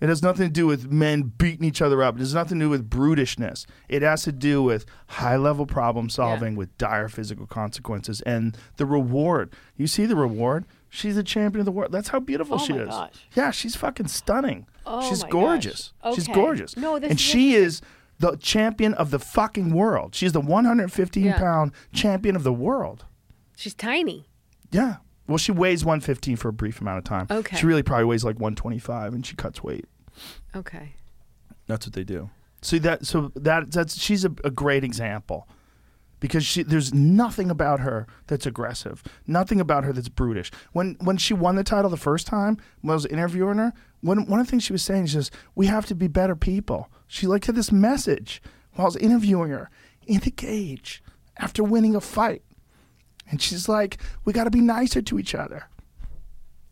It has nothing to do with men beating each other up. It has nothing to do with brutishness. It has to do with high-level problem solving yeah. with dire physical consequences and the reward. You see the reward? She's the champion of the world. That's how beautiful oh she is. Gosh. Yeah, she's fucking stunning. Oh she's gorgeous. Okay. She's gorgeous. No, this and is she is the champion of the fucking world. She's the one hundred fifteen pound yeah. champion of the world. She's tiny. Yeah. Well, she weighs one fifteen for a brief amount of time. Okay. She really probably weighs like one twenty-five, and she cuts weight. Okay. That's what they do. See that? So that that's she's a, a great example. Because she, there's nothing about her that's aggressive, nothing about her that's brutish. When when she won the title the first time, when I was interviewing her, when, one of the things she was saying is just, we have to be better people. She like had this message while I was interviewing her in the cage after winning a fight. And she's like, we got to be nicer to each other.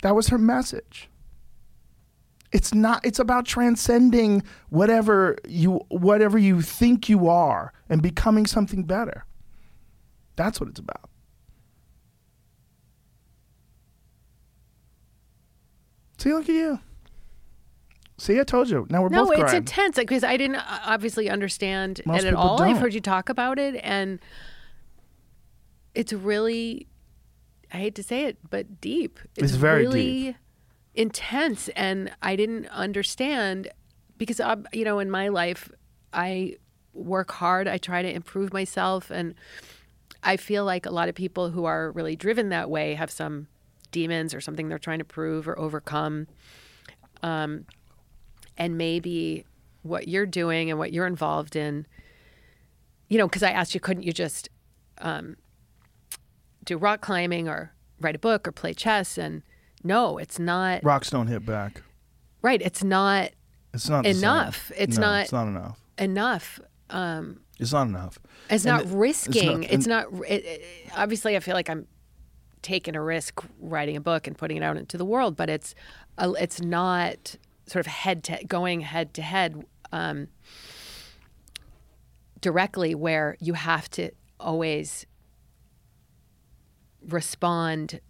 That was her message. It's not. It's about transcending whatever you whatever you think you are and becoming something better. That's what it's about. See, look at you. See, I told you. Now we're no, both crying. No, it's intense because I didn't obviously understand Most it at all. Don't. I've heard you talk about it, and it's really, I hate to say it, but deep. It's, it's very really deep. Intense, and I didn't understand because, you know, in my life, I work hard. I try to improve myself, and I feel like a lot of people who are really driven that way have some demons or something they're trying to prove or overcome. Um, and maybe what you're doing and what you're involved in, you know, because I asked you, couldn't you just um, do rock climbing or write a book or play chess? And no, it's not. Rocks don't hit back. Right. It's not. It's not enough. It's no, not. It's not enough. Enough. Um, It's not enough. It's and not it, risking. It's not. It's not it, it, obviously, I feel like I'm taking a risk writing a book and putting it out into the world, but it's uh, it's not sort of head to going head to head um, directly where you have to always respond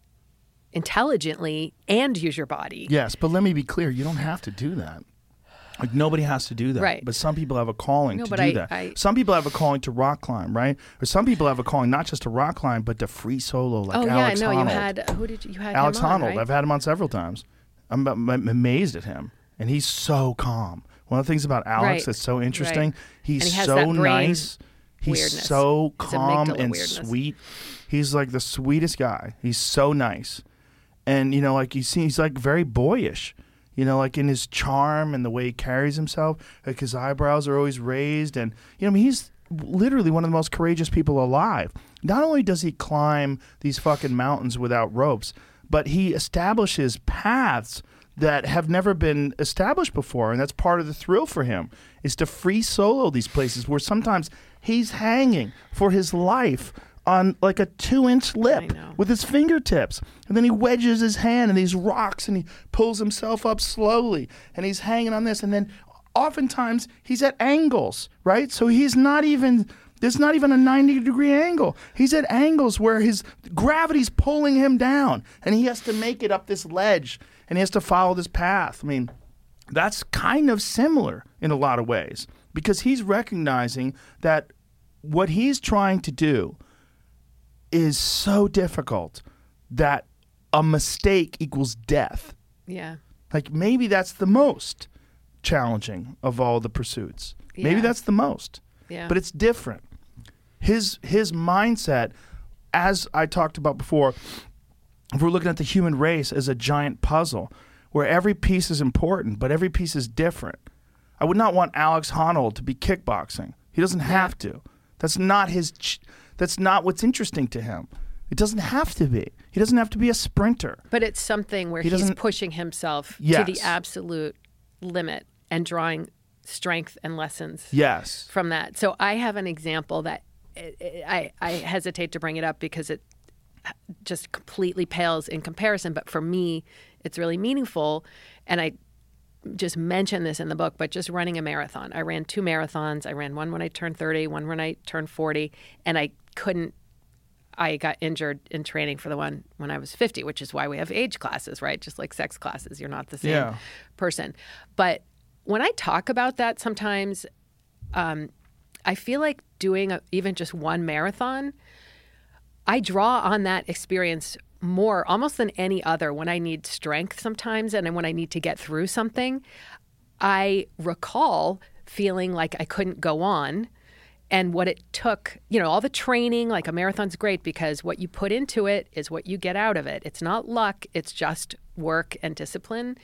intelligently and use your body. Yes, but let me be clear: you don't have to do that. Like, nobody has to do that. Right. But some people have a calling no, to do I, that. I, some people have a calling to rock climb, right? Or some people have a calling not just to rock climb, but to free solo, like oh, Alex yeah, no, Honnold. You had, who did you, you had Alex him on, Honnold. Right? I've had him on several times. I'm, I'm amazed at him. And he's so calm. One of the things about Alex right. that's so interesting, right. he's he so nice. He's weirdness. so calm and weirdness. sweet. He's like the sweetest guy. He's so nice. And, you know, like he's, he's like very boyish, you know, like in his charm and the way he carries himself. Like his eyebrows are always raised. And, you know, I mean, he's literally one of the most courageous people alive. Not only does he climb these fucking mountains without ropes, but he establishes paths that have never been established before. And that's part of the thrill for him, is to free solo these places where sometimes he's hanging for his life on like a two-inch lip with his fingertips. And then he wedges his hand in these rocks and he pulls himself up slowly. And he's hanging on this. And then oftentimes he's at angles, right? So he's not even... There's not even a ninety degree angle. He's at angles where his gravity's pulling him down, and he has to make it up this ledge, and he has to follow this path. I mean, that's kind of similar in a lot of ways, because he's recognizing that what he's trying to do is so difficult that a mistake equals death. Yeah. Like, maybe that's the most challenging of all the pursuits. Yeah. Maybe that's the most. Yeah. But it's different. His his mindset, as I talked about before, if we're looking at the human race as a giant puzzle where every piece is important, but every piece is different. I would not want Alex Honnold to be kickboxing. He doesn't have to. That's not his. Ch- that's not what's interesting to him. It doesn't have to be. He doesn't have to be a sprinter. But it's something where he he's pushing himself yes. to the absolute limit and drawing strength and lessons yes. from that. So I have an example that I, I hesitate to bring it up because it just completely pales in comparison. But for me, it's really meaningful. And I just mention this in the book, but just running a marathon. I ran two marathons. I ran one when I turned thirty, one when I turned forty. And I couldn't, I got injured in training for the one when I was fifty, which is why we have age classes, right? Just like sex classes. You're not the same yeah. person. But when I talk about that sometimes, um, I feel like doing a, even just one marathon, I draw on that experience more almost than any other when I need strength sometimes and when I need to get through something. I recall feeling like I couldn't go on and what it took, you know, all the training. Like a marathon's great because what you put into it is what you get out of it. It's not luck. It's just work and discipline.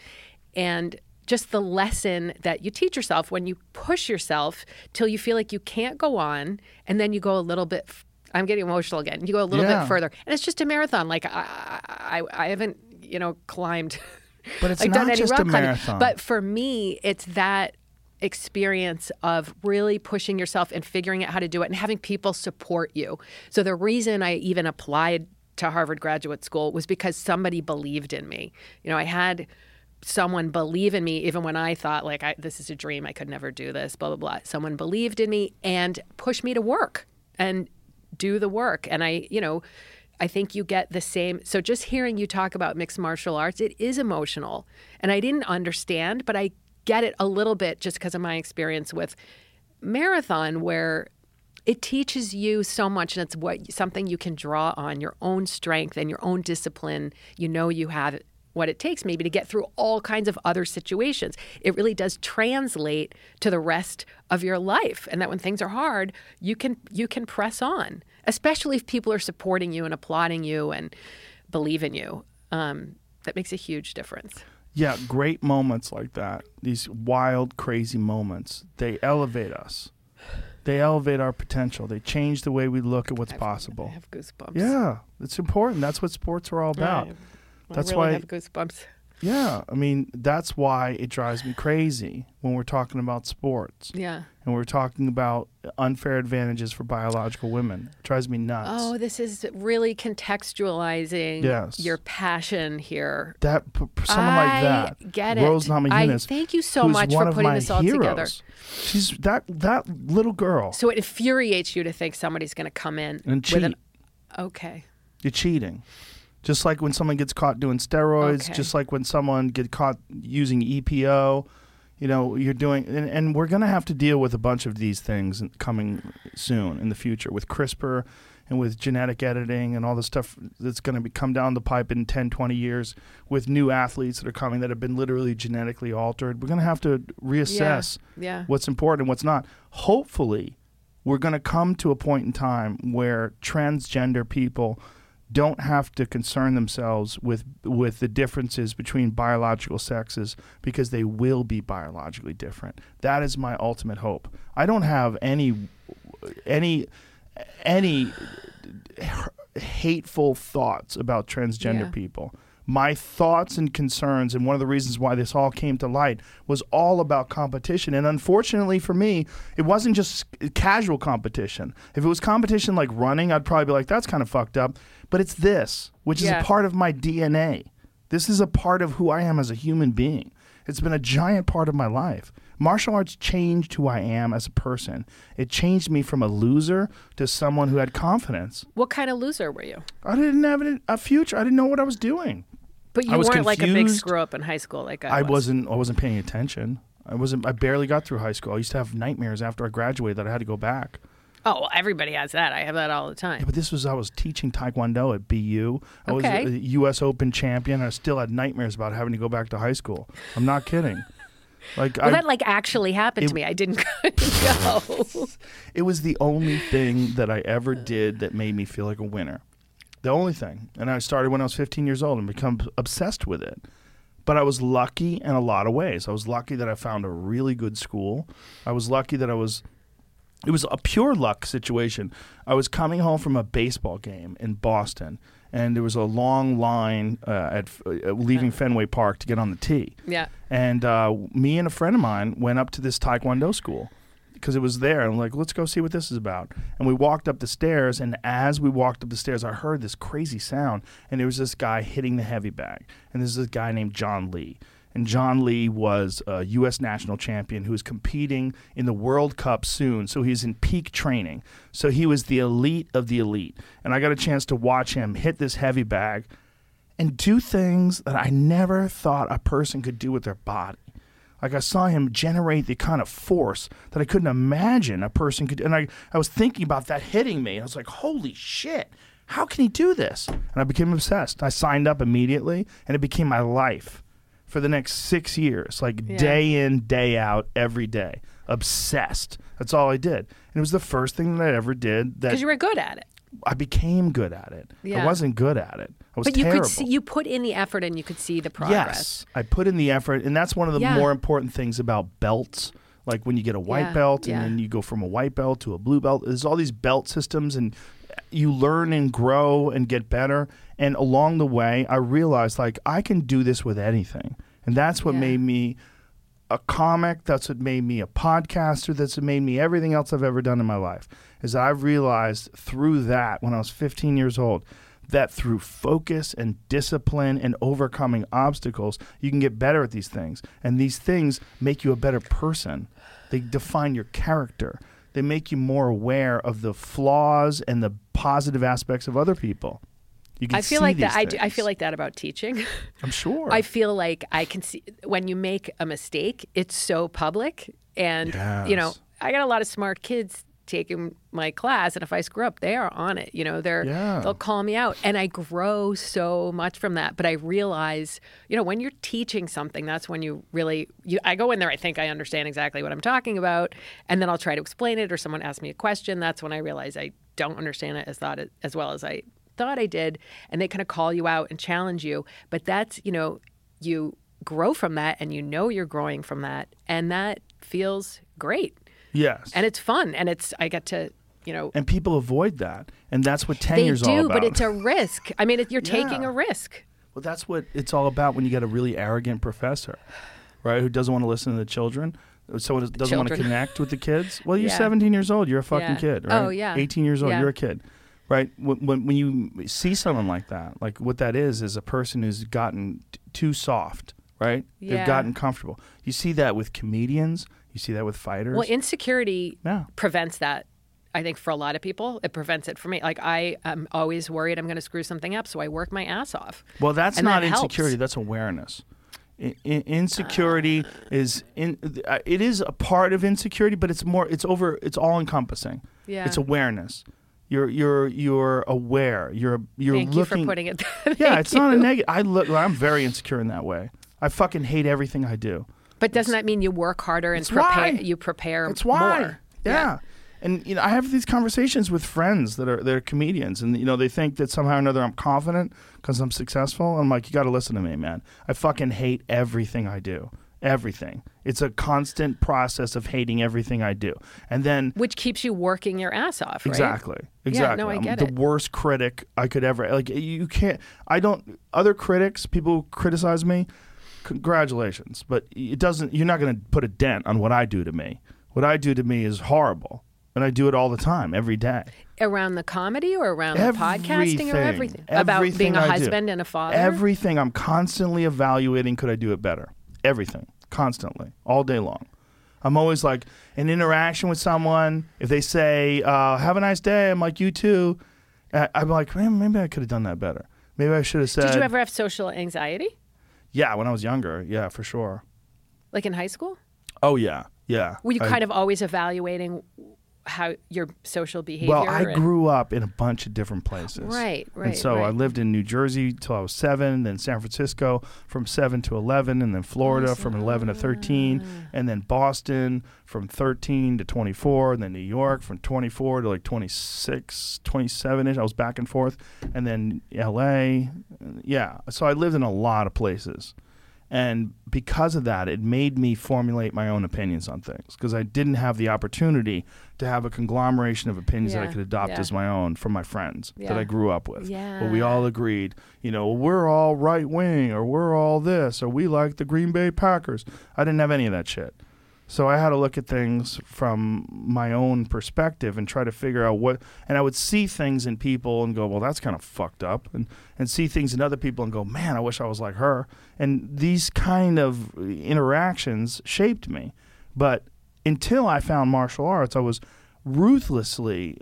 And just the lesson that you teach yourself when you push yourself till you feel like you can't go on, and then you go a little bit, f- I'm getting emotional again, you go a little yeah. bit further. And it's just a marathon. Like I I, I haven't, you know, climbed. But it's like, not done any just rock a marathon. Climbing. But for me, it's that experience of really pushing yourself and figuring out how to do it and having people support you. So the reason I even applied to Harvard Graduate School was because somebody believed in me. You know, I had someone believe in me, even when I thought, like, I, this is a dream, I could never do this, blah, blah, blah. Someone believed in me and pushed me to work and do the work. And I, you know, I think you get the same. So just hearing you talk about mixed martial arts, it is emotional. And I didn't understand, but I get it a little bit just because of my experience with marathon, where it teaches you so much, and it's what something you can draw on, your own strength and your own discipline. You know you have it. What it takes maybe to get through all kinds of other situations. It really does translate to the rest of your life, and that when things are hard, you can you can press on, especially if people are supporting you and applauding you and believe in you. Um, that makes a huge difference. Yeah, great moments like that, these wild, crazy moments, they elevate us. They elevate our potential. They change the way we look at what's I've, possible. I have goosebumps. Yeah, it's important. That's what sports are all about. Right. That's I really why, have goosebumps. Yeah, I mean, that's why it drives me crazy when we're talking about sports. Yeah. And we're talking about unfair advantages for biological women. It drives me nuts. Oh, this is really contextualizing yes. your passion here. That someone I like that. I get it. Rose Namajunas. Thank you so much for putting this all heroes. together. She's that that little girl. So it infuriates you to think somebody's going to come in and cheat. With an, okay. You're cheating. Just like when someone gets caught doing steroids, okay. just like when someone gets caught using E P O, you know, you're doing, and, and we're going to have to deal with a bunch of these things coming soon in the future with CRISPR and with genetic editing and all the stuff that's going to be come down the pipe in ten, twenty years with new athletes that are coming that have been literally genetically altered, we're going to have to reassess yeah. Yeah. what's important and what's not. Hopefully, we're going to come to a point in time where transgender people don't have to concern themselves with with the differences between biological sexes because they will be biologically different. That is my ultimate hope. I don't have any any any hateful thoughts about transgender yeah. people. My thoughts and concerns, and one of the reasons why this all came to light, was all about competition. And unfortunately for me, it wasn't just casual competition. If it was competition like running, I'd probably be like, that's kind of fucked up. But it's this, which yeah. is a part of my D N A. This is a part of who I am as a human being. It's been a giant part of my life. Martial arts changed who I am as a person. It changed me from a loser to someone who had confidence. What kind of loser were you? I didn't have a future. I didn't know what I was doing. But you weren't confused. Like a big screw up in high school, like I, I was. wasn't. I wasn't paying attention. I wasn't. I barely got through high school. I used to have nightmares after I graduated that I had to go back. Oh, well, everybody has that. I have that all the time. Yeah, but this was I was teaching Taekwondo at B U. I okay. was a U S Open champion. And I still had nightmares about having to go back to high school. I'm not kidding. Like well, I, that like actually happened it, to me. I didn't go. It was the only thing that I ever did that made me feel like a winner. The only thing. And I started when I was fifteen years old and become obsessed with it. But I was lucky in a lot of ways. I was lucky that I found a really good school. I was lucky that I was, it was a pure luck situation. I was coming home from a baseball game in Boston. And there was a long line uh, at uh, leaving Fenway Park to get on the T. Yeah. And uh, me and a friend of mine went up to this Taekwondo school. Because it was there, and I'm like, let's go see what this is about. And we walked up the stairs, and as we walked up the stairs, I heard this crazy sound, and there was this guy hitting the heavy bag. And there's this guy named John Lee. And John Lee was a U S national champion who was competing in the World Cup soon, so he's in peak training. So he was the elite of the elite. And I got a chance to watch him hit this heavy bag and do things that I never thought a person could do with their body. Like I saw him generate the kind of force that I couldn't imagine a person could. And I, I was thinking about that hitting me. I was like, holy shit, how can he do this? And I became obsessed. I signed up immediately, and it became my life for the next six years, like yeah. day in, day out, every day. Obsessed. That's all I did. And it was the first thing that I ever did. Because you were good at it. I became good at it. Yeah. I wasn't good at it. I was but you terrible. Could see, you put in the effort and you could see the progress. Yes, I put in the effort. And that's one of the yeah. more important things about belts. Like when you get a white yeah. belt and yeah. then you go from a white belt to a blue belt. There's all these belt systems and you learn and grow and get better. And along the way, I realized like I can do this with anything. And that's what yeah. made me a comic. That's what made me a podcaster. That's what made me everything else I've ever done in my life. Is I realized through that when I was fifteen years old that through focus and discipline and overcoming obstacles, you can get better at these things. And these things make you a better person. They define your character. They make you more aware of the flaws and the positive aspects of other people. You can I feel see like that. I, do, I feel like that about teaching. I'm sure. I feel like I can see when you make a mistake, it's so public. And, yes. you know, I got a lot of smart kids taking my class, and if I screw up, they are on it. You know, they're yeah. they'll call me out, and I grow so much from that. But I realize, you know, when you're teaching something, that's when you really. You, I go in there, I think I understand exactly what I'm talking about, and then I'll try to explain it, or someone asks me a question. That's when I realize I don't understand it as thought as well as I thought I did, and they kind of call you out and challenge you. But that's, you know, you grow from that, and you know you're growing from that, and that feels great. Yes. And it's fun. And it's, I get to, you know. And people avoid that. And that's what ten years all about. They do, but it's a risk. I mean, it, you're yeah. taking a risk. Well, that's what it's all about when you get a really arrogant professor, right, who doesn't want to listen to the children, someone doesn't children. want to connect with the kids. Well, you're yeah. seventeen years old. You're a fucking yeah. kid, right? Oh, yeah. eighteen years old. Yeah. You're a kid, right? When, when, when you see someone like that, like what that is, is a person who's gotten t- too soft, right? Yeah. They've gotten comfortable. You see that with comedians. You see that with fighters. Well, insecurity yeah. prevents that, I think, for a lot of people. It prevents it for me. Like, I am always worried I'm going to screw something up, so I work my ass off. Well, that's and not that insecurity. Helps. That's awareness. In- in- insecurity uh, is in, uh, it is a part of insecurity, but it's more. It's over. It's all encompassing. Yeah. It's awareness. You're you're you're aware. You're you're Thank looking. Thank you for putting it. Yeah, it's you. Not a negative. I look. I'm very insecure in that way. I fucking hate everything I do. But doesn't that mean you work harder and prepare? You prepare. That's why. More. Yeah. yeah. And you know, I have these conversations with friends that are they're comedians, and you know, they think that somehow or another I'm confident because I'm successful. I'm like, you got to listen to me, man. I fucking hate everything I do. Everything. It's a constant process of hating everything I do, and then which keeps you working your ass off. Right? Exactly. Exactly. Yeah, no, I get I'm it. The worst critic I could ever. Like you can't. I don't. Other critics, people who criticize me. Congratulations, but it doesn't. You're not going to put a dent on what I do to me. What I do to me is horrible. And I do it all the time, every day. Around the comedy or around everything, the podcasting or everything? everything About being a I husband do. And a father? Everything. I'm constantly evaluating, could I do it better? Everything. Constantly. All day long. I'm always like, an interaction with someone, if they say, uh, have a nice day, I'm like, you too. I, I'm like, man, maybe I could have done that better. Maybe I should have said. Did you ever have social anxiety? Yeah, when I was younger. Yeah, for sure. Like in high school? Oh, yeah. Yeah. Were you I, kind of always evaluating how your social behavior? Well, I and... grew up in a bunch of different places. Right, right, And so right. I lived in New Jersey till I was seven, then San Francisco from seven to eleven, and then Florida from eleven to thirteen, and then Boston from thirteen to twenty-four, and then New York from twenty-four to like twenty-six, twenty-seven-ish. I was back and forth, and then L A. Yeah, so I lived in a lot of places. And because of that, it made me formulate my own opinions on things because I didn't have the opportunity to have a conglomeration of opinions yeah, that I could adopt yeah. as my own from my friends yeah. that I grew up with. Yeah. Well, we all agreed, you know, we're all right wing or we're all this or we like the Green Bay Packers. I didn't have any of that shit. So I had to look at things from my own perspective and try to figure out what, and I would see things in people and go, well, that's kind of fucked up, and, and see things in other people and go, man, I wish I was like her. And these kind of interactions shaped me. But until I found martial arts, I was ruthlessly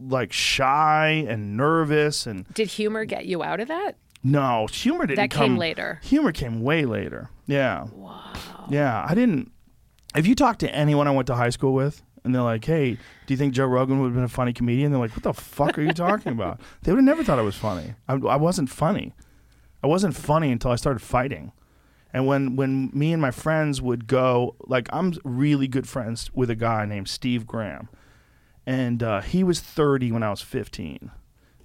like shy and nervous. And did humor get you out of that? No, humor didn't that come. That came later. Humor came way later. Yeah. Wow. Yeah, I didn't. If you talk to anyone I went to high school with, and they're like, hey, do you think Joe Rogan would have been a funny comedian? They're like, what the fuck are you talking about? They would have never thought I was funny. I, I wasn't funny. I wasn't funny until I started fighting. And when, when me and my friends would go, like, I'm really good friends with a guy named Steve Graham. And uh, he was thirty when I was fifteen.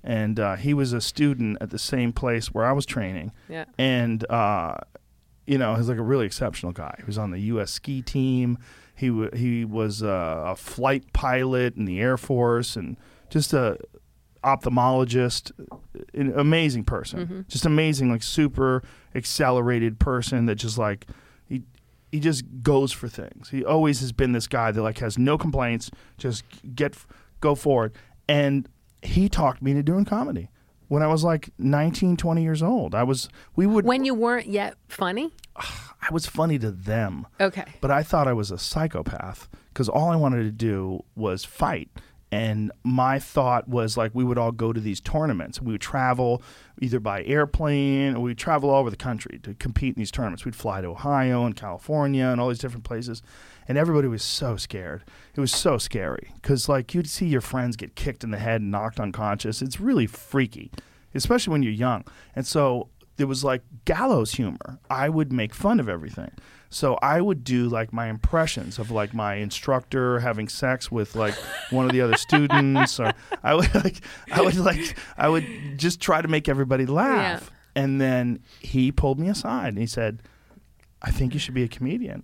And uh, he was a student at the same place where I was training. Yeah. And... Uh, You know, he's like a really exceptional guy. He was on the U S ski team. He w- he was uh, a flight pilot in the Air Force and just a ophthalmologist, an amazing person. Mm-hmm. Just amazing, like super accelerated person that just like, he he just goes for things. He always has been this guy that like has no complaints, just get go forward. And he talked me into doing comedy. When I was like nineteen, twenty years old, I was, we would. When you weren't yet funny? I was funny to them. Okay. But I thought I was a psychopath because all I wanted to do was fight. And my thought was like, we would all go to these tournaments. We would travel either by airplane or we'd travel all over the country to compete in these tournaments. We'd fly to Ohio and California and all these different places. And everybody was so scared. It was so scary because like you'd see your friends get kicked in the head and knocked unconscious. It's really freaky, especially when you're young. And so there was like gallows humor. I would make fun of everything. So I would do like my impressions of like my instructor having sex with like one of the other students, or I would like I would like I would just try to make everybody laugh. Yeah. And then he pulled me aside and he said, "I think you should be a comedian."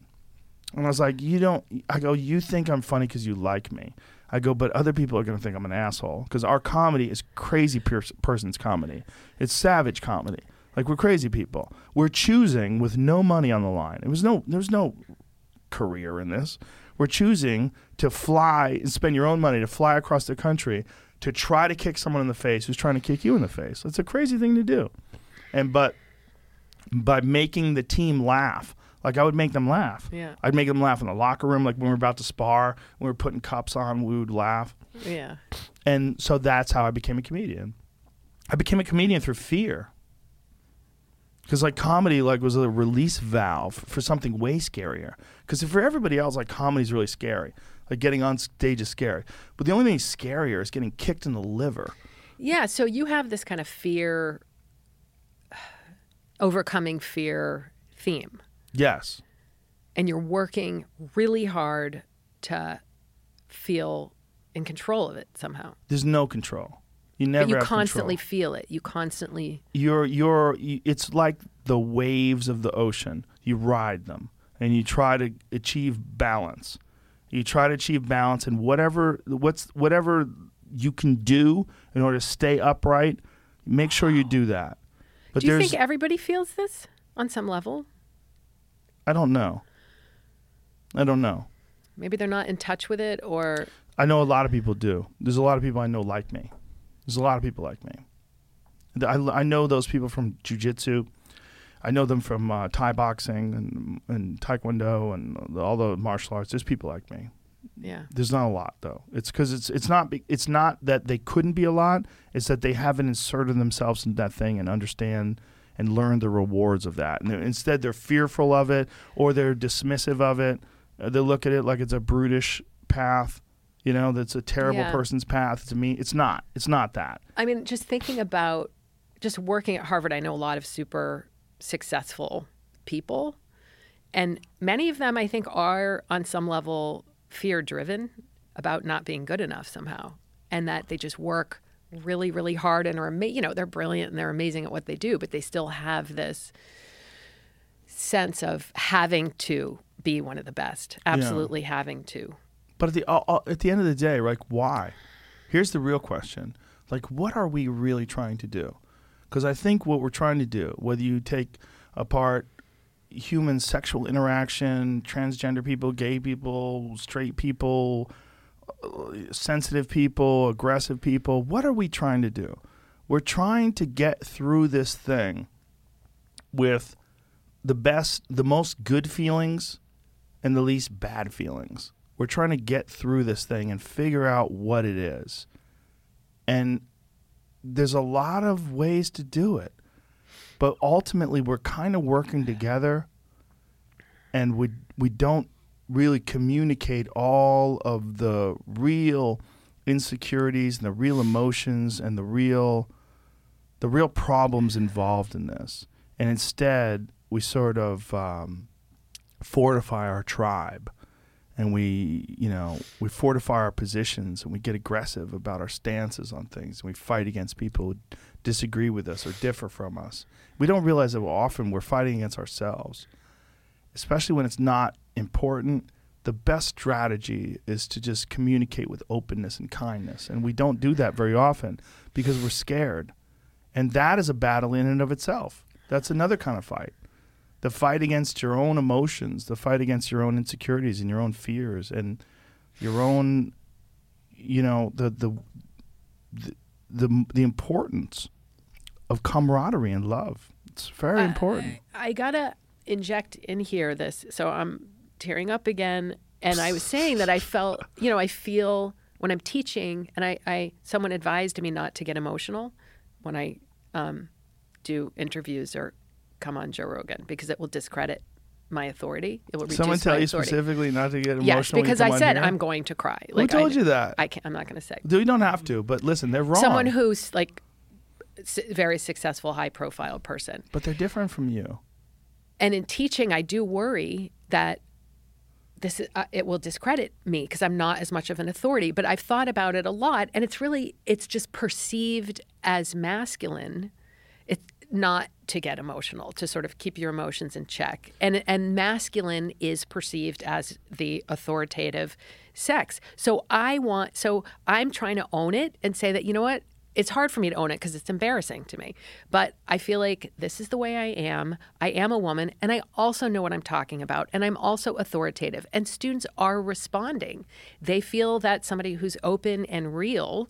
And I was like, "You don't." I go, "You think I'm funny because you like me." I go, "But other people are going to think I'm an asshole because our comedy is crazy per- person's comedy. It's savage comedy." Like, we're crazy people. We're choosing with no money on the line. It was no, there was no career in this. We're choosing to fly and spend your own money to fly across the country to try to kick someone in the face who's trying to kick you in the face. It's a crazy thing to do. And but by making the team laugh, like I would make them laugh. Yeah. I'd make them laugh in the locker room, like when we were about to spar, when we were putting cups on, we would laugh. Yeah. And so that's how I became a comedian. I became a comedian through fear. Because like comedy like was a release valve for something way scarier. Because for everybody else, like comedy's really scary. Like getting on stage is scary. But the only thing scarier is getting kicked in the liver. Yeah, so you have this kind of fear, overcoming fear theme. Yes. And you're working really hard to feel in control of it somehow. There's no control. You never but you have constantly control. Feel it. You constantly... You're, you're, it's like the waves of the ocean. You ride them and you try to achieve balance. You try to achieve balance and whatever what's whatever you can do in order to stay upright, make sure you do that. But do you think everybody feels this on some level? I don't know. I don't know. Maybe they're not in touch with it or... I know a lot of people do. There's a lot of people I know like me. There's a lot of people like me. I, I know those people from jiu-jitsu. I know them from uh, Thai boxing and, and Taekwondo and all the martial arts. There's people like me. Yeah. There's not a lot, though. It's because it's it's not it's not that they couldn't be a lot. It's that they haven't inserted themselves into that thing and understand and learn the rewards of that. And they're, instead, they're fearful of it or they're dismissive of it. Uh, they look at it like it's a brutish path. You know, that's a terrible yeah. person's path to me. It's not. It's not that. I mean, just thinking about just working at Harvard, I know a lot of super successful people. And many of them, I think, are on some level fear-driven about not being good enough somehow. And that they just work really, really hard and are, ama- you know, they're brilliant and they're amazing at what they do. But they still have this sense of having to be one of the best. Absolutely yeah. having to. But at the uh, at the end of the day, like, why? Here's the real question. Like, what are we really trying to do? Because I think what we're trying to do, whether you take apart human sexual interaction, transgender people, gay people, straight people, sensitive people, aggressive people, what are we trying to do? We're trying to get through this thing with the best, the most good feelings and the least bad feelings. We're trying to get through this thing and figure out what it is. And there's a lot of ways to do it. But ultimately, we're kind of working together and we we don't really communicate all of the real insecurities and the real emotions and the real the real problems involved in this. And instead, we sort of um, fortify our tribe. And we, you know, we fortify our positions and we get aggressive about our stances on things. And we fight against people who disagree with us or differ from us. We don't realize that often we're fighting against ourselves, especially when it's not important. The best strategy is to just communicate with openness and kindness. And we don't do that very often because we're scared. And that is a battle in and of itself. That's another kind of fight. The fight against your own emotions, the fight against your own insecurities and your own fears and your own, you know, the the the the, the importance of camaraderie and love. It's very uh, important. I gotta inject in here this. So I'm tearing up again, and I was saying that I felt, you know, I feel when I'm teaching, and I, I someone advised me not to get emotional when I um, do interviews or. Come on Joe Rogan, because it will discredit my authority. It will reduce Someone tell my you authority. Specifically not to get emotional. Yes, because I said I'm going to cry. Like, who told I, you that? I can't, I'm not going to say. You don't have to, but listen, they're wrong. Someone who's like very successful, high-profile person. But they're different from you. And in teaching, I do worry that this is, uh, it will discredit me because I'm not as much of an authority. But I've thought about it a lot, and it's really it's just perceived as masculine. It's not to get emotional, to sort of keep your emotions in check. And and masculine is perceived as the authoritative sex. So I want, so I'm trying to own it and say that, you know what, it's hard for me to own it because it's embarrassing to me. But I feel like this is the way I am. I am a woman, and I also know what I'm talking about, and I'm also authoritative. And students are responding. They feel that somebody who's open and real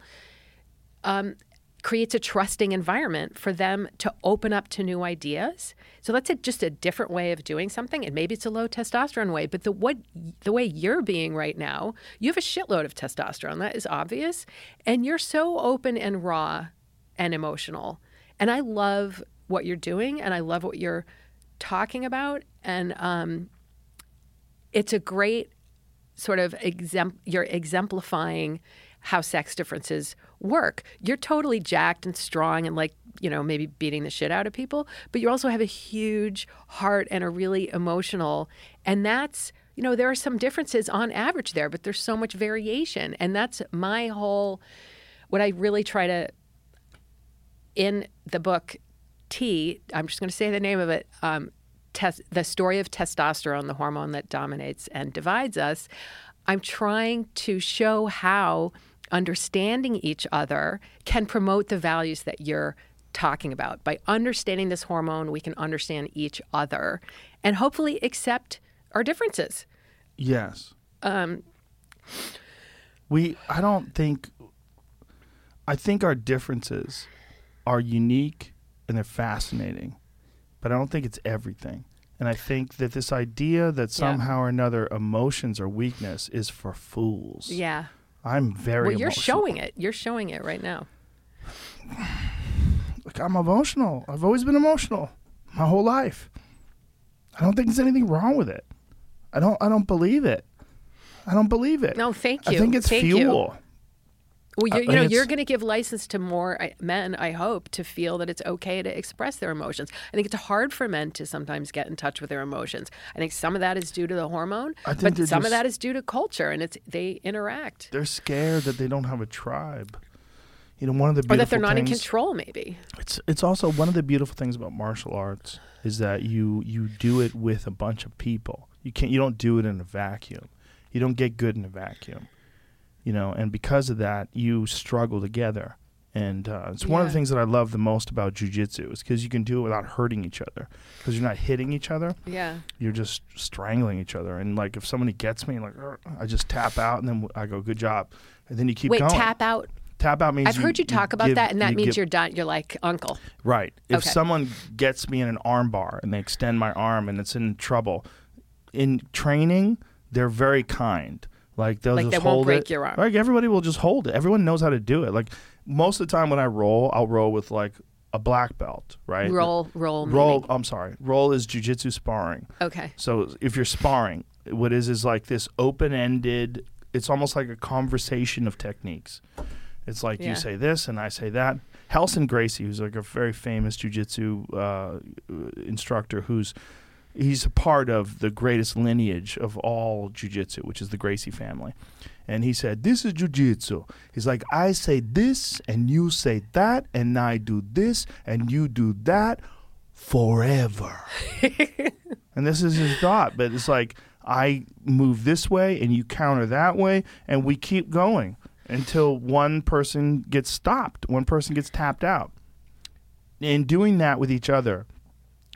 um, creates a trusting environment for them to open up to new ideas. So that's a, just a different way of doing something. And maybe it's a low testosterone way, but the what the way you're being right now, you have a shitload of testosterone. That is obvious. And you're so open and raw and emotional. And I love what you're doing, and I love what you're talking about. And um, it's a great sort of exemp- you're exemplifying how sex differences work. You're totally jacked and strong and, like, you know, maybe beating the shit out of people, but you also have a huge heart and are really emotional. And that's, you know, there are some differences on average there, but there's so much variation. And that's my whole, what I really try to, in the book T, I'm just going to say the name of it, um, tes- The Story of Testosterone, the Hormone that Dominates and Divides Us, I'm trying to show how understanding each other can promote the values that you're talking about. By understanding this hormone, we can understand each other and hopefully accept our differences. Yes. Um, we, I don't think, I think our differences are unique and they're fascinating, but I don't think it's everything. And I think that this idea that somehow yeah. or another emotions are weakness is for fools. Yeah. I'm very Well, you're emotional. showing it. You're showing it right now. Look, I'm emotional. I've always been emotional my whole life. I don't think there's anything wrong with it. I don't I don't believe it. I don't believe it. No, thank you. I think it's thank fuel. You. Well, you're, you know, you're going to give license to more men, I hope, to feel that it's okay to express their emotions. I think it's hard for men to sometimes get in touch with their emotions. I think some of that is due to the hormone, but some just, of that is due to culture, and it's they interact. They're scared that they don't have a tribe. You know, one of the beautiful or that they're not things, in control, maybe. It's it's also one of the beautiful things about martial arts is that you you do it with a bunch of people. You can't you don't do it in a vacuum. You don't get good in a vacuum. You know, and because of that, you struggle together. And uh, it's yeah. one of the things that I love the most about jiu-jitsu is because you can do it without hurting each other. Because you're not hitting each other. Yeah. You're just strangling each other. And, like, if somebody gets me, like, I just tap out, and then I go, good job. And then you keep Wait, going. Wait, tap out? Tap out means I've you, heard you talk you about give, that, and that you means give, you're done. You're like, uncle. Right. If okay. someone gets me in an arm bar and they extend my arm and it's in trouble, in training, they're very kind. Like, they'll like just they won't hold break it. Your arm. Like, everybody will just hold it. Everyone knows how to do it. Like, most of the time when I roll, I'll roll with, like, a black belt, right? Roll, roll, roll. Meaning. I'm sorry. Roll is jiu-jitsu sparring. Okay. So if you're sparring, what is is like this open-ended. It's almost like a conversation of techniques. It's like yeah. you say this and I say that. Helson Gracie, who's like a very famous jiu-jitsu uh, instructor, who's he's a part of the greatest lineage of all jiu-jitsu, which is the Gracie family. And he said, this is jiu-jitsu. He's like, I say this, and you say that, and I do this, and you do that forever. And this is his thought. But it's like, I move this way, and you counter that way, and we keep going until one person gets stopped, one person gets tapped out. In doing that with each other,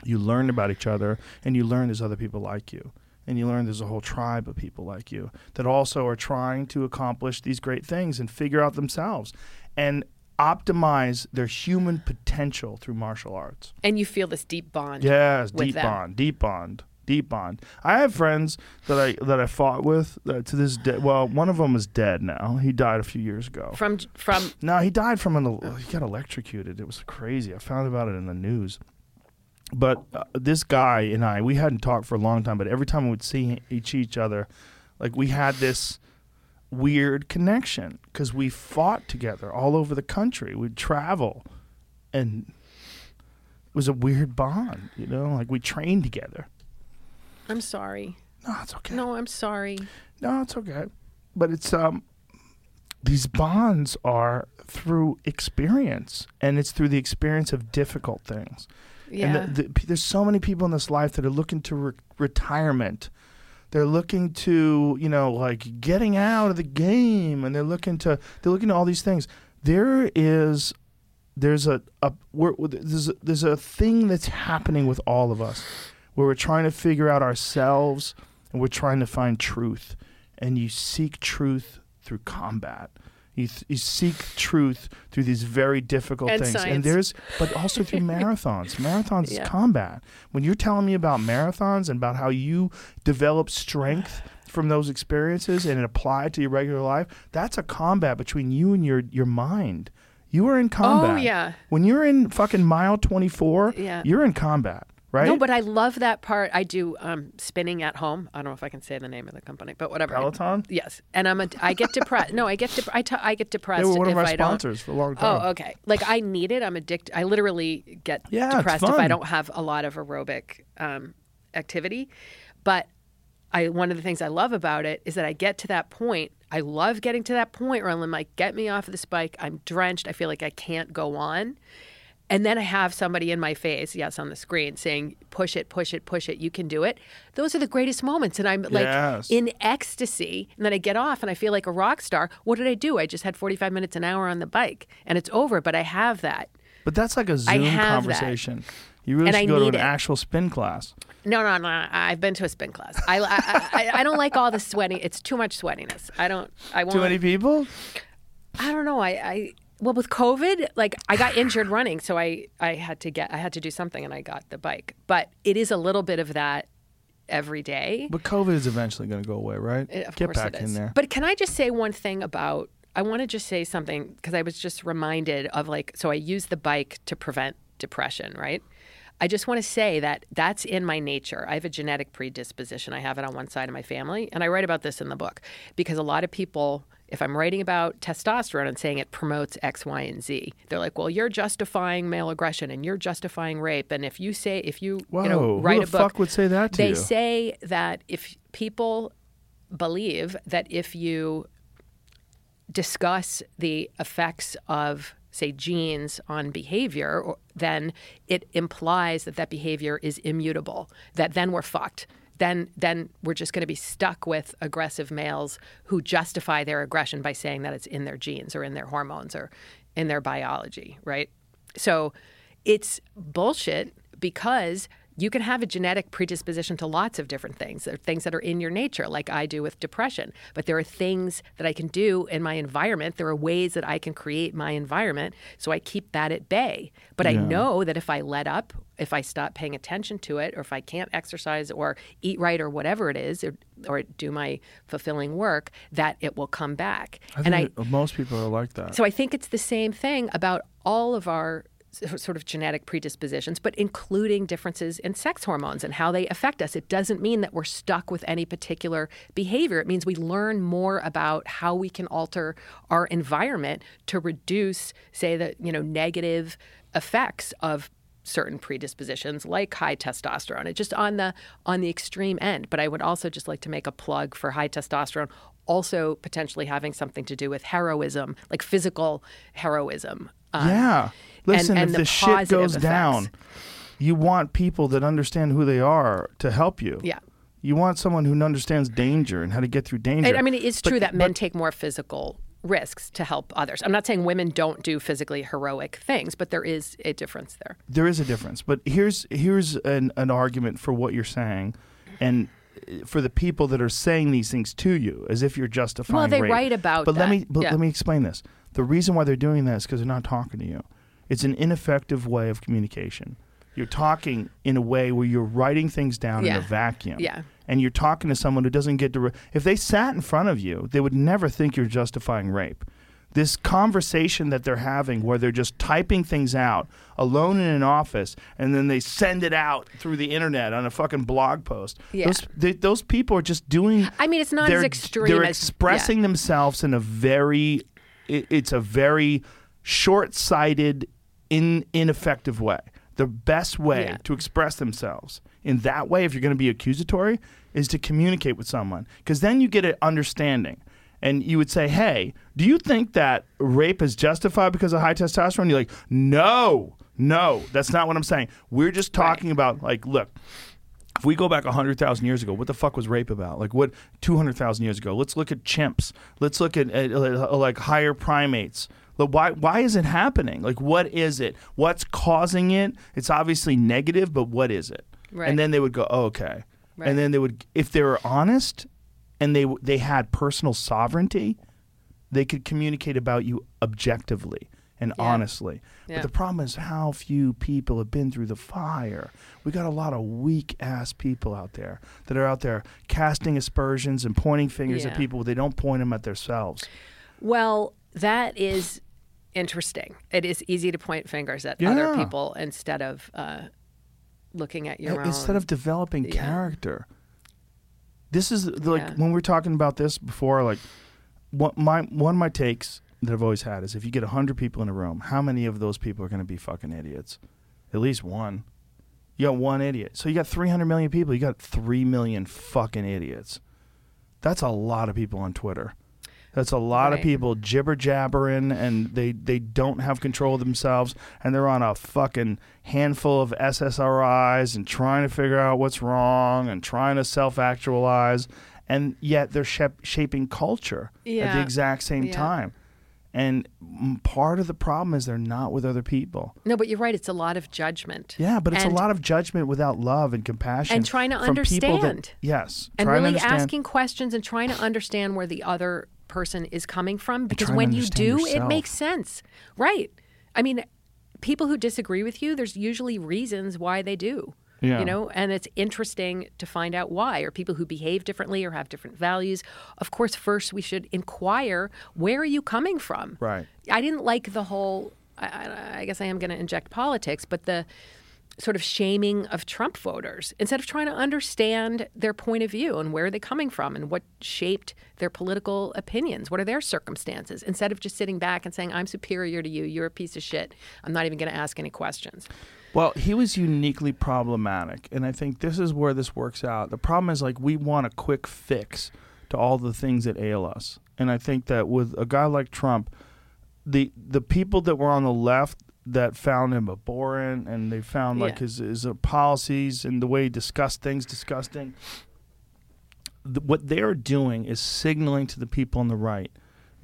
you learn about each other, and you learn there's other people like you. And you learn there's a whole tribe of people like you that also are trying to accomplish these great things and figure out themselves and optimize their human potential through martial arts. And you feel this deep bond. Yes, with deep them. bond, deep bond, deep bond. I have friends that I that I fought with uh, to this day. Well, one of them is dead now. He died a few years ago. From from. No, he died from an. Oh. He got electrocuted. It was crazy. I found about it in the news. But uh, this guy and I, we hadn't talked for a long time, but every time we would see each, each other, like, we had this weird connection because we fought together all over the country. We'd travel, and it was a weird bond, you know? Like, we trained together. I'm sorry. No, it's okay. No, I'm sorry. No, it's okay. But it's, um, these bonds are through experience, and it's through the experience of difficult things. Yeah. And the, the, there's so many people in this life that are looking to re- retirement. They're looking to, you know, like getting out of the game, and they're looking to they're looking to all these things. There is there's a, a we're, there's a, there's a thing that's happening with all of us where we're trying to figure out ourselves, and we're trying to find truth. And you seek truth through combat. You, th- you seek truth through these very difficult and things. Science. And there's, but also through marathons. Marathons yeah. is combat. When you're telling me about marathons and about how you develop strength from those experiences and it applied to your regular life, that's a combat between you and your, your mind. You are in combat. Oh, yeah. When you're in fucking mile twenty-four, yeah. you're in combat. right? No, but I love that part. I do um, spinning at home. I don't know if I can say the name of the company, but whatever. Peloton? I, yes. And I'm a, I get depressed. No, I get de- I, t- I get depressed if I don't. They were one of my sponsors for a long time. Oh, okay. Like I need it. I'm addicted. I literally get yeah, depressed if I don't have a lot of aerobic um, activity. But I one of the things I love about it is that I get to that point. I love getting to that point where I'm like, get me off of this bike. I'm drenched. I feel like I can't go on. And then I have somebody in my face, yes, on the screen saying, push it, push it, push it. You can do it. Those are the greatest moments. And I'm like yes. in ecstasy. And then I get off and I feel like a rock star. What did I do? I just had forty-five minutes an hour on the bike and it's over. But I have that. But that's like a Zoom conversation. That. You really and should I go to an it. actual spin class. No, no, no, no. I've been to a spin class. I, I, I, I don't like all the sweating. It's too much sweatiness. I don't, I won't. Too many people? I don't know. I... I Well, with COVID, like I got injured running, so I, I had to get I had to do something, and I got the bike. But it is a little bit of that every day. But COVID is eventually going to go away, right? It, of get course back it is. in there. But can I just say one thing about? I want to just say something because I was just reminded of like. So I use the bike to prevent depression, right? I just want to say that that's in my nature. I have a genetic predisposition. I have it on one side of my family, and I write about this in the book because a lot of people. If I'm writing about testosterone and saying it promotes X, Y, and Z, they're like, well, you're justifying male aggression and you're justifying rape. And if you say, if you, Whoa, you know, write who the a book, fuck would say that to they you? Say that if people believe that if you discuss the effects of, say, genes on behavior, or, then it implies that that behavior is immutable, that then we're fucked. Then then we're just going to be stuck with aggressive males who justify their aggression by saying that it's in their genes or in their hormones or in their biology, right? So it's bullshit because you can have a genetic predisposition to lots of different things. There are things that are in your nature, like I do with depression. But there are things that I can do in my environment. There are ways that I can create my environment so I keep that at bay. But yeah. I know that if I let up, if I stop paying attention to it, or if I can't exercise or eat right or whatever it is, or, or do my fulfilling work, that it will come back. I and think I, most people are like that. So I think it's the same thing about all of our sort of genetic predispositions, but including differences in sex hormones and how they affect us. It doesn't mean that we're stuck with any particular behavior. It means we learn more about how we can alter our environment to reduce, say, the, you know, negative effects of certain predispositions like high testosterone. It's just on the on the extreme end. But I would also just like to make a plug for high testosterone also potentially having something to do with heroism, like physical heroism. Um, yeah. Listen, and, and if the shit goes effects. down, you want people that understand who they are to help you. Yeah. You want someone who understands danger and how to get through danger. And, I mean, it is but, true that but, men take more physical risks to help others. I'm not saying women don't do physically heroic things, but there is a difference there. There is a difference. But here's here's an, an argument for what you're saying and for the people that are saying these things to you as if you're justifying Well, they rape. write about but that. Let me, but yeah. let me explain this. The reason why they're doing that is because they're not talking to you. It's an ineffective way of communication. You're talking in a way where you're writing things down yeah. in a vacuum. Yeah. And you're talking to someone who doesn't get to... Re- if they sat in front of you, they would never think you're justifying rape. This conversation that they're having where they're just typing things out alone in an office and then they send it out through the internet on a fucking blog post. Yeah. Those, they, those people are just doing... I mean, it's not as extreme They're as, expressing yeah. themselves in a very... It, it's a very short-sighted, in, ineffective way. The best way yeah. to express themselves in that way, if you're going to be accusatory, is to communicate with someone. Because then you get an understanding. And you would say, hey, do you think that rape is justified because of high testosterone? You're like, no, no, that's not what I'm saying. We're just talking right. about, like, look, if we go back one hundred thousand years ago, what the fuck was rape about? Like, what two hundred thousand years ago? Let's look at chimps. Let's look at, at, at, at like, higher primates. But why why is it happening? Like, what is it? What's causing it? It's obviously negative, but what is it? Right. And then they would go, oh, okay. Right. And then they would, if they were honest and they they had personal sovereignty, they could communicate about you objectively and yeah. honestly. Yeah. But the problem is how few people have been through the fire. We got a lot of weak-ass people out there that are out there casting aspersions and pointing fingers yeah. at people. They don't point them at themselves. Well, that is... Interesting. It is easy to point fingers at yeah. other people instead of uh, looking at your own. Instead of developing yeah. character. This is like yeah. when we were talking about this before, like what my one of my takes that I've always had is if you get one hundred people in a room, how many of those people are going to be fucking idiots? At least one. You got one idiot. So you got three hundred million people. You got three million fucking idiots. That's a lot of people on Twitter. That's a lot right. of people jibber-jabbering, and they, they don't have control of themselves, and they're on a fucking handful of S S R Is and trying to figure out what's wrong and trying to self-actualize, and yet they're sh- shaping culture yeah. at the exact same yeah. time. And part of the problem is they're not with other people. No, but you're right. It's a lot of judgment. Yeah, but it's and, a lot of judgment without love and compassion. And trying to understand. That, yes. And really asking questions and trying to understand where the other person is coming from. Because when you do, yourself. It makes sense. Right. I mean, people who disagree with you, there's usually reasons why they do. Yeah. You know, and it's interesting to find out why, or people who behave differently or have different values. Of course, first we should inquire, where are you coming from? Right. I didn't like the whole, I, I guess I am going to inject politics, but the sort of shaming of Trump voters, instead of trying to understand their point of view and where are they coming from and what shaped their political opinions, what are their circumstances, instead of just sitting back and saying, I'm superior to you, you're a piece of shit, I'm not even going to ask any questions. Well, he was uniquely problematic, and I think this is where this works out. The problem is, like, we want a quick fix to all the things that ail us, and I think that with a guy like Trump, the the people that were on the left that found him abhorrent, and they found like yeah. his his policies and the way he discussed things disgusting. The, what they're doing is signaling to the people on the right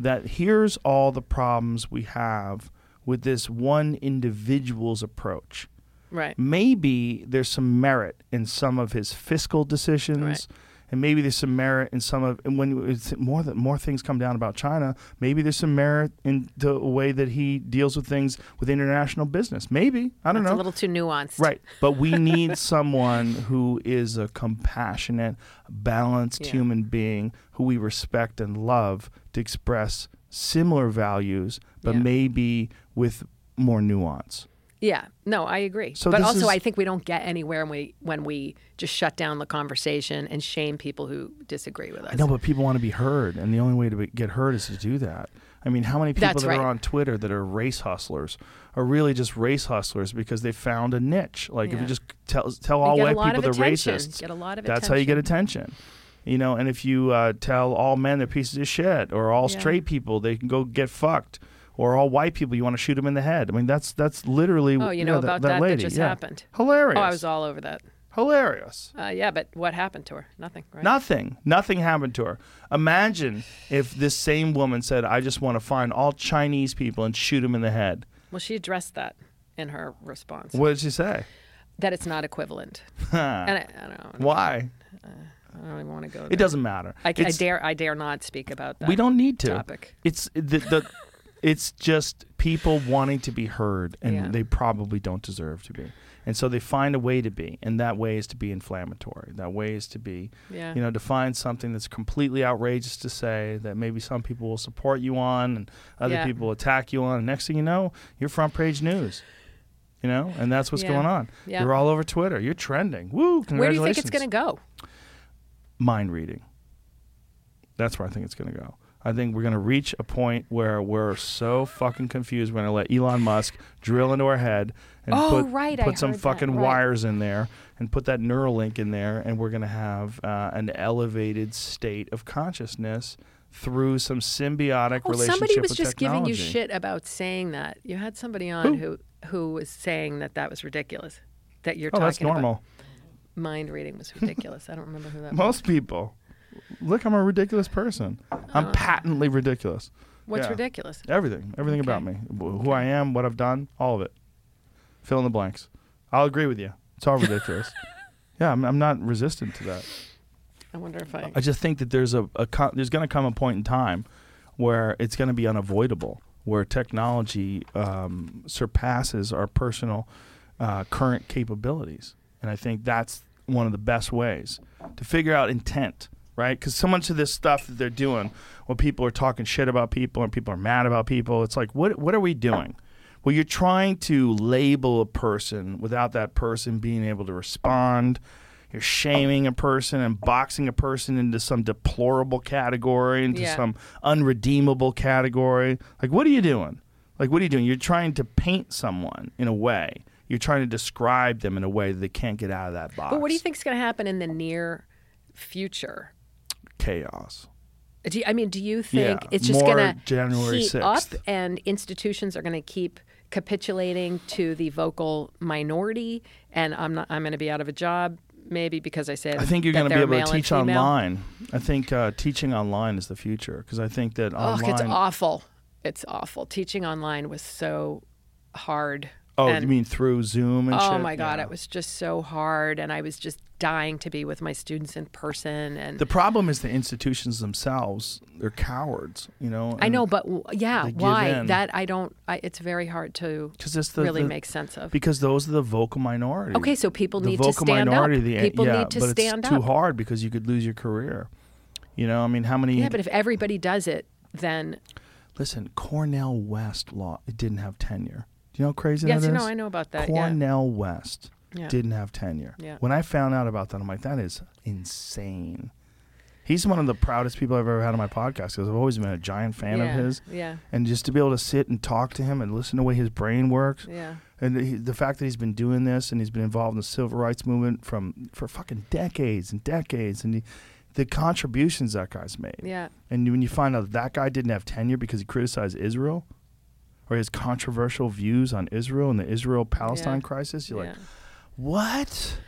that here's all the problems we have with this one individual's approach. Right. Maybe there's some merit in some of his fiscal decisions, right. and maybe there's some merit in some of and when it's more that more things come down about China. Maybe there's some merit in the way that he deals with things with international business. Maybe I don't That's know. It's a little too nuanced, right? But we need someone who is a compassionate, balanced yeah. human being who we respect and love to express similar values, but yeah. maybe with more nuance. Yeah, no, I agree. So but also is... I think we don't get anywhere when we, when we just shut down the conversation and shame people who disagree with us. I know, but people want to be heard, and the only way to be, get heard is to do that. I mean, how many people That's that right. are on Twitter that are race hustlers are really just race hustlers because they found a niche? Like yeah. if you just tell, tell all white people they're racists, get a lot of that's attention. How you get attention. You know, and if you uh, tell all men they're pieces of shit, or all yeah. straight people, they can go get fucked. Or all white people, you want to shoot them in the head. I mean, that's that's literally oh, you, you know, know about that, that, that lady. That just yeah. happened. Hilarious. Oh, I was all over that. Hilarious. Uh, yeah, but what happened to her? Nothing, right? Nothing. Nothing happened to her. Imagine if this same woman said, I just want to find all Chinese people and shoot them in the head. Well, she addressed that in her response. What did she say? That it's not equivalent. and I, I don't know. Why? Uh, I don't even want to go there. It doesn't matter. I, I, dare, I dare not speak about that. We don't need to. Topic. It's the... the It's just people wanting to be heard, and yeah. they probably don't deserve to be. And so they find a way to be, and that way is to be inflammatory. That way is to be, yeah. you know, to find something that's completely outrageous to say that maybe some people will support you on and other yeah. people attack you on. And next thing you know, you're front page news, you know, and that's what's yeah. going on. Yeah. You're all over Twitter. You're trending. Woo, congratulations. Where do you think it's going to go? Mind reading. That's where I think it's going to go. I think we're going to reach a point where we're so fucking confused. We're going to let Elon Musk drill into our head and oh, put, right. put some fucking that. wires right. in there and put that Neuralink in there, and we're going to have uh, an elevated state of consciousness through some symbiotic oh, relationship with technology. Somebody was just giving you shit about saying that. You had somebody on who, who, who was saying that that was ridiculous, that you're oh, talking about. Oh, that's normal. Mind reading was ridiculous. I don't remember who that Most was. Most people. Look, I'm a ridiculous person. I'm uh, patently ridiculous. What's yeah. ridiculous? Everything. Everything okay. about me. Who I am, what I've done, all of it. Fill in the blanks. I'll agree with you. It's all ridiculous. yeah, I'm, I'm not resistant to that. I wonder if I... I just think that there's a, a co- there's going to come a point in time where it's going to be unavoidable, where technology um, surpasses our personal uh, current capabilities. And I think that's one of the best ways to figure out intent. Right? Because so much of this stuff that they're doing, when people are talking shit about people and people are mad about people, it's like, what what are we doing? where you're trying to label a person without that person being able to respond. You're shaming a person and boxing a person into some deplorable category, into yeah. some unredeemable category. Like, what are you doing? Like, what are you doing? You're trying to paint someone in a way. You're trying to describe them in a way that they can't get out of that box. But what do you think is going to happen in the near future? Chaos. Do you, I mean, do you think yeah, it's just going to heat up and institutions are going to keep capitulating to the vocal minority and I'm not, I'm going to be out of a job maybe because I said I think you're going to be able to teach online. I think uh, teaching online is the future because I think that online... Oh, it's awful. It's awful. Teaching online was so hard. Oh, and, you mean through Zoom and oh shit? Oh, my God. Yeah. It was just so hard, and I was just dying to be with my students in person. And the problem is the institutions themselves. They're cowards, you know? I know, but w- yeah, why? That I don't I, – it's very hard to the, really the, make sense of. Because those are the vocal minority. Okay, so people the need to stand minority, up. The, people yeah, need to stand up. But it's too hard because you could lose your career. You know, I mean, how many – Yeah, but if everybody does it, then – Listen, Cornell West law, it didn't have tenure. Do you know how crazy yes, that is? Yes, you know, I know about that. Cornell yeah. West yeah. didn't have tenure. Yeah. When I found out about that, I'm like, that is insane. He's one of the proudest people I've ever had on my podcast because I've always been a giant fan yeah. of his. Yeah. And just to be able to sit and talk to him and listen to the way his brain works. Yeah. And the, the fact that he's been doing this and he's been involved in the civil rights movement from for fucking decades and decades. And he, the contributions that guy's made. Yeah. And when you find out that guy didn't have tenure because he criticized Israel. Or his controversial views on Israel and the Israel-Palestine yeah. crisis. You're yeah. like, what?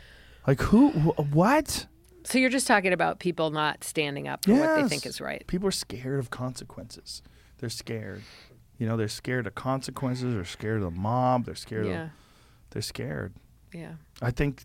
Like, who? Wh- what? So you're just talking about people not standing up for yes. what they think is right. People are scared of consequences. They're scared. You know, they're scared of consequences. They're scared of the mob. They're scared. Yeah. Of, they're scared. Yeah. I think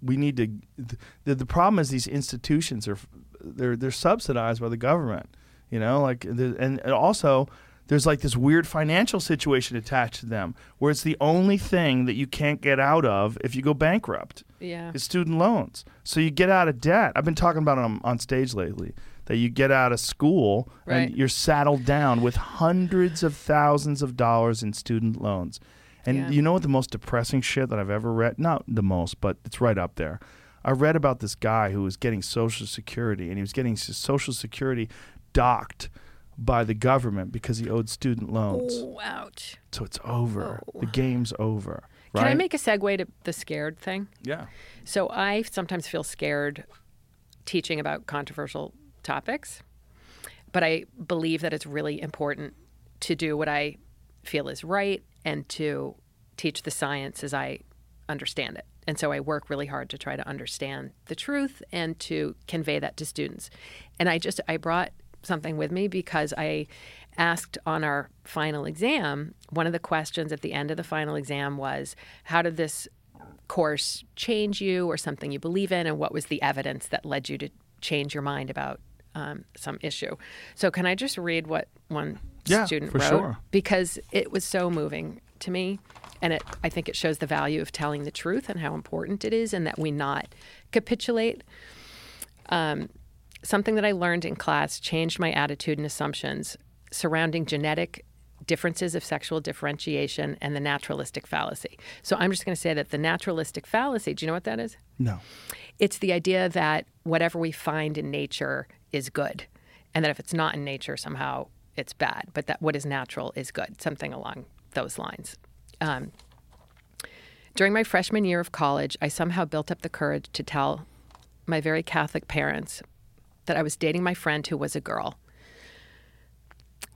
we need to. Th- the, the problem is these institutions are they're they're subsidized by the government. You know, like and, and also. There's like this weird financial situation attached to them where it's the only thing that you can't get out of if you go bankrupt. Yeah. Is student loans. So you get out of debt. I've been talking about it on, on stage lately, that you get out of school right. and you're saddled down with hundreds of thousands of dollars in student loans. And yeah. you know what the most depressing shit that I've ever read? Not the most, but it's right up there. I read about this guy who was getting Social Security, and he was getting Social Security docked by the government because he owed student loans. Oh, ouch. So it's over. Oh. The game's over. Right? Can I make a segue to the scared thing? Yeah. So I sometimes feel scared teaching about controversial topics, but I believe that it's really important to do what I feel is right and to teach the science as I understand it. And so I work really hard to try to understand the truth and to convey that to students. And I just, I brought something with me because I asked on our final exam, one of the questions at the end of the final exam was, how did this course change you or something you believe in, and what was the evidence that led you to change your mind about um, some issue? So can I just read what one yeah, student wrote? Sure. Because it was so moving to me, and it, I think it shows the value of telling the truth and how important it is and that we not capitulate. Um, Something that I learned in class changed my attitude and assumptions surrounding genetic differences of sexual differentiation and the naturalistic fallacy. So I'm just going to say that the naturalistic fallacy, do you know what that is? No. It's the idea that whatever we find in nature is good, and that if it's not in nature, somehow it's bad, but that what is natural is good, something along those lines. Um, during my freshman year of college, I somehow built up the courage to tell my very Catholic parents that I was dating my friend who was a girl.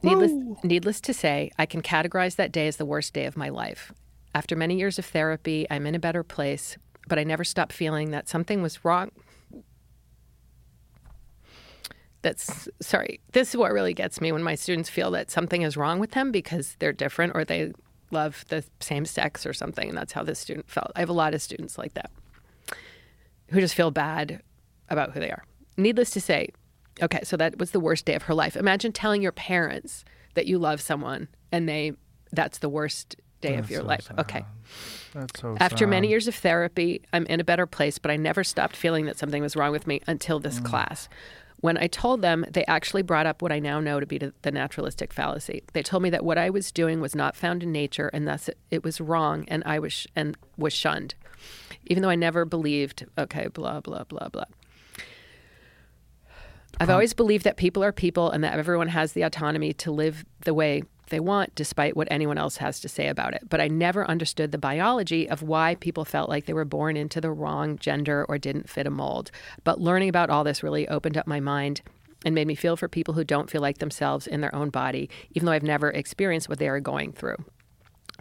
Needless, needless to say, I can categorize that day as the worst day of my life. After many years of therapy, I'm in a better place, but I never stopped feeling that something was wrong. That's, sorry, this is what really gets me when my students feel that something is wrong with them because they're different or they love the same sex or something, and that's how this student felt. I have a lot of students like that who just feel bad about who they are. Needless to say, okay, so that was the worst day of her life. Imagine telling your parents that you love someone and they that's the worst day that's of your so life. Sad. Okay. That's so After sad. many years of therapy, I'm in a better place, but I never stopped feeling that something was wrong with me until this mm. class. When I told them, they actually brought up what I now know to be the naturalistic fallacy. They told me that what I was doing was not found in nature, and thus it was wrong, and I was sh- and was shunned. Even though I never believed, okay, blah, blah, blah, blah. I've always believed that people are people and that everyone has the autonomy to live the way they want, despite what anyone else has to say about it. But I never understood the biology of why people felt like they were born into the wrong gender or didn't fit a mold. But learning about all this really opened up my mind and made me feel for people who don't feel like themselves in their own body, even though I've never experienced what they are going through.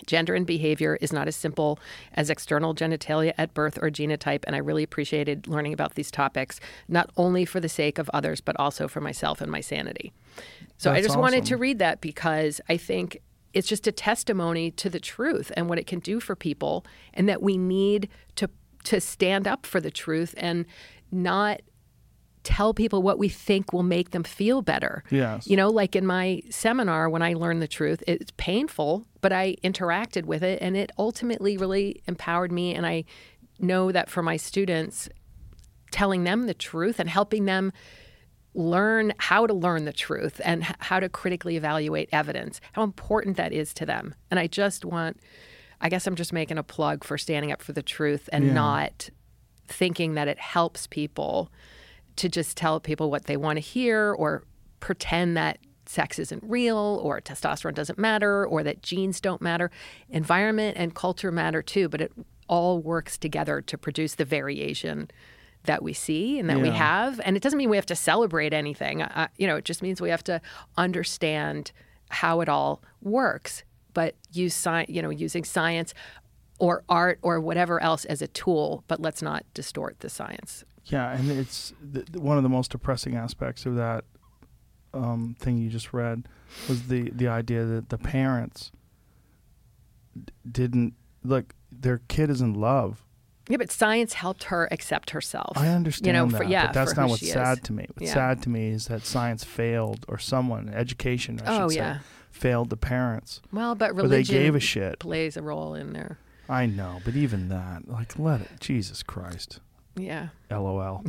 Gender and behavior is not as simple as external genitalia at birth or genotype, and I really appreciated learning about these topics, not only for the sake of others, but also for myself and my sanity. So That's I just awesome. wanted to read that because I think it's just a testimony to the truth and what it can do for people, and that we need to to stand up for the truth and not tell people what we think will make them feel better. Yes. You know, like in my seminar, when I learned the truth, it's painful, but I interacted with it, and it ultimately really empowered me. And I know that for my students, telling them the truth and helping them learn how to learn the truth and how to critically evaluate evidence, how important that is to them. And I just want, I guess I'm just making a plug for standing up for the truth and yeah. not thinking that it helps people to just tell people what they want to hear, or pretend that sex isn't real, or testosterone doesn't matter, or that genes don't matter. Environment and culture matter too, but it all works together to produce the variation that we see and that yeah. we have. And it doesn't mean we have to celebrate anything. I, you know, it just means we have to understand how it all works, but use sci- you know, using science or art or whatever else as a tool, but let's not distort the science. Yeah, and it's th- one of the most depressing aspects of that um, thing you just read was the, the idea that the parents d- didn't, like, their kid is in love. Yeah, but science helped her accept herself. I understand you know, that, for, yeah, but that's not what's sad is. to me. What's yeah. sad to me is that science failed, or someone, education, I should oh, say, yeah. failed the parents. Well, but religion they gave a shit. plays a role in there. I know, but even that, like, let it, Jesus Christ. Yeah. LOL.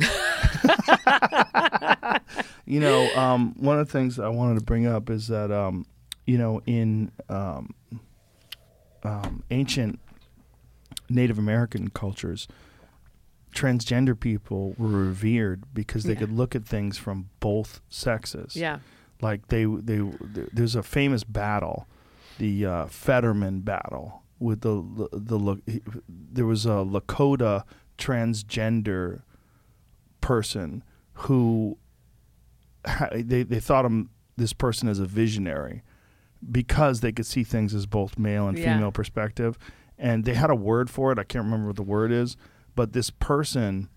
You know, um, one of the things I wanted to bring up is that, um, you know, in um, um, ancient Native American cultures, transgender people were revered because they yeah. could look at things from both sexes. Yeah. Like they, they, they there's a famous battle, the uh, Fetterman battle with the, the, the, there was a Lakota transgender person who they they thought him this person as a visionary because they could see things as both male and yeah. female perspective, and they had a word for it. I can't remember what the word is, but this person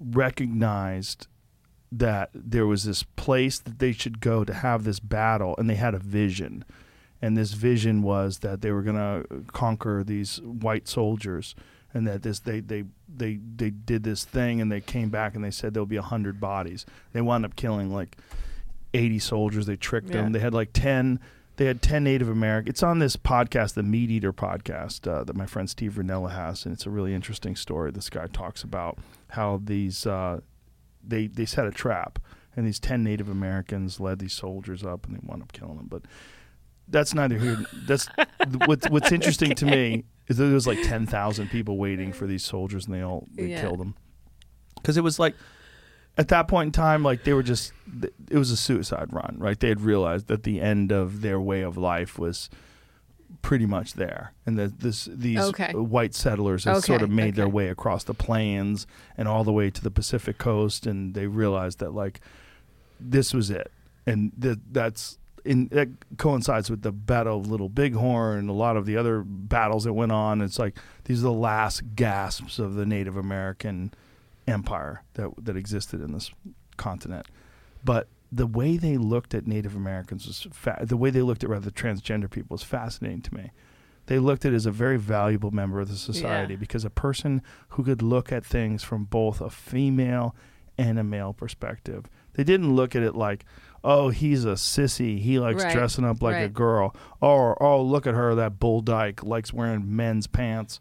recognized that there was this place that they should go to have this battle, and they had a vision, and this vision was that they were going to conquer these white soldiers. And that this they, they they they did this thing, and they came back and they said there'll be a hundred bodies. They wound up killing like eighty soldiers. They tricked yeah. them. They had like ten. They had ten Native American. It's on this podcast, the Meat Eater podcast, uh, that my friend Steve Rinella has, and it's a really interesting story. This guy talks about how these uh, they they set a trap, and these ten Native Americans led these soldiers up, and they wound up killing them. But that's neither here. That's what's what's interesting okay. to me. There was like ten thousand people waiting for these soldiers, and they all they yeah. killed them. Because it was like, at that point in time, like they were just, it was a suicide run, right? They had realized that the end of their way of life was pretty much there. And that this these okay. white settlers had okay. sort of made okay. their way across the plains and all the way to the Pacific coast. And they realized that like, this was it. And th- that's... In, that coincides with the Battle of Little Bighorn and a lot of the other battles that went on. It's like these are the last gasps of the Native American empire that that existed in this continent. But the way they looked at Native Americans was fa- the way they looked at rather transgender people was fascinating to me. They looked at it as a very valuable member of the society yeah. because a person who could look at things from both a female and a male perspective. They didn't look at it like, oh, he's a sissy. He likes right. dressing up like right. a girl. Or, oh, look at her, that bull dyke likes wearing men's pants.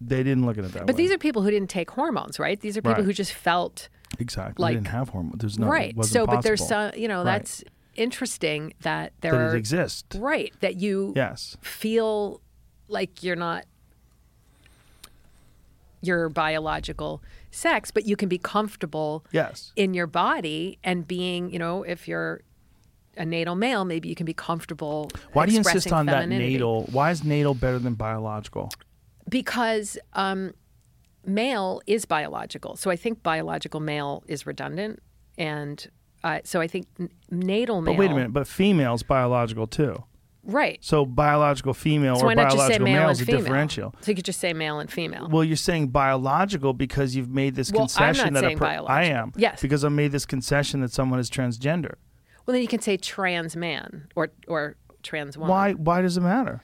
They didn't look at it that but way. But these are people who didn't take hormones, right? These are people right. who just felt Exactly. Like, they didn't have hormones. There's no right. It wasn't so, possible. But there's some. You know, right. That's interesting that there that are, it exists. Right. That you yes. feel like you're not your biological sex, but you can be comfortable yes. in your body and being, you know, if you're a natal male, maybe you can be comfortable expressing femininity. Why do you insist on that natal? Why is natal better than biological? Because um, male is biological. So I think biological male is redundant. And uh, so I think n- natal male... But wait a minute, but female's biological too. Right. So biological female so or biological male, male is a differential. So you could just say male and female. Well, you're saying biological because you've made this well, concession I'm not that saying a per- biological. I am. Yes. Because I made this concession that someone is transgender. Well, then you can say trans man or or trans woman. Why why does it matter?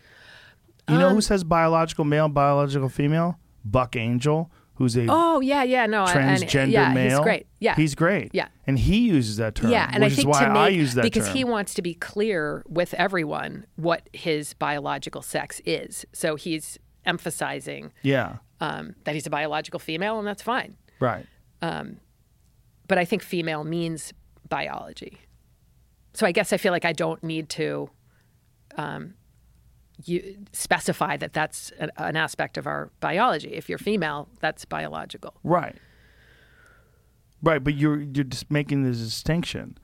You um, know who says biological male and biological female? Buck Angel, who's a oh yeah yeah no transgender and, and, yeah, male. He's great. Yeah, he's great. Yeah, and he uses that term. Yeah, and which I think is why to make, I use that because term. He wants to be clear with everyone what his biological sex is. So he's emphasizing yeah um, that he's a biological female, and that's fine. Right. Um, but I think female means biology. So I guess I feel like I don't need to um, you specify that that's an, an aspect of our biology. If you're female, that's biological. Right. Right, but you're you're just making the distinction.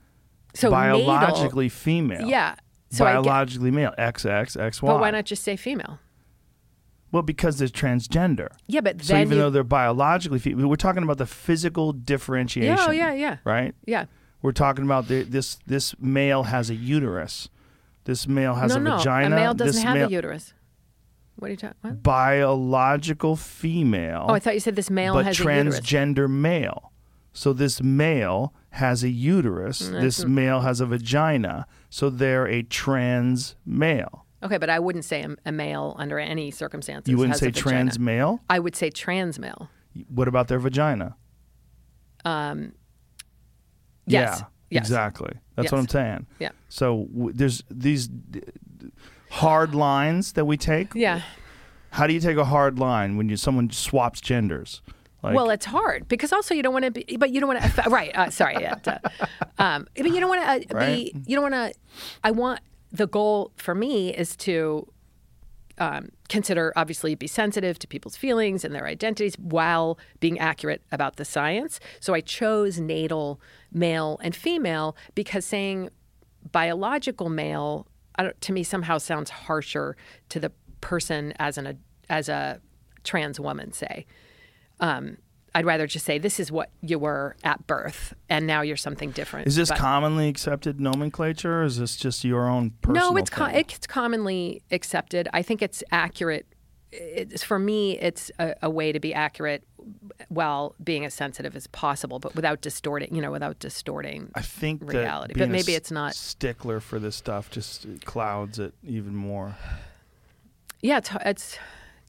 So biologically natal, female. Yeah. So biologically get, male. X X, X Y. But why not just say female? Well, because there's transgender. Yeah, but then so even you, though they're biologically female, we're talking about the physical differentiation. Yeah, oh, yeah, yeah. Right? Yeah. We're talking about the, this. This male has a uterus. This male has no, a no. vagina. No, a male doesn't this have male... a uterus. What are you talking about? Biological female. Oh, I thought you said this male has a uterus. But transgender male. So this male has a uterus. Mm, this mm. male has a vagina. So they're a trans male. Okay, but I wouldn't say a, a male under any circumstances. You wouldn't has say a trans male? I would say trans male. What about their vagina? Um. Yes. Yeah, yes. Exactly. That's yes. what I'm saying. Yeah. So w- there's these d- d- hard lines that we take. Yeah. How do you take a hard line when you someone swaps genders? Like, well, it's hard because also you don't want to be, but you don't want to. Right. Uh, sorry. Yeah. Uh, um. But you don't want to uh, right? be. You don't want to. I want the goal for me is to um, consider obviously be sensitive to people's feelings and their identities while being accurate about the science. So I chose natal male and female because saying biological male I don't, to me somehow sounds harsher to the person as an as a trans woman. Say, um, I'd rather just say this is what you were at birth, and now you're something different. Is this but, commonly accepted nomenclature, or is this just your own personal? No, it's com- it's commonly accepted. I think it's accurate. It's, for me, it's a, a way to be accurate while being as sensitive as possible, but without distorting, you know, without distorting I think reality. That being but maybe a it's not stickler for this stuff just clouds it even more. Yeah, it's, it's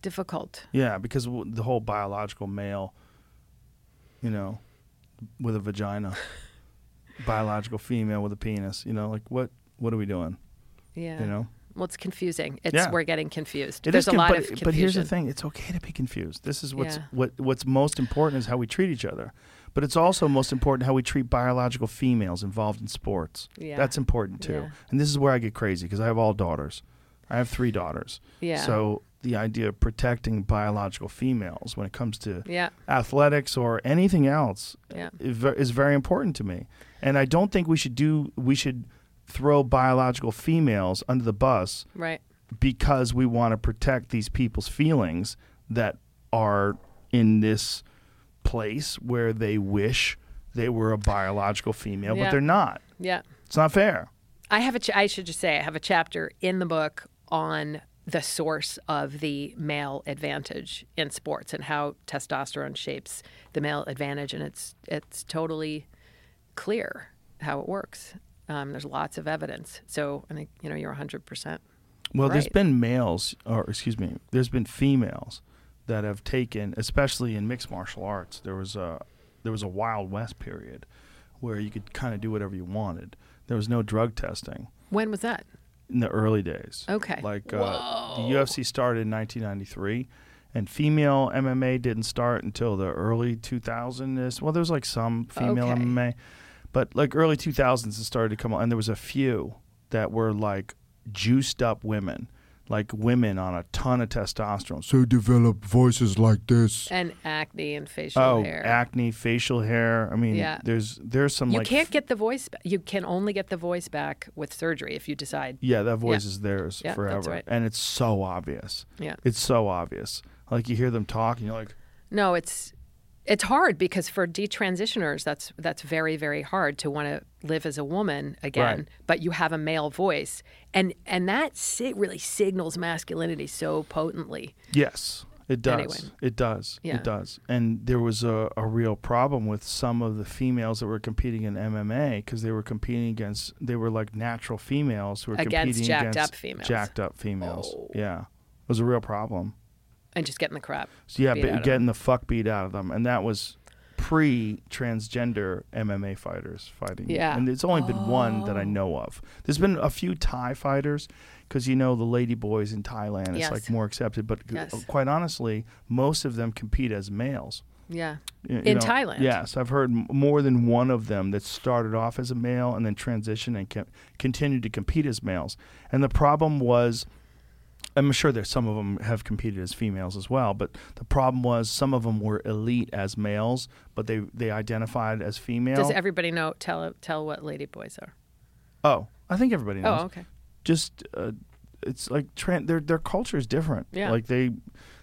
difficult. Yeah, because the whole biological male, you know, with a vagina, biological female with a penis, you know, like what? What are we doing? Yeah, you know. Well, it's confusing. It's yeah. We're getting confused. It There's is, a lot but, of confusion. But here's the thing. It's okay to be confused. This is what's yeah. what what's most important is how we treat each other. But it's also most important how we treat biological females involved in sports. Yeah. That's important too. Yeah. And this is where I get crazy because I have all daughters. I have three daughters. Yeah. So the idea of protecting biological females when it comes to yeah. athletics or anything else yeah. is very important to me. And I don't think we should do we should throw biological females under the bus right. because we want to protect these people's feelings that are in this place where they wish they were a biological female, yeah. but they're not. Yeah, it's not fair. I have a ch- I should just say I have a chapter in the book on the source of the male advantage in sports and how testosterone shapes the male advantage, and it's it's totally clear how it works. Um, there's lots of evidence. So I think, you know, you're one hundred percent. Well, right. There's been males, or excuse me, there's been females that have taken, especially in mixed martial arts, there was a, there was a Wild West period where you could kind of do whatever you wanted. There was no drug testing. When was that? In the early days. Okay. Like uh, the U F C started in nineteen ninety-three, And female M M A didn't start until the early two thousands. Well, there's like some female okay. M M A, but like early two thousands it started to come on. And there was a few that were like juiced up women, like women on a ton of testosterone. So develop voices like this. And acne and facial oh, hair. Oh, acne, facial hair. I mean, yeah. there's there's some you like... You can't get the voice back. You can only get the voice back with surgery if you decide. Yeah, that voice yeah. is theirs yeah, forever. That's right. And it's so obvious. Yeah. It's so obvious. Like you hear them talk and you're like... No, it's it's hard because for detransitioners, that's, that's very, very hard to want to live as a woman again. Right. But you have a male voice. And and that si- really signals masculinity so potently. Yes, it does. Anyway. It does. Yeah. It does. And there was a, a real problem with some of the females that were competing in M M A because they were competing against, they were like natural females who were against competing jacked against up females. jacked up females. Oh. Yeah. It was a real problem. And just getting the crap. So yeah, but getting the fuck beat out of them. And that was pre-transgender M M A fighters fighting. Yeah. And it's only oh. been one that I know of. There's been a few Thai fighters because, you know, the lady boys in Thailand, it's yes. like more accepted. But yes. quite honestly, most of them compete as males. Yeah. You, you in know, Thailand. Yes. I've heard more than one of them that started off as a male and then transitioned and kept, continued to compete as males. And the problem was... I'm sure that some of them have competed as females as well, but the problem was some of them were elite as males, but they, they identified as female. Does everybody know? Tell tell what lady boys are. Oh, I think everybody knows. Oh, okay. Just uh, it's like tra- their their culture is different. Yeah. Like they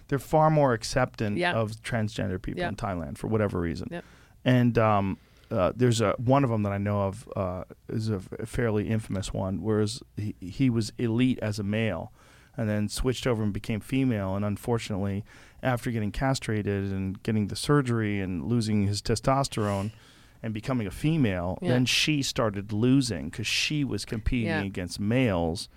they're far more acceptant yeah. of transgender people yeah. in Thailand for whatever reason. Yeah. And um, uh, there's a one of them that I know of uh, is a fairly infamous one, whereas he, he was elite as a male. And then switched over and became female. And unfortunately, after getting castrated and getting the surgery and losing his testosterone and becoming a female, yeah. then she started losing because she was competing yeah. against males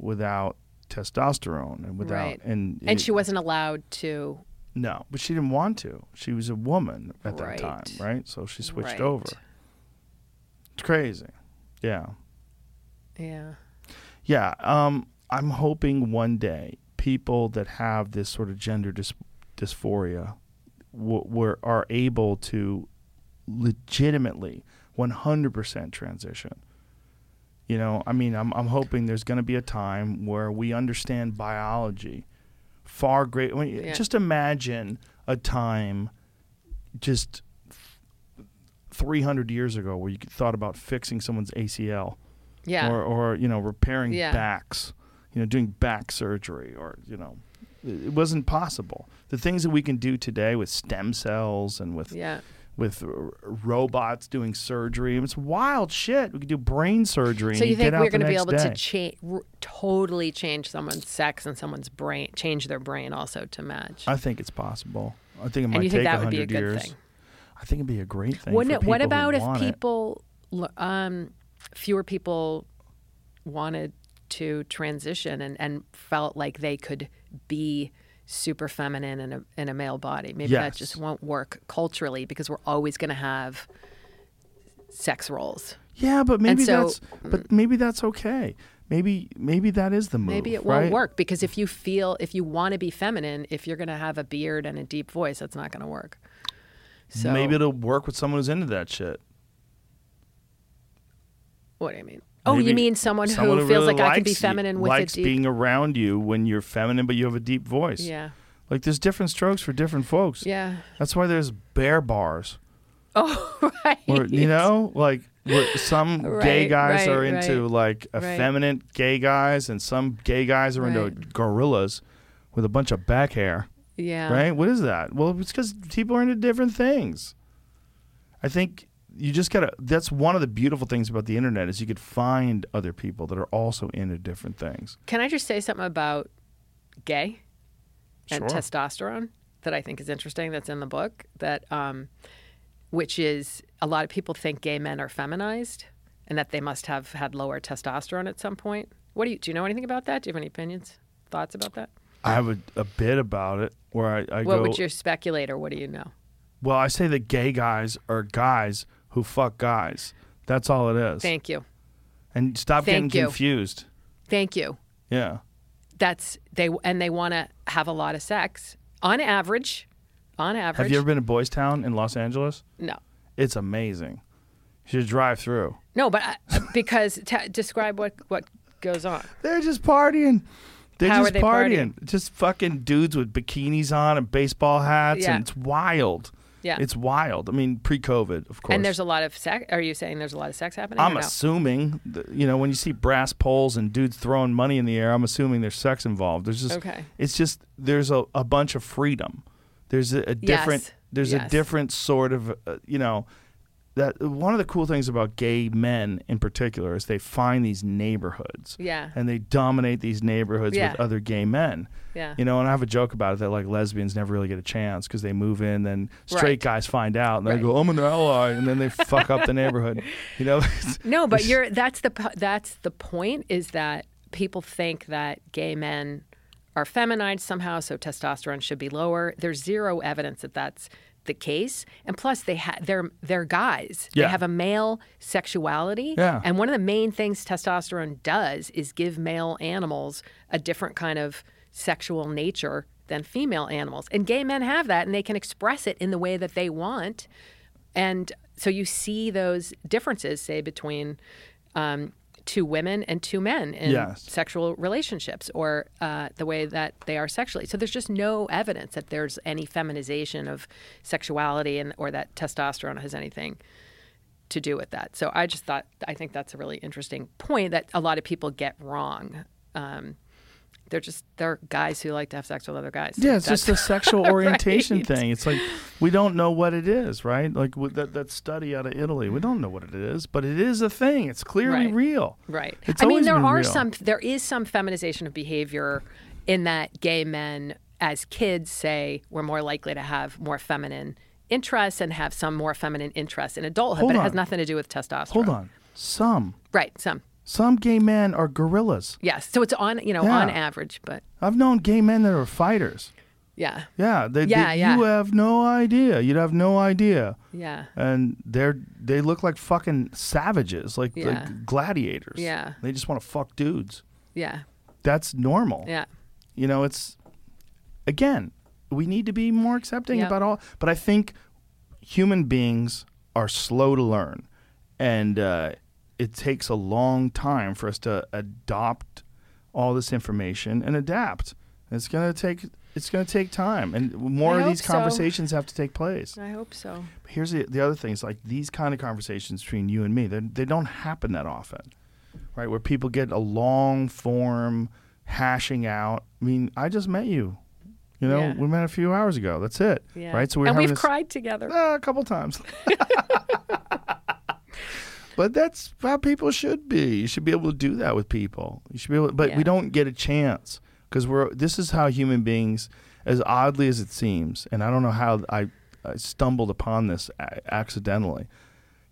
without testosterone and without right. and it, and she wasn't allowed to. No, but she didn't want to. She was a woman at right. that time, right? So she switched right. over. It's crazy. Yeah. Yeah. Yeah. Um. I'm hoping one day people that have this sort of gender dys- dysphoria w- were, are able to legitimately one hundred percent transition. You know, I mean, I'm I'm hoping there's going to be a time where we understand biology far greater. I mean, yeah. Just imagine a time just three hundred years ago where you thought about fixing someone's A C L yeah. or, or, you know, repairing yeah. backs. You know, doing back surgery or, you know, it wasn't possible. The things that we can do today with stem cells and with yeah. with r- robots doing surgery, it's wild shit. We can do brain surgery. So you think we're going to be able day. to cha- r- totally change someone's sex and someone's brain, change their brain also to match? I think it's possible. I think it might and you take think that would be a good years. Thing? I think it'd be a great thing. Wouldn't for it, people what about who if want people, it. Um, fewer people wanted to transition and, and felt like they could be super feminine in a in a male body. Maybe yes. that just won't work culturally because we're always going to have sex roles. Yeah, but maybe so, that's but maybe that's okay. Maybe maybe that is the move. Maybe it right? won't work because if you feel if you want to be feminine, if you're going to have a beard and a deep voice, that's not going to work. So maybe it'll work with someone who's into that shit. What do you mean? Oh, Maybe you mean someone, someone who, who feels really like I can be feminine you, with a deep... likes being around you when you're feminine, but you have a deep voice. Yeah. Like, there's different strokes for different folks. Yeah. That's why there's bear bars. Oh, right. Where, you know, like, where some right, gay guys right, are into, right, like, effeminate right. gay guys, and some gay guys are right. into gorillas with a bunch of back hair. Yeah. Right? What is that? Well, it's because people are into different things. I think... You just gotta. That's one of the beautiful things about the internet is you could find other people that are also into different things. Can I just say something about gay and sure. testosterone that I think is interesting? That's in the book. That, um, which is a lot of people think gay men are feminized and that they must have had lower testosterone at some point. What do you do? You know anything about that? Do you have any opinions, thoughts about that? I have a, a bit about it where I, I what go. What would you speculate or what do you know? Well, I say that gay guys are guys. Who fuck guys. That's all it is. Thank you. And stop Thank getting you. confused. Thank you. Yeah. That's they and they want to have a lot of sex on average, on average. Have you ever been to Boys Town in Los Angeles? No. It's amazing. You should drive through. No, but I, because t- describe what, what goes on. They're just partying. They're How just they partying. partying. Just fucking dudes with bikinis on and baseball hats, yeah. and it's wild. Yeah. It's wild. I mean, pre-COVID, of course. And there's a lot of sex. Are you saying there's a lot of sex happening? I'm no? assuming, that, you know, when you see brass poles and dudes throwing money in the air, I'm assuming there's sex involved. There's just, okay. It's just, there's a, a bunch of freedom. There's a, a different, yes. there's yes. a different sort of, uh, you know, that one of the cool things about gay men in particular is they find these neighborhoods. Yeah. And they dominate these neighborhoods yeah. with other gay men. Yeah. You know, and I have a joke about it that, like, lesbians never really get a chance because they move in, then straight right. guys find out, and they right. go, I'm an ally, and then they fuck up the neighborhood. You know? No, but you're that's the that's the point, is that people think that gay men are feminized somehow, so testosterone should be lower. There's zero evidence that that's the case, and plus they ha- they're they're guys. Yeah. They have a male sexuality, yeah. and one of the main things testosterone does is give male animals a different kind of sexual nature than female animals. And gay men have that, and they can express it in the way that they want. And so you see those differences, say, between um, two women and two men in yes. sexual relationships, or uh, the way that they are sexually. So there's just no evidence that there's any feminization of sexuality, and or that testosterone has anything to do with that. So I just thought, I think that's a really interesting point that a lot of people get wrong. Um, They're just, they're guys who like to have sex with other guys. Yeah, it's just a sexual orientation right. thing. It's like, we don't know what it is, right? Like that, that study out of Italy, we don't know what it is, but it is a thing. It's clearly right. real. Right. It's I mean, there are real. some, there is some feminization of behavior in that gay men, as kids, say, we're more likely to have more feminine interests and have some more feminine interests in adulthood, Hold but on. it has nothing to do with testosterone. Hold on. Some. Right, some. Some gay men are gorillas. Yes, so it's on, you know, yeah. on average, but I've known gay men that are fighters. Yeah. Yeah, they, yeah, they, yeah. You have no idea. You'd have no idea. Yeah. And they're they look like fucking savages, like, yeah. like gladiators. Yeah. They just want to fuck dudes. Yeah. That's normal. Yeah. You know, it's again, we need to be more accepting yep. about all, but I think human beings are slow to learn, and uh it takes a long time for us to adopt all this information and adapt. It's gonna take it's gonna take time, and more of these conversations so. have to take place. I hope so. But here's the, the other thing: it's like these kind of conversations between you and me, they they don't happen that often, right? Where people get a long form hashing out. I mean, I just met you. You know, yeah. we met a few hours ago. That's it, yeah. right? So we're and we've this, cried together uh, a couple times. But that's how people should be. You should be able to do that with people. You should be able, to, but yeah. we don't get a chance because we're. This is how human beings, as oddly as it seems, and I don't know how I, I stumbled upon this accidentally.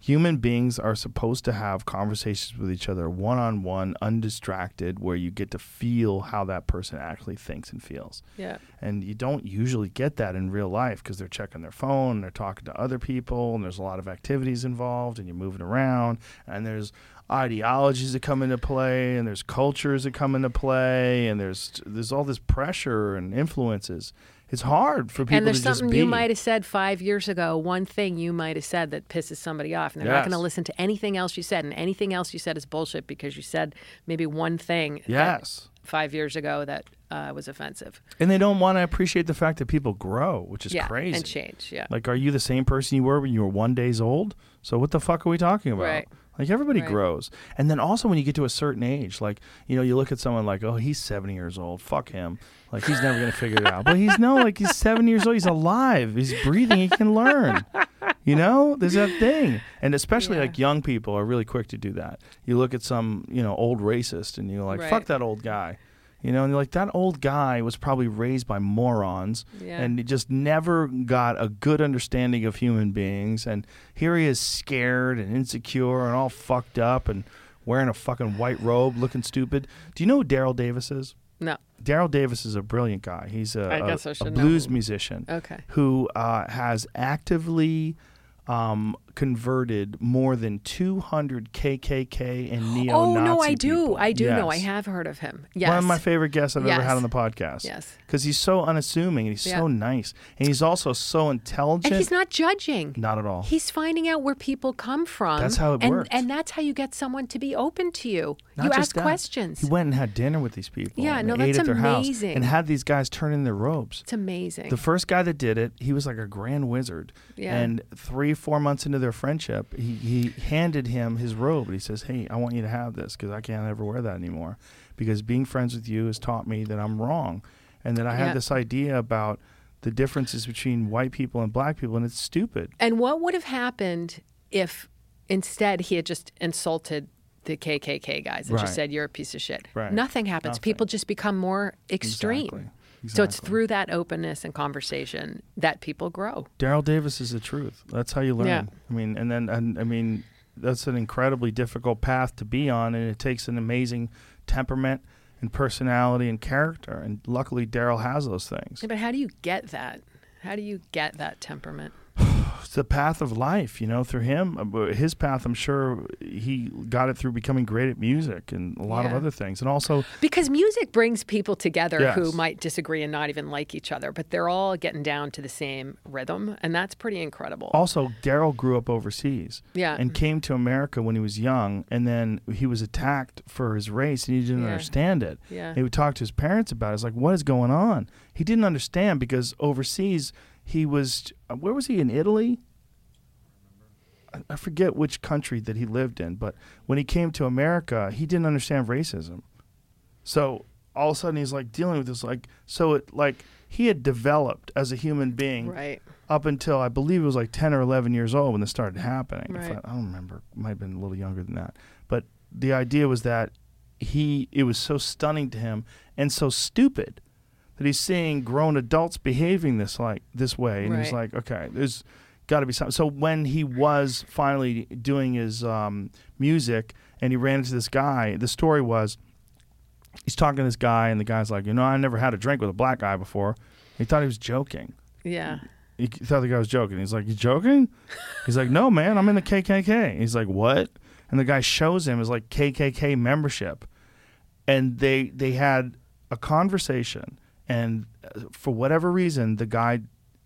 Human beings are supposed to have conversations with each other, one on one, undistracted, where you get to feel how that person actually thinks and feels. Yeah. And you don't usually get that in real life because they're checking their phone, and they're talking to other people, and there's a lot of activities involved, and you're moving around, and there's ideologies that come into play, and there's cultures that come into play, and there's there's all this pressure and influences. It's hard for people to just be. And there's something you might have said five years ago, one thing you might have said that pisses somebody off, and they're yes. not going to listen to anything else you said, and anything else you said is bullshit because you said maybe one thing yes. five years ago that uh, was offensive. And they don't want to appreciate the fact that people grow, which is yeah, crazy. And change, yeah. Like, are you the same person you were when you were one day old? So what the fuck are we talking about? Right. Like, everybody right. grows. And then also when you get to a certain age, like, you know, you look at someone like, oh, he's seventy years old. Fuck him. Like, he's never going to figure it out. But he's no, like, he's seventy years old. He's alive. He's breathing. He can learn. You know? There's that thing. And especially, yeah. like, young people are really quick to do that. You look at some, you know, old racist, and you're like, right. fuck that old guy. You know? And you're like, that old guy was probably raised by morons. Yeah. And he just never got a good understanding of human beings. And here he is, scared and insecure and all fucked up and wearing a fucking white robe, looking stupid. Do you know who Daryl Davis is? No. Daryl Davis is a brilliant guy. He's a, a, a blues know. musician okay. who uh, has actively um, converted more than two hundred K K K and neo-Nazi Oh, no, I do. People. I do yes. know. I have heard of him. Yes. One of my favorite guests I've yes. ever had on the podcast. Yes. Because he's so unassuming and he's yeah. so nice. And he's also so intelligent. And he's not judging. Not at all. He's finding out where people come from. That's how it and, works. And that's how you get someone to be open to you. Not you ask that. questions. He went and had dinner with these people. Yeah, and no, they that's ate at their amazing. House and had these guys turn in their robes. It's amazing. The first guy that did it, he was like a grand wizard. Yeah. And three, four months into their friendship, he, he handed him his robe and he says, hey, I want you to have this because I can't ever wear that anymore because being friends with you has taught me that I'm wrong and that I yeah. had this idea about the differences between white people and black people, and it's stupid. And what would have happened if instead he had just insulted the K K K guys and right. just said, you're a piece of shit? Right. Nothing happens. Nothing. People just become more extreme. Exactly. Exactly. So it's through that openness and conversation that people grow. Daryl Davis is the truth. That's how you learn. Yeah. I mean, and then, and, I mean, that's an incredibly difficult path to be on, and it takes an amazing temperament and personality and character. And luckily, Daryl has those things. Yeah, but how do you get that? How do you get that temperament? It's the path of life, you know, through him. His path, I'm sure he got it through becoming great at music and a lot yeah. of other things. And also... because music brings people together yes. who might disagree and not even like each other, but they're all getting down to the same rhythm, and that's pretty incredible. Also, Daryl grew up overseas yeah. and came to America when he was young, and then he was attacked for his race, and he didn't yeah. understand it. Yeah. He would talk to his parents about it. It's like, what is going on? He didn't understand because overseas... He was, where was he, in Italy? I forget which country that he lived in, but when he came to America, he didn't understand racism. So all of a sudden he's like dealing with this, like, so it, like, he had developed as a human being right. up until I believe it was like ten or eleven years old when this started happening. Right. If I, I don't remember, might have been a little younger than that. But the idea was that he, it was so stunning to him and so stupid that he's seeing grown adults behaving this like this way, and right. he's like, okay, there's got to be something. So when he was finally doing his um, music, and he ran into this guy, the story was, he's talking to this guy, and the guy's like, you know, I never had a drink with a black guy before. He thought he was joking. Yeah. He, he thought the guy was joking. He's like, you joking? He's like, no, man, I'm in the K K K. He's like, what? And the guy shows him his like K K K membership, and they they had a conversation. And for whatever reason, the guy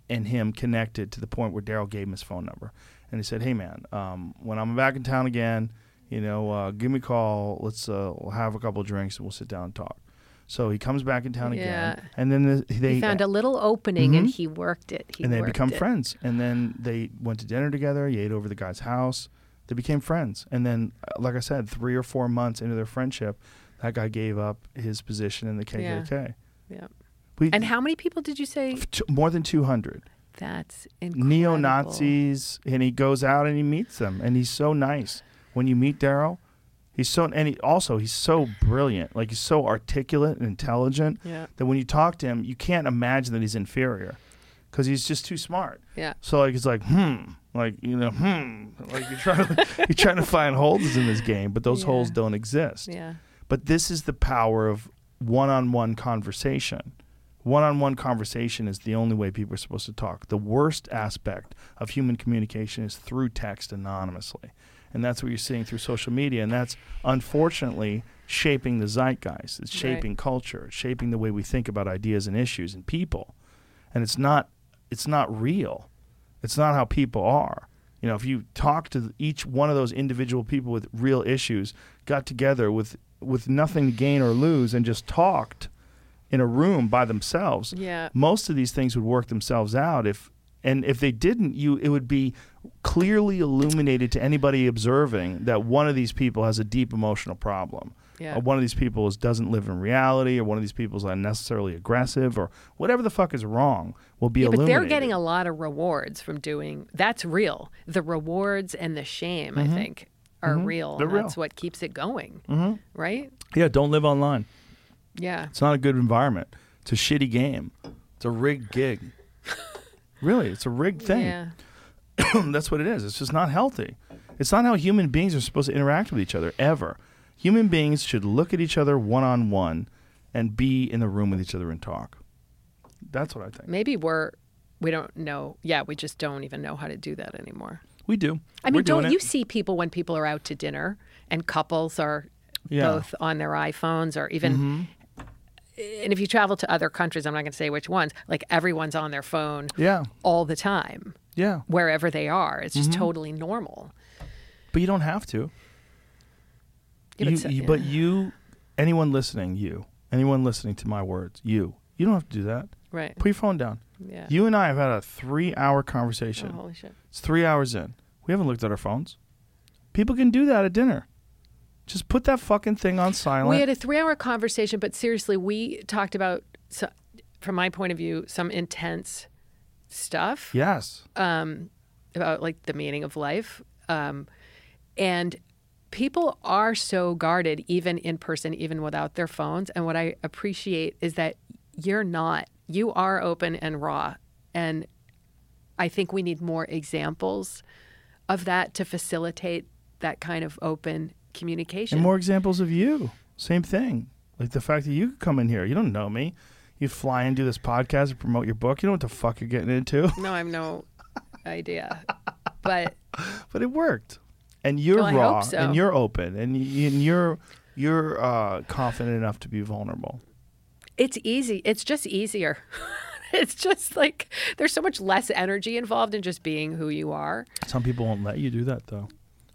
and him connected to the point where Daryl gave him his phone number. And he said, hey, man, um, when I'm back in town again, you know, uh, give me a call. Let's uh, we'll have a couple of drinks and we'll sit down and talk. So he comes back in town yeah. again. And then the, they he found a little opening mm-hmm. and he worked it. He and they become it. friends. And then they went to dinner together. He ate over the guy's house. They became friends. And then, like I said, three or four months into their friendship, that guy gave up his position in the K K K. Yeah. yeah. We, and how many people did you say? T- more than two hundred. That's incredible. Neo-Nazis, and he goes out and he meets them, and he's so nice. When you meet Daryl, he's so, and he, also he's so brilliant. Like, he's so articulate and intelligent yeah. that when you talk to him, you can't imagine that he's inferior because he's just too smart. Yeah. So like, it's like, hmm, like, you know, hmm, like you're trying to, you're trying to find holes in this game, but those yeah. holes don't exist. Yeah. But this is the power of one-on-one conversation. One-on-one conversation is the only way people are supposed to talk. The worst aspect of human communication is through text anonymously. And that's what you're seeing through social media. And that's, unfortunately, shaping the zeitgeist. It's shaping right. culture. It's shaping the way we think about ideas and issues and people. And it's not, it's not real. It's not how people are. You know, if you talk to each one of those individual people with real issues, got together with, with nothing to gain or lose and just talked in a room by themselves, yeah. most of these things would work themselves out. If and if they didn't, you it would be clearly illuminated to anybody observing that one of these people has a deep emotional problem. Yeah. Or one of these people is, doesn't live in reality, or one of these people is unnecessarily aggressive, or whatever the fuck is wrong will be yeah, illuminated. But they're getting a lot of rewards from doing, that's real. The rewards and the shame, mm-hmm. I think, are mm-hmm. real. They're real. That's what keeps it going, mm-hmm. right? Yeah, don't live online. Yeah. It's not a good environment. It's a shitty game. It's a rigged gig. Really, it's a rigged thing. Yeah. That's what it is. It's just not healthy. It's not how human beings are supposed to interact with each other, ever. Human beings should look at each other one-on-one and be in the room with each other and talk. That's what I think. Maybe we're, we don't know. Yeah, we just don't even know how to do that anymore. We do. I mean, We're don't you see people when people are out to dinner and couples are yeah. both on their iPhones or even... Mm-hmm. And if you travel to other countries, I'm not going to say which ones, like everyone's on their phone yeah. all the time. Yeah. Wherever they are. It's just mm-hmm. totally normal. But you don't have to. Yeah, you, but, so, you, yeah. but you, anyone listening, you, anyone listening to my words, you, you don't have to do that. Right. Put your phone down. Yeah. You and I have had a three-hour conversation. Oh, holy shit. It's three hours in. We haven't looked at our phones. People can do that at dinner. Just put that fucking thing on silent. We had a three-hour conversation, but seriously, we talked about, so, from my point of view, some intense stuff. Yes. Um, about like the meaning of life, um, and people are so guarded, even in person, even without their phones. And what I appreciate is that you're not. You are open and raw, and I think we need more examples of that to facilitate that kind of open communication. And more examples of you. Same thing. Like the fact that you could come in here. You don't know me. You fly and do this podcast and promote your book. You don't know what the fuck you're getting into. No, I have no idea. But but it worked. And you're well, raw. I hope so. And you're open. And, you, and you're you're uh, confident enough to be vulnerable. It's easy. It's just easier. It's just like there's so much less energy involved in just being who you are. Some people won't let you do that, though.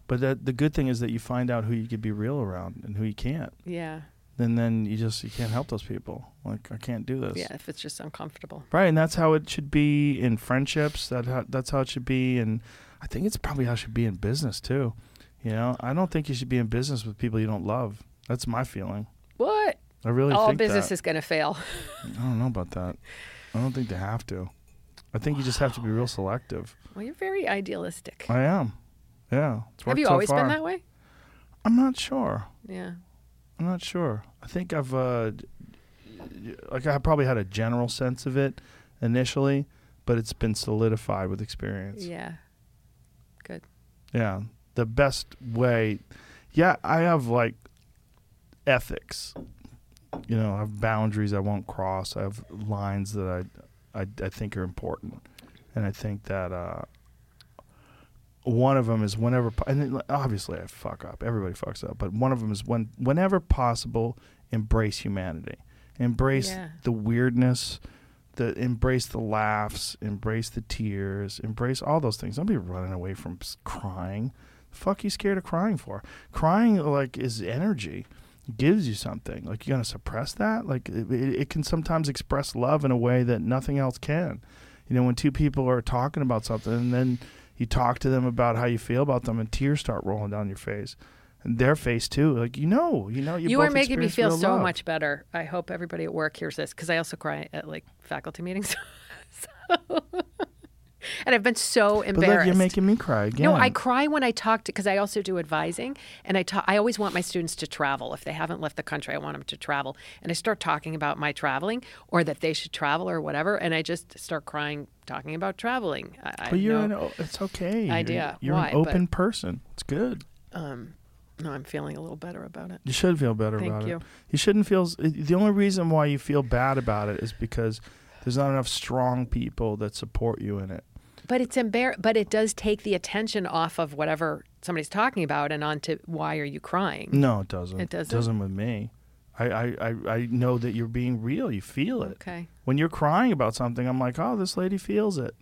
But that, the good thing is that you find out who you could be real around and who you can't. Yeah. And then you just you can't help those people. Like, I can't do this. Yeah, if it's just uncomfortable. Right, and that's how it should be in friendships. That how, that's how it should be. And I think it's probably how it should be in business, too. You know, I don't think you should be in business with people you don't love. That's my feeling. What? I really All think All business that. Is going to fail. I don't know about that. I don't think they have to. I think wow. you just have to be real selective. Well, you're very idealistic. I am. Yeah. It's Have you so always far. been that way? I'm not sure. Yeah. I'm not sure. I think I've, uh, like, I probably had a general sense of it initially, but it's been solidified with experience. Yeah. Good. Yeah. The best way. Yeah, I have, like, ethics. You know, I have boundaries I won't cross. I have lines that I, I, I think are important. And I think that, uh, one of them is whenever, and obviously I fuck up. Everybody fucks up, but one of them is when, whenever possible, embrace humanity, embrace yeah. the weirdness, the embrace the laughs, embrace the tears, embrace all those things. Don't be running away from crying. The fuck, you scared of crying for? Crying like is energy, it gives you something. Like, you're gonna suppress that? Like it, it can sometimes express love in a way that nothing else can. You know, when two people are talking about something and then you talk to them about how you feel about them, and tears start rolling down your face, and their face too. Like, you know, you know, you. You both are making me feel so love. much better. I hope everybody at work hears this, because I also cry at like faculty meetings, so, and I've been so embarrassed. But like, you're making me cry again. No, I cry when I talk to, because I also do advising, and I talk. I always want my students to travel. If they haven't left the country, I want them to travel, and I start talking about my traveling, or that they should travel, or whatever, and I just start crying. Talking about traveling. I, but you're no an, it's okay. Idea. You're, you're why, an open person. It's good. Um, no, I'm feeling a little better about it. You should feel better Thank about you. it. You shouldn't feel. The only reason why you feel bad about it is because there's not enough strong people that support you in it. But it's embar- But it does take the attention off of whatever somebody's talking about and onto why are you crying? No, it doesn't. It doesn't. It doesn't with me. I, I, I know that you're being real. You feel it. Okay. When you're crying about something, I'm like, oh, this lady feels it.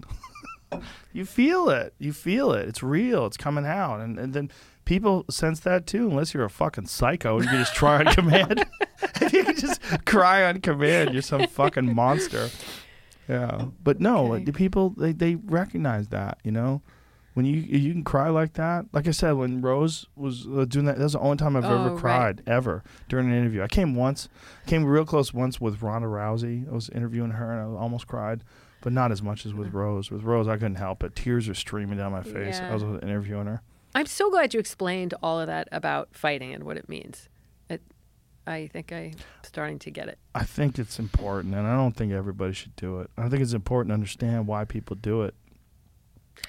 You feel it. You feel it. It's real. It's coming out. And, and then people sense that, too, unless you're a fucking psycho and you can just try on command. If you can just cry on command, you're some fucking monster. Yeah. But no, okay. the people, they, they recognize that, you know? When you you can cry like that, like I said, when Rose was uh, doing that, that was the only time I've oh, ever cried right. ever during an interview. I came once, came real close once with Ronda Rousey. I was interviewing her and I almost cried, but not as much as with Rose. With Rose, I couldn't help it. Tears were streaming down my face. Yeah. I was interviewing her. I'm so glad you explained all of that about fighting and what it means. It, I think I'm starting to get it. I think it's important, and I don't think everybody should do it. I think it's important to understand why people do it.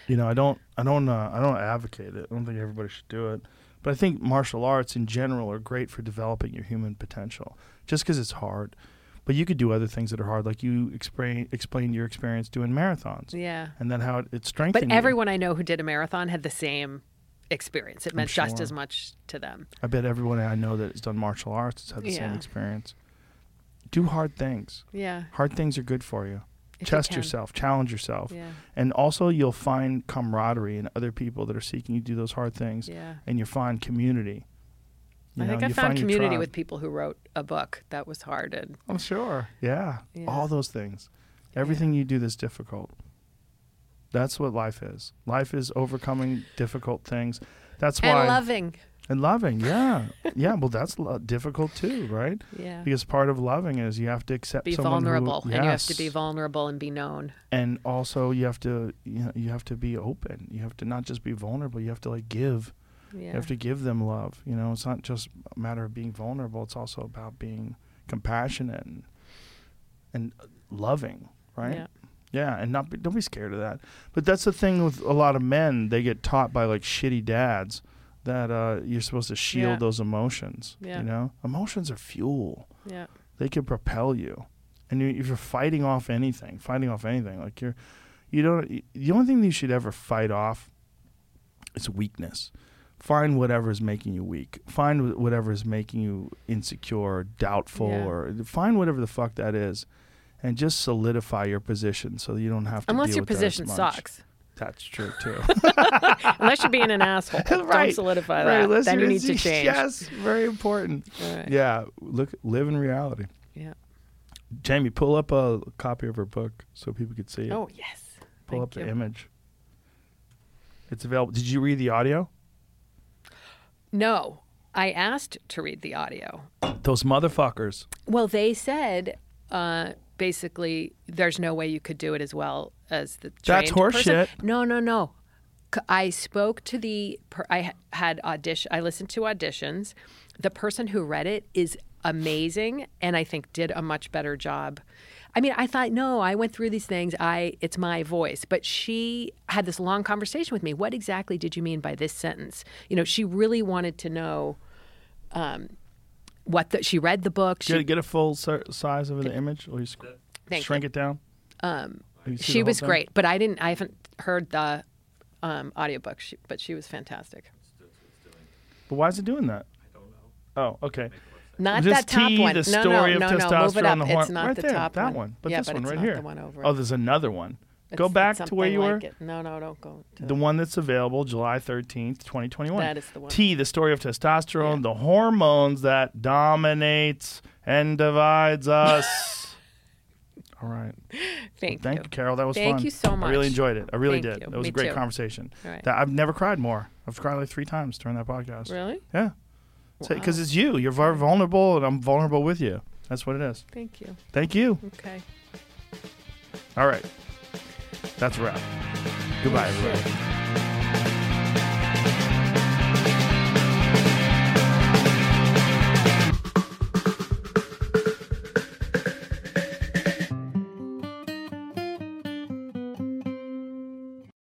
You know, I don't, I don't, uh, I don't advocate it. I don't think everybody should do it, but I think martial arts in general are great for developing your human potential. Just because it's hard, But you could do other things that are hard, like you explain, explained your experience doing marathons. Yeah. And then how it, it strengthened you. But everyone you. I know who did a marathon had the same experience. It meant sure. just as much to them. I bet everyone I know that has done martial arts has had the yeah. same experience. Do hard things. Yeah. Hard things are good for you. If Test you yourself. Challenge yourself. Yeah. And also you'll find camaraderie in other people that are seeking you to do those hard things. Yeah. And you'll find community. You I know, think I found community with people who wrote a book that was hard. And I'm sure. Yeah. yeah. All those things. Everything yeah. you do that's difficult. That's what life is. Life is overcoming difficult things. That's why. And loving. And loving, yeah. yeah, well, that's lo- difficult too, right? Yeah. Because part of loving is you have to accept be someone vulnerable. Who, yes. And you have to be vulnerable and be known. And also you have to, you know, you have to be open. You have to not just be vulnerable. You have to, like, give. Yeah. You have to give them love. You know, it's not just a matter of being vulnerable. It's also about being compassionate and, and loving, right? Yeah. Yeah, and not be, don't be scared of that. But that's the thing with a lot of men. They get taught by, like, shitty dads that uh, you're supposed to shield yeah. those emotions. Yeah. You know, emotions are fuel. Yeah, they can propel you. And you, if you're fighting off anything, fighting off anything, like you're, you don't. The only thing that you should ever fight off is weakness. Find whatever is making you weak. Find whatever is making you insecure, or doubtful, yeah. or find whatever the fuck that is. And just solidify your position so that you don't have to Unless deal with that Unless your position sucks. That's true, too. Unless you're being an asshole. Right. Don't solidify right. that. Unless then you need to change. Yes, very important. Right. Yeah, look, live in reality. Yeah. Jamie, pull up a copy of her book so people could see it. Oh, yes. Pull Thank up you. The image. It's available. Did you read the audio? No. I asked to read the audio. Those motherfuckers. Well, they said... Uh, basically, there's no way you could do it as well as the trained That's horseshit. No, no, no. I spoke to the. Per- I had audition. I listened to auditions. The person who read it is amazing, and I think did a much better job. I mean, I thought, no, I went through these things. I it's my voice, but she had this long conversation with me. What exactly did you mean by this sentence? You know, she really wanted to know. Um, What the, she read the book. She, Did it get a full ser- size of the th- image, or you sc- shrink you. it down? Um, she was thing? great, but I didn't. I haven't heard the um, audiobook, she, but she was fantastic. But why is it doing that? I don't know. Oh, okay. Not that top T, one. The no, story no, of no, no. Move it up. The horn- it's not right the there, top that one. one. But yeah, this but one right here. The one over oh, there's another one. It's, go back to where you like were. It. No, no, don't go. To the that. one that's available July thirteenth, twenty twenty-one. That is the one. T, the story of testosterone, yeah. the hormones that dominates and divides us. All right. Thank well, you. Thank you, Carol. That was thank fun. Thank you so much. I really enjoyed it. I really thank did. You. It was Me a great too. conversation. Right. That, I've never cried more. I've cried like three times during that podcast. Really? Yeah. Because wow. it's you. You're very vulnerable, and I'm vulnerable with you. That's what it is. Thank you. Thank you. Okay. All right. That's a wrap. Goodbye, everybody.